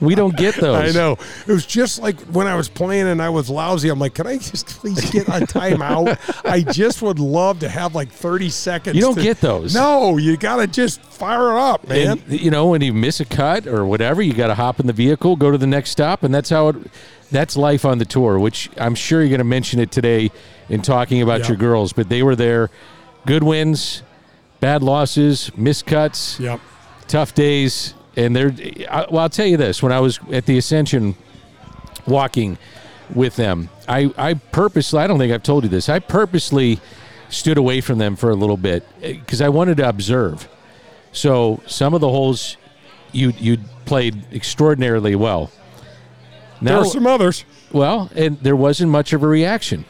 We don't get those. I know. It was just like when I was playing and I was lousy. I'm like, can I just please get a timeout? I just would love to have like thirty seconds. You don't to, get those. No, you got to just fire it up, man. And, you know, when you miss a cut or whatever, you got to hop in the vehicle, go to the next stop, and that's how it. That's life on the tour, which I'm sure you're going to mention it today in talking about yep. your girls. But they were there. Good wins, bad losses, miscuts, yep. tough days. And they're, well, I'll tell you this. When I was at the Ascension walking with them, I, I purposely, I don't think I've told you this, I purposely stood away from them for a little bit because I wanted to observe. So some of the holes you you played extraordinarily well. Now, there were some others. Well, and there wasn't much of a reaction.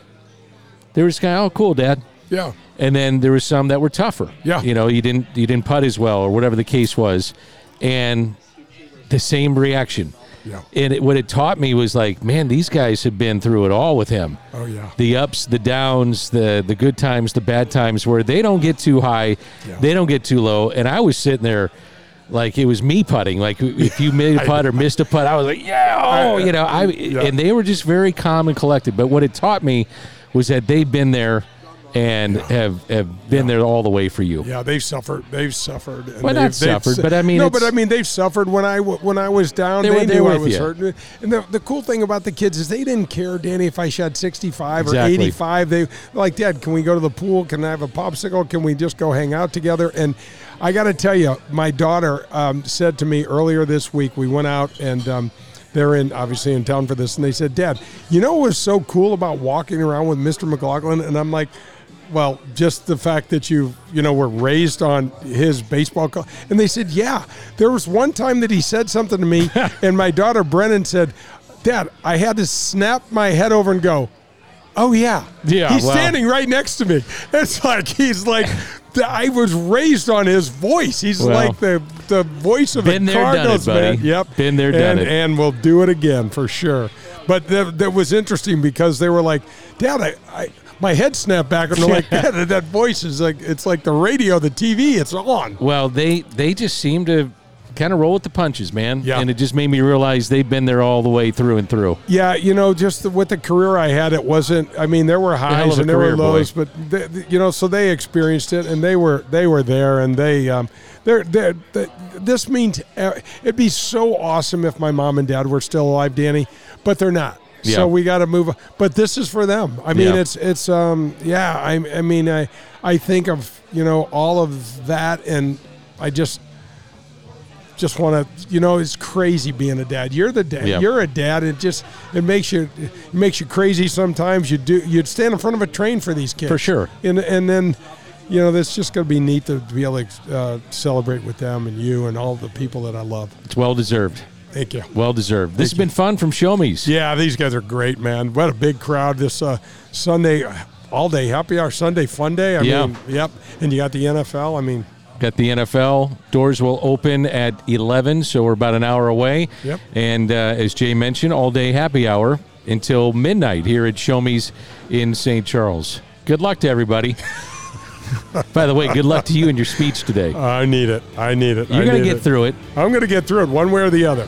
There was kind of, oh, cool, Dad. Yeah. And then there was some that were tougher. Yeah. You know, you didn't you didn't putt as well or whatever the case was. And the same reaction. Yeah. And it, what it taught me was like, man, these guys have been through it all with him. Oh, yeah. The ups, the downs, the the good times, the bad times, where they don't get too high, yeah. they don't get too low. And I was sitting there like it was me putting. Like if you made a putt or missed a putt, I was like, yeah, oh, you know. I yeah. And they were just very calm and collected. But what it taught me was that they've been there. And yeah. have, have been yeah. there all the way for you. Yeah, they've suffered. They've suffered. And well, they've, not suffered, they've, but I mean, no, but I mean, they've suffered. When I when I was down, they, they knew I was you. hurting. And the, the cool thing about the kids is they didn't care, Danny, if I shot sixty-five exactly. or eighty-five. They like, Dad, can we go to the pool? Can I have a popsicle? Can we just go hang out together? And I got to tell you, my daughter um, said to me earlier this week. We went out and. Um, They're in obviously in town for this, and they said, "Dad, you know what was so cool about walking around with Mister McLaughlin?" And I'm like, "Well, just the fact that you, you know, were raised on his baseball call." And they said, "Yeah, there was one time that he said something to me, and my daughter Brennan said, "Dad, I had to snap my head over and go, oh yeah, yeah, he's well. standing right next to me." It's like he's like. I was raised on his voice. He's well, like the, the voice of been a there, Cardinals done it, buddy. man. Yep, been there, done and, it, and we'll do it again for sure. But that, that was interesting because they were like, "Dad, I, I my head snapped back," and they're like, "Dad, that voice is like it's like the radio, the T V, it's on." Well, they they just seem to kind of roll with the punches, man. Yeah. And it just made me realize they've been there all the way through and through. Yeah, you know, just the, with the career I had, it wasn't, I mean, there were highs and there were lows, boy. but, they, you know, so they experienced it and they were they were there and they, um, they're, they're, they're, this means, uh, it'd be so awesome if my mom and dad were still alive, Danny, but they're not. Yeah. So we got to move on. But this is for them. I mean, yeah. it's, it's um yeah, I, I mean, I, I think of, you know, all of that and I just, Just want to, you know, it's crazy being a dad. You're the dad. Yep. You're a dad. It just it makes you it makes you crazy sometimes. You do you'd stand in front of a train for these kids for sure. And and then, you know, that's just going to be neat to be able to uh, celebrate with them and you and all the people that I love. It's well deserved. Thank you. Well deserved. This Thank has you. been fun from Show Me's. Yeah, these guys are great, man. What a big crowd this uh, Sunday, all day happy hour Sunday fun day. I yeah. mean, yep. And you got the N F L. I mean. Got the N F L. Doors will open at eleven, so we're about an hour away. Yep. And uh, as Jay mentioned, all-day happy hour until midnight here at Show Me's in Saint Charles. Good luck to everybody. By the way, good luck to you and your speech today. I need it. I need it. You're going to get it. through it. I'm going to get through it one way or the other.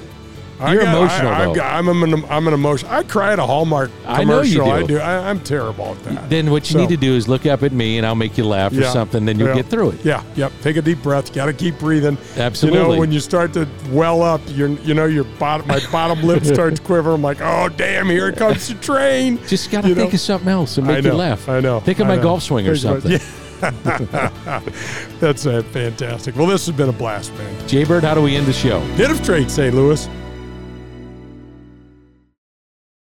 You're got, emotional, I, though. I'm, I'm, I'm an emotion. I cry at a Hallmark commercial. I know you do. I do. I, I'm terrible at that. Then what you so. need to do is look up at me, and I'll make you laugh yeah. or something, then you'll yeah. get through it. Yeah, yep. Take a deep breath. Got to keep breathing. Absolutely. You know, when you start to well up, you're, you know, your bottom, my bottom lip starts quivering. I'm like, oh, damn, here it comes the train. Just got to think know? of something else and make you laugh. I know. Think of I my know. golf swing or something. Yeah. That's uh, fantastic. Well, this has been a blast, man. Jay Bird, how do we end the show? Hit of trade, Saint Louis.